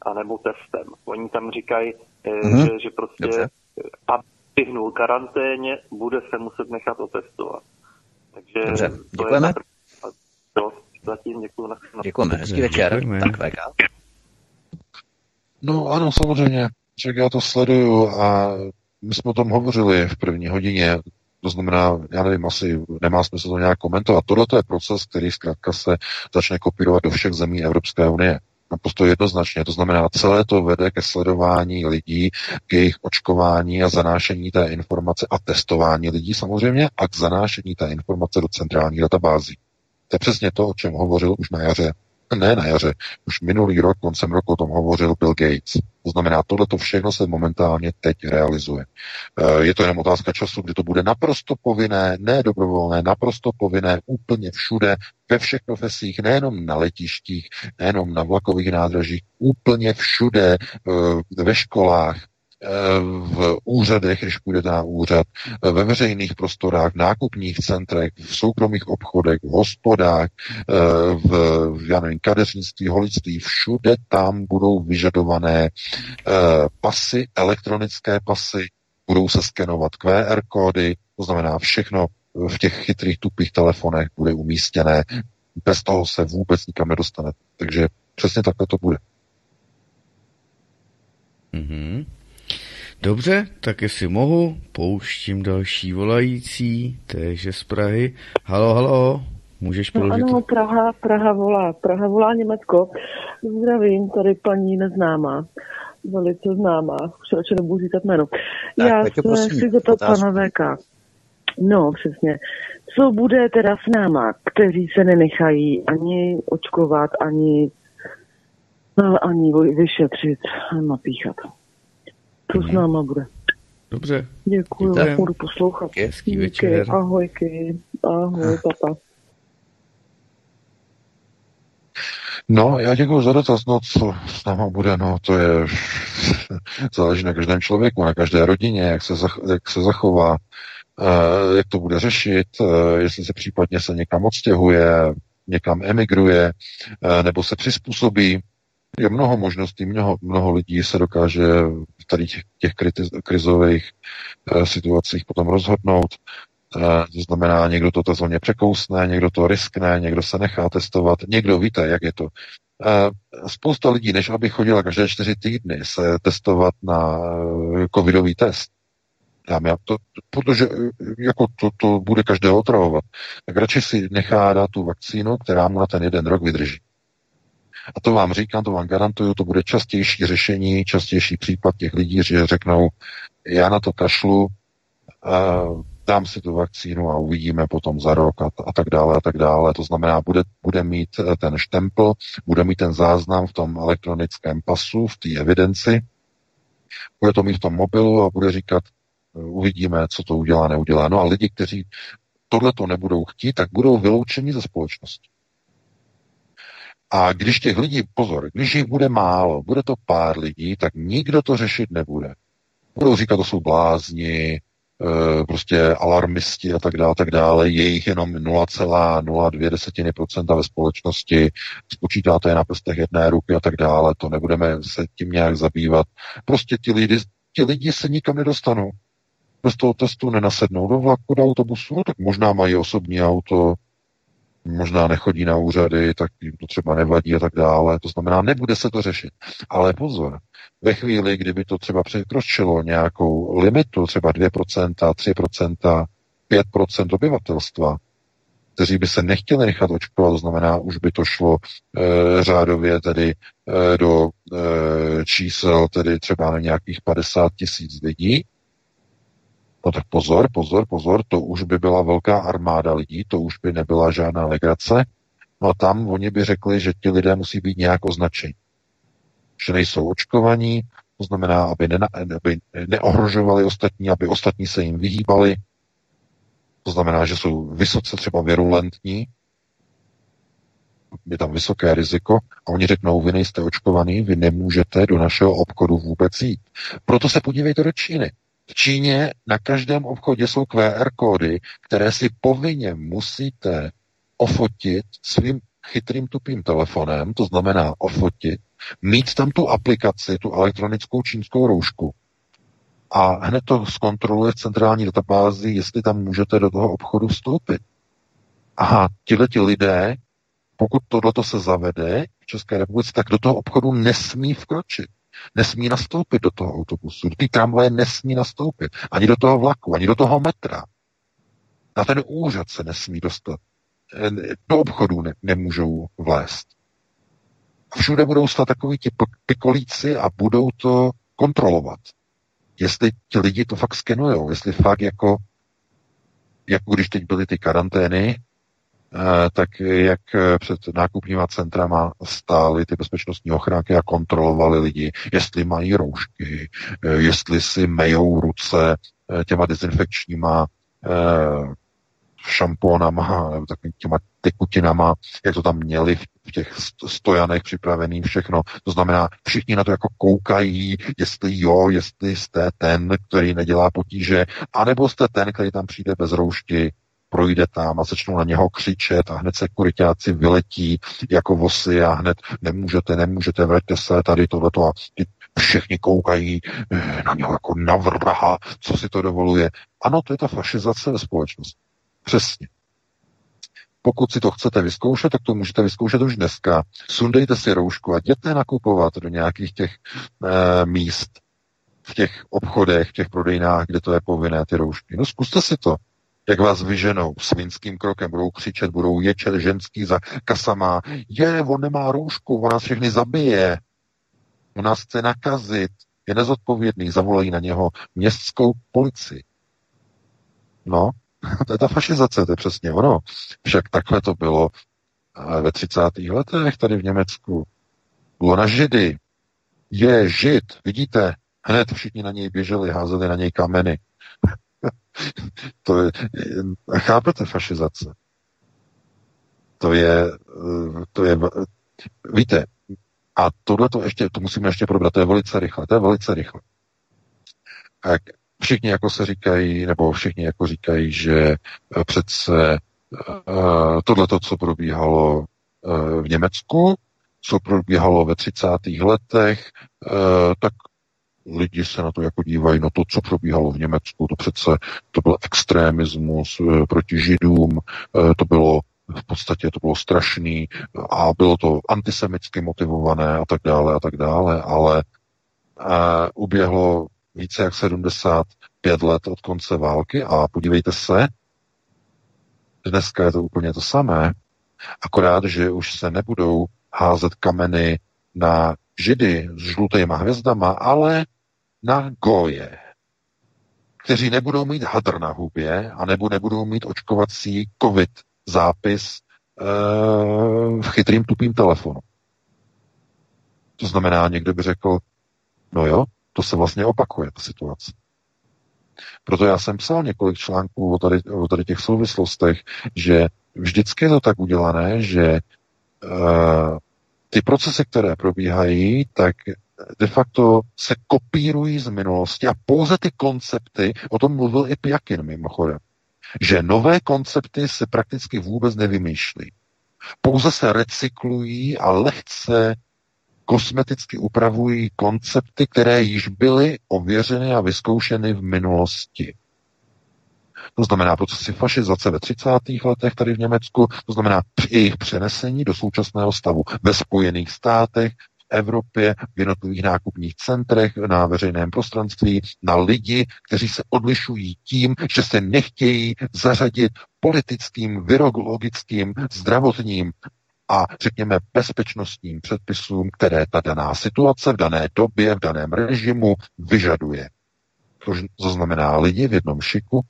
a nebo testem. Oni tam říkají, mm-hmm. že, že prostě Dobře. aby vyhnul karanténě, bude se muset nechat otestestovat. Takže Dobře, děkujeme. To zatím děkuju. Na... Děkujeme, hezký večer. Děkujeme. Tak, V K. No ano, samozřejmě, že já to sleduju a my jsme o tom hovořili v první hodině. To znamená, já nevím, asi nemá smysl to nějak komentovat. Tohle je proces, který zkrátka se začne kopírovat do všech zemí Evropské unie. Naprosto jednoznačně. To znamená, celé to vede ke sledování lidí, k jejich očkování a zanášení té informace a testování lidí samozřejmě a k zanášení té informace do centrální databází. To je přesně to, o čem hovořil už na jaře. Ne na jaře. Už minulý rok, koncem roku o tom hovořil Bill Gates. To znamená, tohleto všechno se momentálně teď realizuje. Je to jenom otázka času, kdy to bude naprosto povinné, ne dobrovolné, naprosto povinné úplně všude, ve všech profesích, nejenom na letištích, nejenom na vlakových nádražích, úplně všude, ve školách, v úřadech, když půjdete na úřad, ve veřejných prostorách, v nákupních centrech, v soukromých obchodech, v hospodách, v já nevím, kadeřnictví, holictví, všude tam budou vyžadované pasy, elektronické pasy, budou se skenovat Q R kódy, to znamená všechno v těch chytrých tupých telefonech bude umístěné, bez toho se vůbec nikam nedostanete. Takže přesně takhle to bude. Mhm. Dobře, tak jestli mohu, pouštím další volající, téže z Prahy. Halo, halo, můžeš položit? No ano, Praha, Praha volá, Praha volá Německo. Zdravím, tady paní neznámá, velice známá, už radši nebudu říkat jméno. Tak, Já tak se prosím, chci zeptat pana V K. No, přesně. Co bude teda s náma, kteří se nenechají ani očkovat, ani, ani vyšetřit, napíchat? To s náma bude. Dobře. Děkuju, budu poslouchat. Hezký večer. Ahojky. Ahoj, papa. No, já děkuju za dotaz. No, co s náma bude, no, to je... záleží na každém člověku, na každé rodině, jak se, jak se zachová, jak to bude řešit, jestli se případně se někam odstěhuje, někam emigruje, nebo se přizpůsobí. Je mnoho možností, mnoho, mnoho lidí se dokáže v tady těch, těch kritiz- krizových e, situacích potom rozhodnout. E, to znamená, někdo to takzvaně překousne, někdo to riskne, někdo se nechá testovat, někdo víte, jak je to. E, spousta lidí, než aby chodila každé čtyři týdny se testovat na e, covidový test, Dám já to, protože jako to, to bude každého otravovat, tak radši si nechá dát tu vakcínu, která mu na ten jeden rok vydrží. A to vám říkám, to vám garantuju, to bude častější řešení, častější případ těch lidí, že řeknou, já na to kašlu, dám si tu vakcínu a uvidíme potom za rok a, a tak dále a tak dále. To znamená, bude, bude mít ten štempl, bude mít ten záznam v tom elektronickém pasu, v té evidenci, bude to mít v tom mobilu a bude říkat, uvidíme, co to udělá, neudělá. No a lidi, kteří tohleto nebudou chtít, tak budou vyloučeni ze společnosti. A když těch lidí, pozor, když jich bude málo, bude to pár lidí, tak nikdo to řešit nebude. Budou říkat, to jsou blázni, prostě alarmisti a tak dále, tak dále. Je jich jenom nula celá nula dva procenta ve společnosti, spočítáte je na prstech jedné ruky a tak dále, to nebudeme se tím nějak zabývat. Prostě ti lidi, ti lidi se nikam nedostanou. Bez toho testu nenasednou do vlaku, do autobusu, no tak možná mají osobní auto, možná nechodí na úřady, tak jim to třeba nevadí a tak dále. To znamená, nebude se to řešit. Ale pozor, ve chvíli, kdyby to třeba překročilo nějakou limitu, třeba dvě procenta, tři procenta, pět procent obyvatelstva, kteří by se nechtěli nechat očkovat, to znamená, už by to šlo e, řádově tedy e, do e, čísel tedy třeba na nějakých padesát tisíc lidí, no tak pozor, pozor, pozor, to už by byla velká armáda lidí, to už by nebyla žádná legrace. No a tam oni by řekli, že ti lidé musí být nějak označeni. Že nejsou očkovaní, to znamená, aby, ne, aby neohrožovali ostatní, aby ostatní se jim vyhýbali. To znamená, že jsou vysoce třeba virulentní. je tam vysoké riziko a oni řeknou, vy nejste očkovaný, vy nemůžete do našeho obchodu vůbec jít. Proto se podívejte do Číny. V Číně na každém obchodě jsou kvé er kódy, které si povinně musíte ofotit svým chytrým tupým telefonem, to znamená ofotit, mít tam tu aplikaci, tu elektronickou čínskou roušku a hned to zkontroluje v centrální databázi, jestli tam můžete do toho obchodu vstoupit. Aha, tihleti lidé, pokud tohleto se zavede v České republice, tak do toho obchodu nesmí vkročit. Nesmí nastoupit do toho autobusu, do té tramvaje nesmí nastoupit, ani do toho vlaku, ani do toho metra. Na ten úřad se nesmí dostat. Do obchodu ne- nemůžou vlézt. Všude budou stát takoví ti pikolíci a budou to kontrolovat. Jestli ti lidi to fakt skenujou, jestli fakt jako, jako když teď byly ty karantény, tak jak před nákupníma centrama stály ty bezpečnostní ochránky a kontrolovali lidi, jestli mají roušky, jestli si mejou ruce těma dezinfekčníma šampónama nebo těma tekutinama, jak to tam měli v těch stojanech připravených všechno. To znamená, všichni na to jako koukají, jestli jo, jestli jste ten, který nedělá potíže, anebo jste ten, který tam přijde bez roušky, projde tam a začnou na něho křičet a hned sekuritáci vyletí jako vosy a hned nemůžete, nemůžete, vraťte se tady tohleto a všichni koukají na něho jako na vraha, co si to dovoluje. Ano, to je ta fašizace ve společnosti. Přesně. Pokud si to chcete vyzkoušet, tak to můžete vyzkoušet už dneska. Sundejte si roušku a jděte nakupovat do nějakých těch e, míst v těch obchodech, v těch prodejnách, kde to je povinné, ty roušky. No zkuste si to. Jak vás vyženou svinským krokem, budou křičet, budou ječet ženský za kasama. Je, on nemá roušku, on nás všechny zabije. On nás chce nakazit. Je nezodpovědný, zavolají na něho městskou policii. No, to je ta fašizace, to je přesně ono. Však takhle to bylo ve třicátých letech tady v Německu. Bylo na Židy. Je Žid, vidíte, hned všichni na něj běželi, házeli na něj kameny. To je, chápete fašizace? To je, to je, víte, a tohle to ještě, to musíme ještě probrat, to je velice rychle, to je velice rychle. Tak všichni jako se říkají, nebo všichni jako říkají, že přece uh, tohleto, co probíhalo uh, v Německu, co probíhalo ve třicátých letech, uh, tak lidi se na to jako dívají, no to, co probíhalo v Německu, to přece, to byl extremismus proti Židům, to bylo v podstatě, to bylo strašný a bylo to antisemicky motivované a tak dále a tak dále, ale a, uběhlo více jak sedmdesát pět let od konce války a podívejte se, dneska je to úplně to samé, akorát, že už se nebudou házet kameny na Židy s žlutýma hvězdama, ale na goje, kteří nebudou mít hadr na hubě a nebo nebudou mít očkovací covid zápis e, v chytrým tupým telefonu. To znamená, někdo by řekl, no jo, to se vlastně opakuje, ta situace. Proto já jsem psal několik článků o tady, o tady těch souvislostech, že vždycky je to tak udělané, že e, ty procesy, které probíhají, tak de facto se kopírují z minulosti a pouze ty koncepty, o tom mluvil i Pjakin mimochodem, že nové koncepty se prakticky vůbec nevymýšlí. Pouze se recyklují a lehce kosmeticky upravují koncepty, které již byly ověřeny a vyzkoušeny v minulosti. To znamená procesy fašizace ve třicátých letech tady v Německu, to znamená jejich přenesení do současného stavu ve Spojených státech, v Evropě, v jednotlivých nákupních centrech, na veřejném prostranství, na lidi, kteří se odlišují tím, že se nechtějí zařadit politickým, virologickým, zdravotním a řekněme bezpečnostním předpisům, které ta daná situace v dané době, v daném režimu vyžaduje. To znamená lidi v jednom šiku,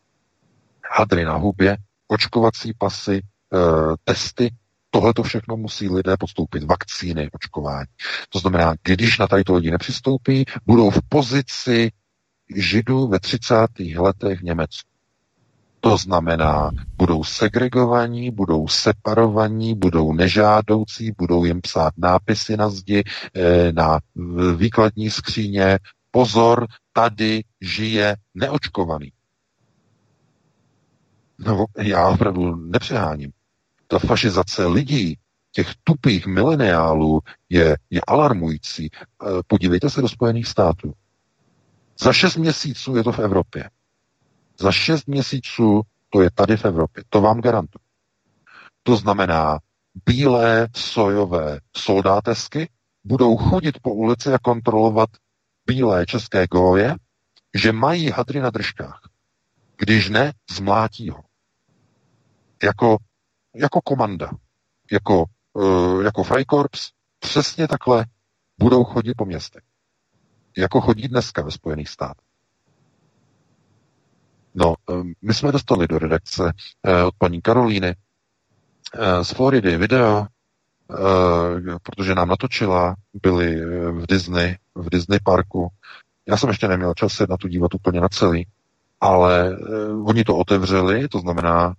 hadry na hubě, očkovací pasy, e, testy, tohle to všechno musí lidé podstoupit, vakcíny, očkování. To znamená, když na tady to lidi nepřistoupí, budou v pozici Židů ve třicátých letech v Německu. To znamená, budou segregovaní, budou separovaní, budou nežádoucí, budou jim psát nápisy na zdi, na výkladní skříně. Pozor, tady žije neočkovaný. No, já opravdu nepřeháním. Ta fašizace lidí, těch tupých mileniálů, je, je alarmující. Podívejte se do Spojených států. Za šest měsíců je to v Evropě. Za šest měsíců to je tady v Evropě. To vám garantuju. To znamená, bílé sojové soldátesky budou chodit po ulici a kontrolovat bílé české góje, že mají hadry na držkách. Když ne, zmlátí ho. Jako, jako komanda. Jako, uh, jako Freikorps. Přesně takhle budou chodit po městech. Jako chodí dneska ve Spojených státech. No, my jsme dostali do redakce od paní Karolíny z Floridy video, protože nám natočila, byli v Disney, v Disney parku. Já jsem ještě neměl čas se na to dívat úplně na celý, ale oni to otevřeli, to znamená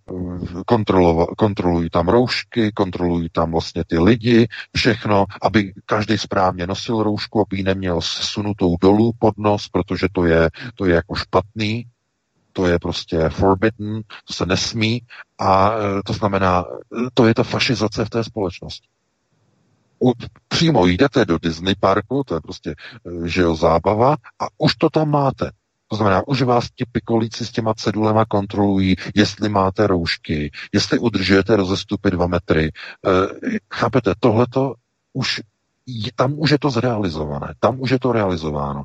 kontrolo, kontrolují tam roušky, kontrolují tam vlastně ty lidi, všechno, aby každý správně nosil roušku, aby ji neměl sunutou dolů pod nos, protože to je, to je jako špatný. To je prostě forbidden, to se nesmí a to znamená, to je ta fašizace v té společnosti. U, přímo jdete do Disney parku, to je prostě, že jo, zábava a už to tam máte. To znamená, už vás ti pikolíci s těma cedulema kontrolují, jestli máte roušky, jestli udržujete rozestupy dva metry. E, chápete, tohleto už, tam už je to zrealizované, tam už je to realizováno.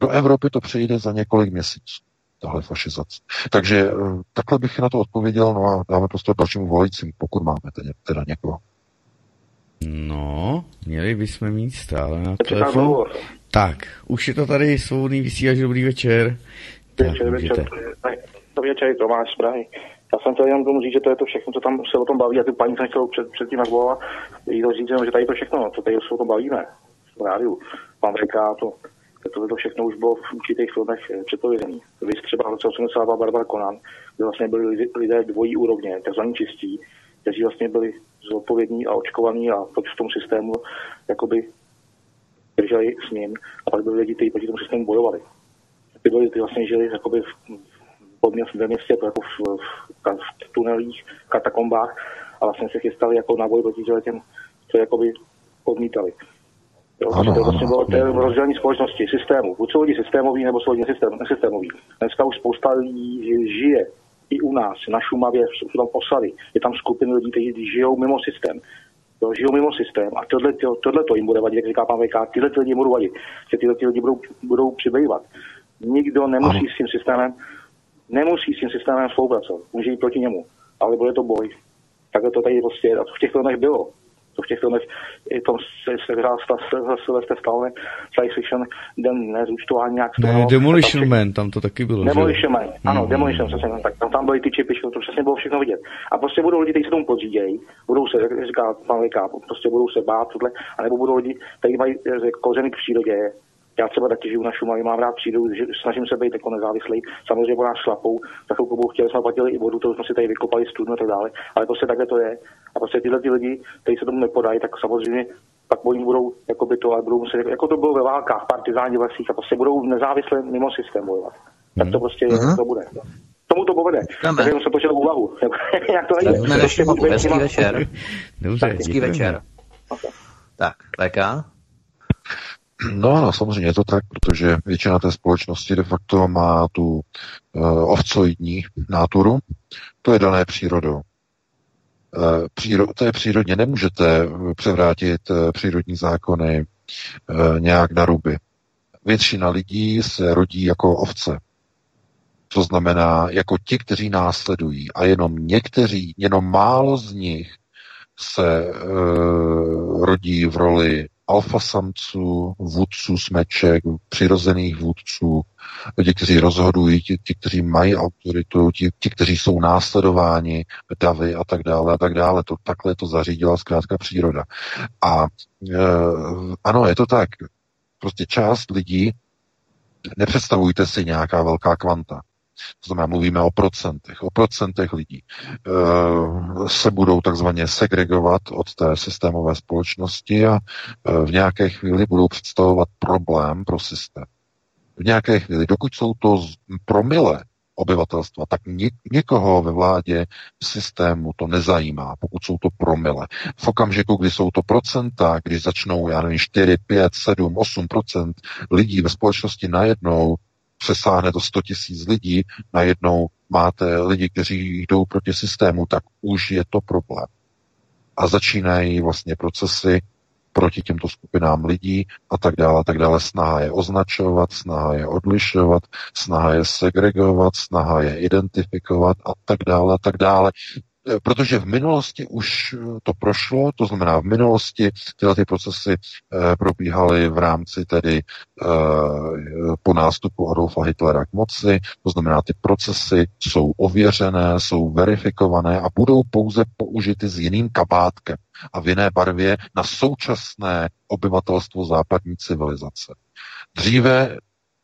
Do Evropy to přijde za několik měsíců. Tahle fašizace. Takže takhle bych na to odpověděl, no a dáme prostor dalšímu volajícím, pokud máme teda, teda někoho. No, měli bychom mít stále na telefon. Tak, už je to tady svobodný vysílač, dobrý večer. Večer, tak, večer. Dobrý večer, Tomáš z Prahy. Já jsem chtěl jenom tomu říct, že to je to všechno, co tam se o tom baví, a ty paní jsem chtěl před, před tím, jak volala, jí to říct, že tady to všechno, co tady se o tom bavíme, v rádiu, pan říká to. To by to všechno už bylo v určitých filmech předpovězený. Víš, třeba v roce osmdesát dva Barbara Conan, kde vlastně byli lidé dvojí úrovně, takzvaní čistí, kteří vlastně byli zodpovědní a očkovaní a proti tomu systému jakoby drželi s ním a pak byli lidi, kteří proti tomu systému bojovali. Ty byli, ty vlastně žili jakoby ve městě, jako v, v, v tunelích, katakombách a vlastně se chystali jako na boj proti těm, co jakoby odmítali. Jo, ano, to, vlastně bylo, to je rozdělení společnosti, systému. Buď jsou lidi systémoví, nebo jsou lidi nesystémoví. Dneska už spousta lidí žije i u nás, na Šumavě, jsou tam osady. Je tam skupiny lidí, kteří žijou mimo systém. Jo, žijou mimo systém a tohle, tohle to jim bude vadit, jak říká pan Vejka, tyhle lidi budou vadit, že tyhle lidi budou, budou přibývat. Nikdo nemusí ano. s tím systémem, nemusí s tím systémem spolupracovat, může jít proti němu, ale bude to boj. Takhle to tady prostě, a to v těch filmech bylo. To v těch filmech, i tom se hrál Sylvester Stallone, Science Fiction, den nezúčtování nějak z toho. Ne, Demolition Man, tam to taky bylo. Demolition Man, ano, Demolition, přesně, tak tam, tam byly ty čipy, to přesně bylo všechno vidět. A prostě budou lidi, kteří se tomu podřídějí, budou se, jak říká pan Vejka, prostě budou se bát, tohle, anebo budou lidi, kteří mají kořeny k přírodě. Já třeba taky žiju na Šumavě, mám rád přírodu, snažím se být jako nezávislý, samozřejmě po nás šlapou, za chvilku budou chtěli, jsme platili i vodu, to jsme si tady vykopali, studno a tak dále, ale prostě takhle to je. A prostě tyhle ty lidi, kteří se tomu nepodají, tak samozřejmě pak oni budou, jako by to, ale budou muset, jako to bylo ve válkách, partizáni v lesích, a prostě budou nezávisle mimo systém bojovat. Tak to prostě mm-hmm. to bude. Tomu to povede, takže jsem počal úvahu. Jak to nejde. Hezký večer. Hezký večer. Tak, Léka. No ano, samozřejmě je to tak, protože většina té společnosti de facto má tu uh, ovcoidní náturu. To je dané přírodou. Uh, příro, to je přírodně. Nemůžete převrátit uh, přírodní zákony uh, nějak na ruby. Většina lidí se rodí jako ovce. To znamená jako ti, kteří následují. A jenom někteří, jenom málo z nich se uh, rodí v roli alfasamců, vůdců smeček, přirozených vůdců, ti, kteří rozhodují, ti, ti kteří mají autoritu, ti, ti, kteří jsou následováni, davy a tak dále a tak dále. To, takhle to zařídila zkrátka příroda. A e, ano, je to tak. Prostě část lidí, nepředstavujte si nějaká velká kvanta, to znamená mluvíme o procentech, o procentech lidí, se budou takzvaně segregovat od té systémové společnosti a v nějaké chvíli budou představovat problém pro systém. V nějaké chvíli, dokud jsou to promile obyvatelstva, tak někoho ve vládě v systému to nezajímá, pokud jsou to promile. V okamžiku, kdy jsou to procenta, když začnou, já nevím, čtyři, pět, sedm, osm procent lidí ve společnosti najednou přesáhne to sto tisíc lidí, najednou máte lidi, kteří jdou proti systému, tak už je to problém. A začínají vlastně procesy proti těmto skupinám lidí a tak dále, a tak dále. Snaha je označovat, snaha je odlišovat, snaha je segregovat, snaha je identifikovat a tak dále, a tak dále. Protože v minulosti už to prošlo, to znamená v minulosti tyhle ty procesy eh, probíhaly v rámci tedy eh, po nástupu Adolfa Hitlera k moci, to znamená ty procesy jsou ověřené, jsou verifikované a budou pouze použity s jiným kabátkem a v jiné barvě na současné obyvatelstvo západní civilizace. Dříve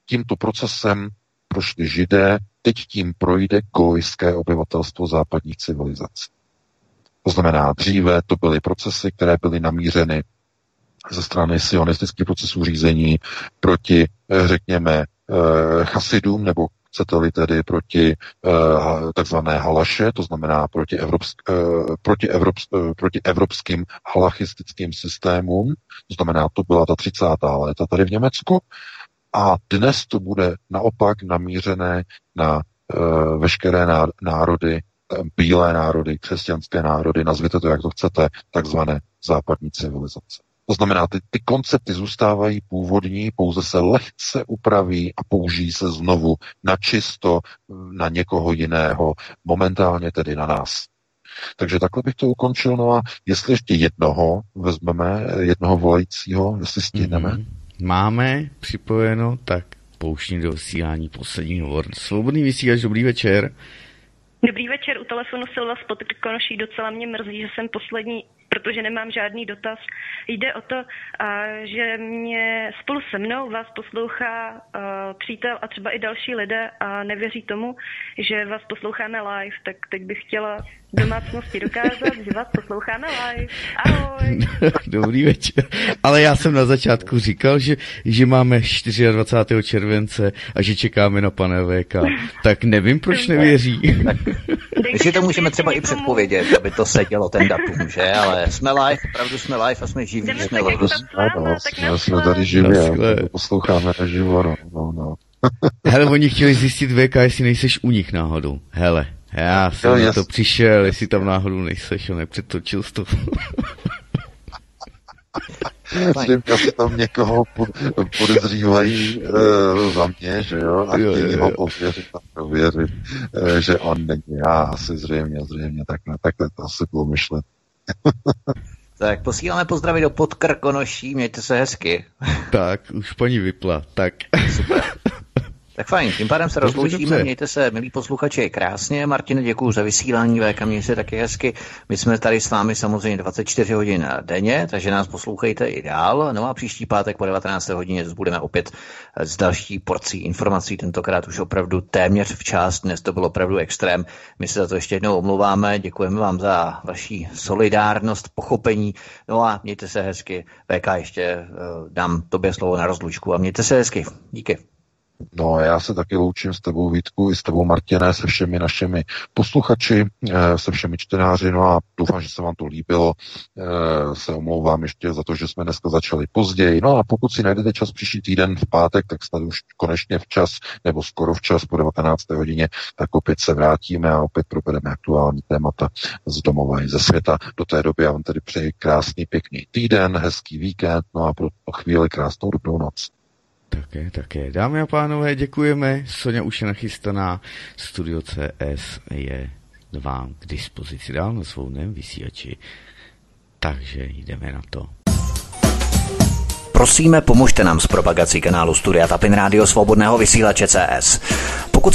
tímto procesem prošli Židé, teď tím projde gojské obyvatelstvo západních civilizací. To znamená, dříve to byly procesy, které byly namířeny ze strany sionistických procesů řízení proti, řekněme, chasidům, nebo chcete-li tedy proti takzvané halaše, to znamená proti, evropsk, proti, evropsk, proti evropským halachistickým systémům, to znamená, to byla ta třicátá léta tady v Německu. A dnes to bude naopak namířené na e, veškeré národy, bílé národy, křesťanské národy, nazvěte to, jak to chcete, takzvané západní civilizace. To znamená, ty, ty koncepty zůstávají původní, pouze se lehce upraví a použijí se znovu na čisto, na někoho jiného, momentálně tedy na nás. Takže takhle bych to ukončil. No a jestli ještě jednoho vezmeme, jednoho volajícího, jestli stihneme, mm-hmm. Máme připojeno, tak pouštím do vysílání poslední hovor. Svobodný vysílač, dobrý večer. Dobrý večer, u telefonu Silva z Podkrkonoší. Docela mě mrzí, že jsem poslední, protože nemám žádný dotaz. Jde o to, že mě spolu se mnou vás poslouchá přítel a třeba i další lidé a nevěří tomu, že vás posloucháme live, tak teď bych chtěla domácnosti dokázat, že vás posloucháme live. Ahoj. Dobrý večer. Ale já jsem na začátku říkal, že, že máme dvacátého čtvrtého července a že čekáme na pana V K. Tak nevím, proč nevěří. Že to můžeme třeba i předpovědět, aby to sedělo ten datum, že? Ale jsme live, opravdu jsme live a jsme živí, jsme live. Jsme, jsme tady živí a posloucháme živo. No, no. Hele, oni chtěli zjistit V K, jestli nejseš u nich náhodou. Hele. Já jsem no, na to přišel, jestli tam náhodou nejseš, on nepřetočil to. Slimka si tam někoho podezřívají e, za mě, že jo, a chtějí ho pověřit a prověřit, e, že on není já, asi zřejmě, zřejmě, tak ne, takhle to asi bylo myšlet. Tak posíláme pozdravy do Podkrkonoší, mějte se hezky. Tak, už paní vypla, tak. Super. Tak fajn, tím pádem se rozloučíme, mějte se, milí posluchači, krásně. Martine, děkuju za vysílání, V K, měj se taky hezky. My jsme tady s vámi samozřejmě dvacet čtyři hodin denně, takže nás poslouchejte i dál. No a příští pátek po devatenácté hodině budeme opět s další porcí informací, tentokrát už opravdu téměř včas, dnes to bylo opravdu extrém. My se za to ještě jednou omlouváme, děkujeme vám za vaši solidárnost, pochopení. No a mějte se hezky, V K, ještě dám tobě slovo na rozlučku a mějte se hezky. Díky. No já se taky loučím s tebou, Vítku, i s tebou, Martine, se všemi našimi posluchači, se všemi čtenáři, no a doufám, že se vám to líbilo. Se omlouvám ještě za to, že jsme dneska začali později. No a pokud si najdete čas příští týden v pátek, tak snad už konečně včas, nebo skoro včas po devatenácté hodině, tak opět se vrátíme a opět probereme aktuální témata z domova i ze světa. Do té doby já vám tedy přeji krásný, pěkný týden, hezký víkend, no a pro to chvíli krásnou dobrou noc. Také, také. Dámy a pánové, děkujeme. Soňa už je nachystaná. Studio C S je vám k dispozici dál na svobodném vysílači. Takže jdeme na to. Prosíme, pomožte nám s propagací kanálu Studia Tapin Rádio Svobodného vysílače C S. Pokud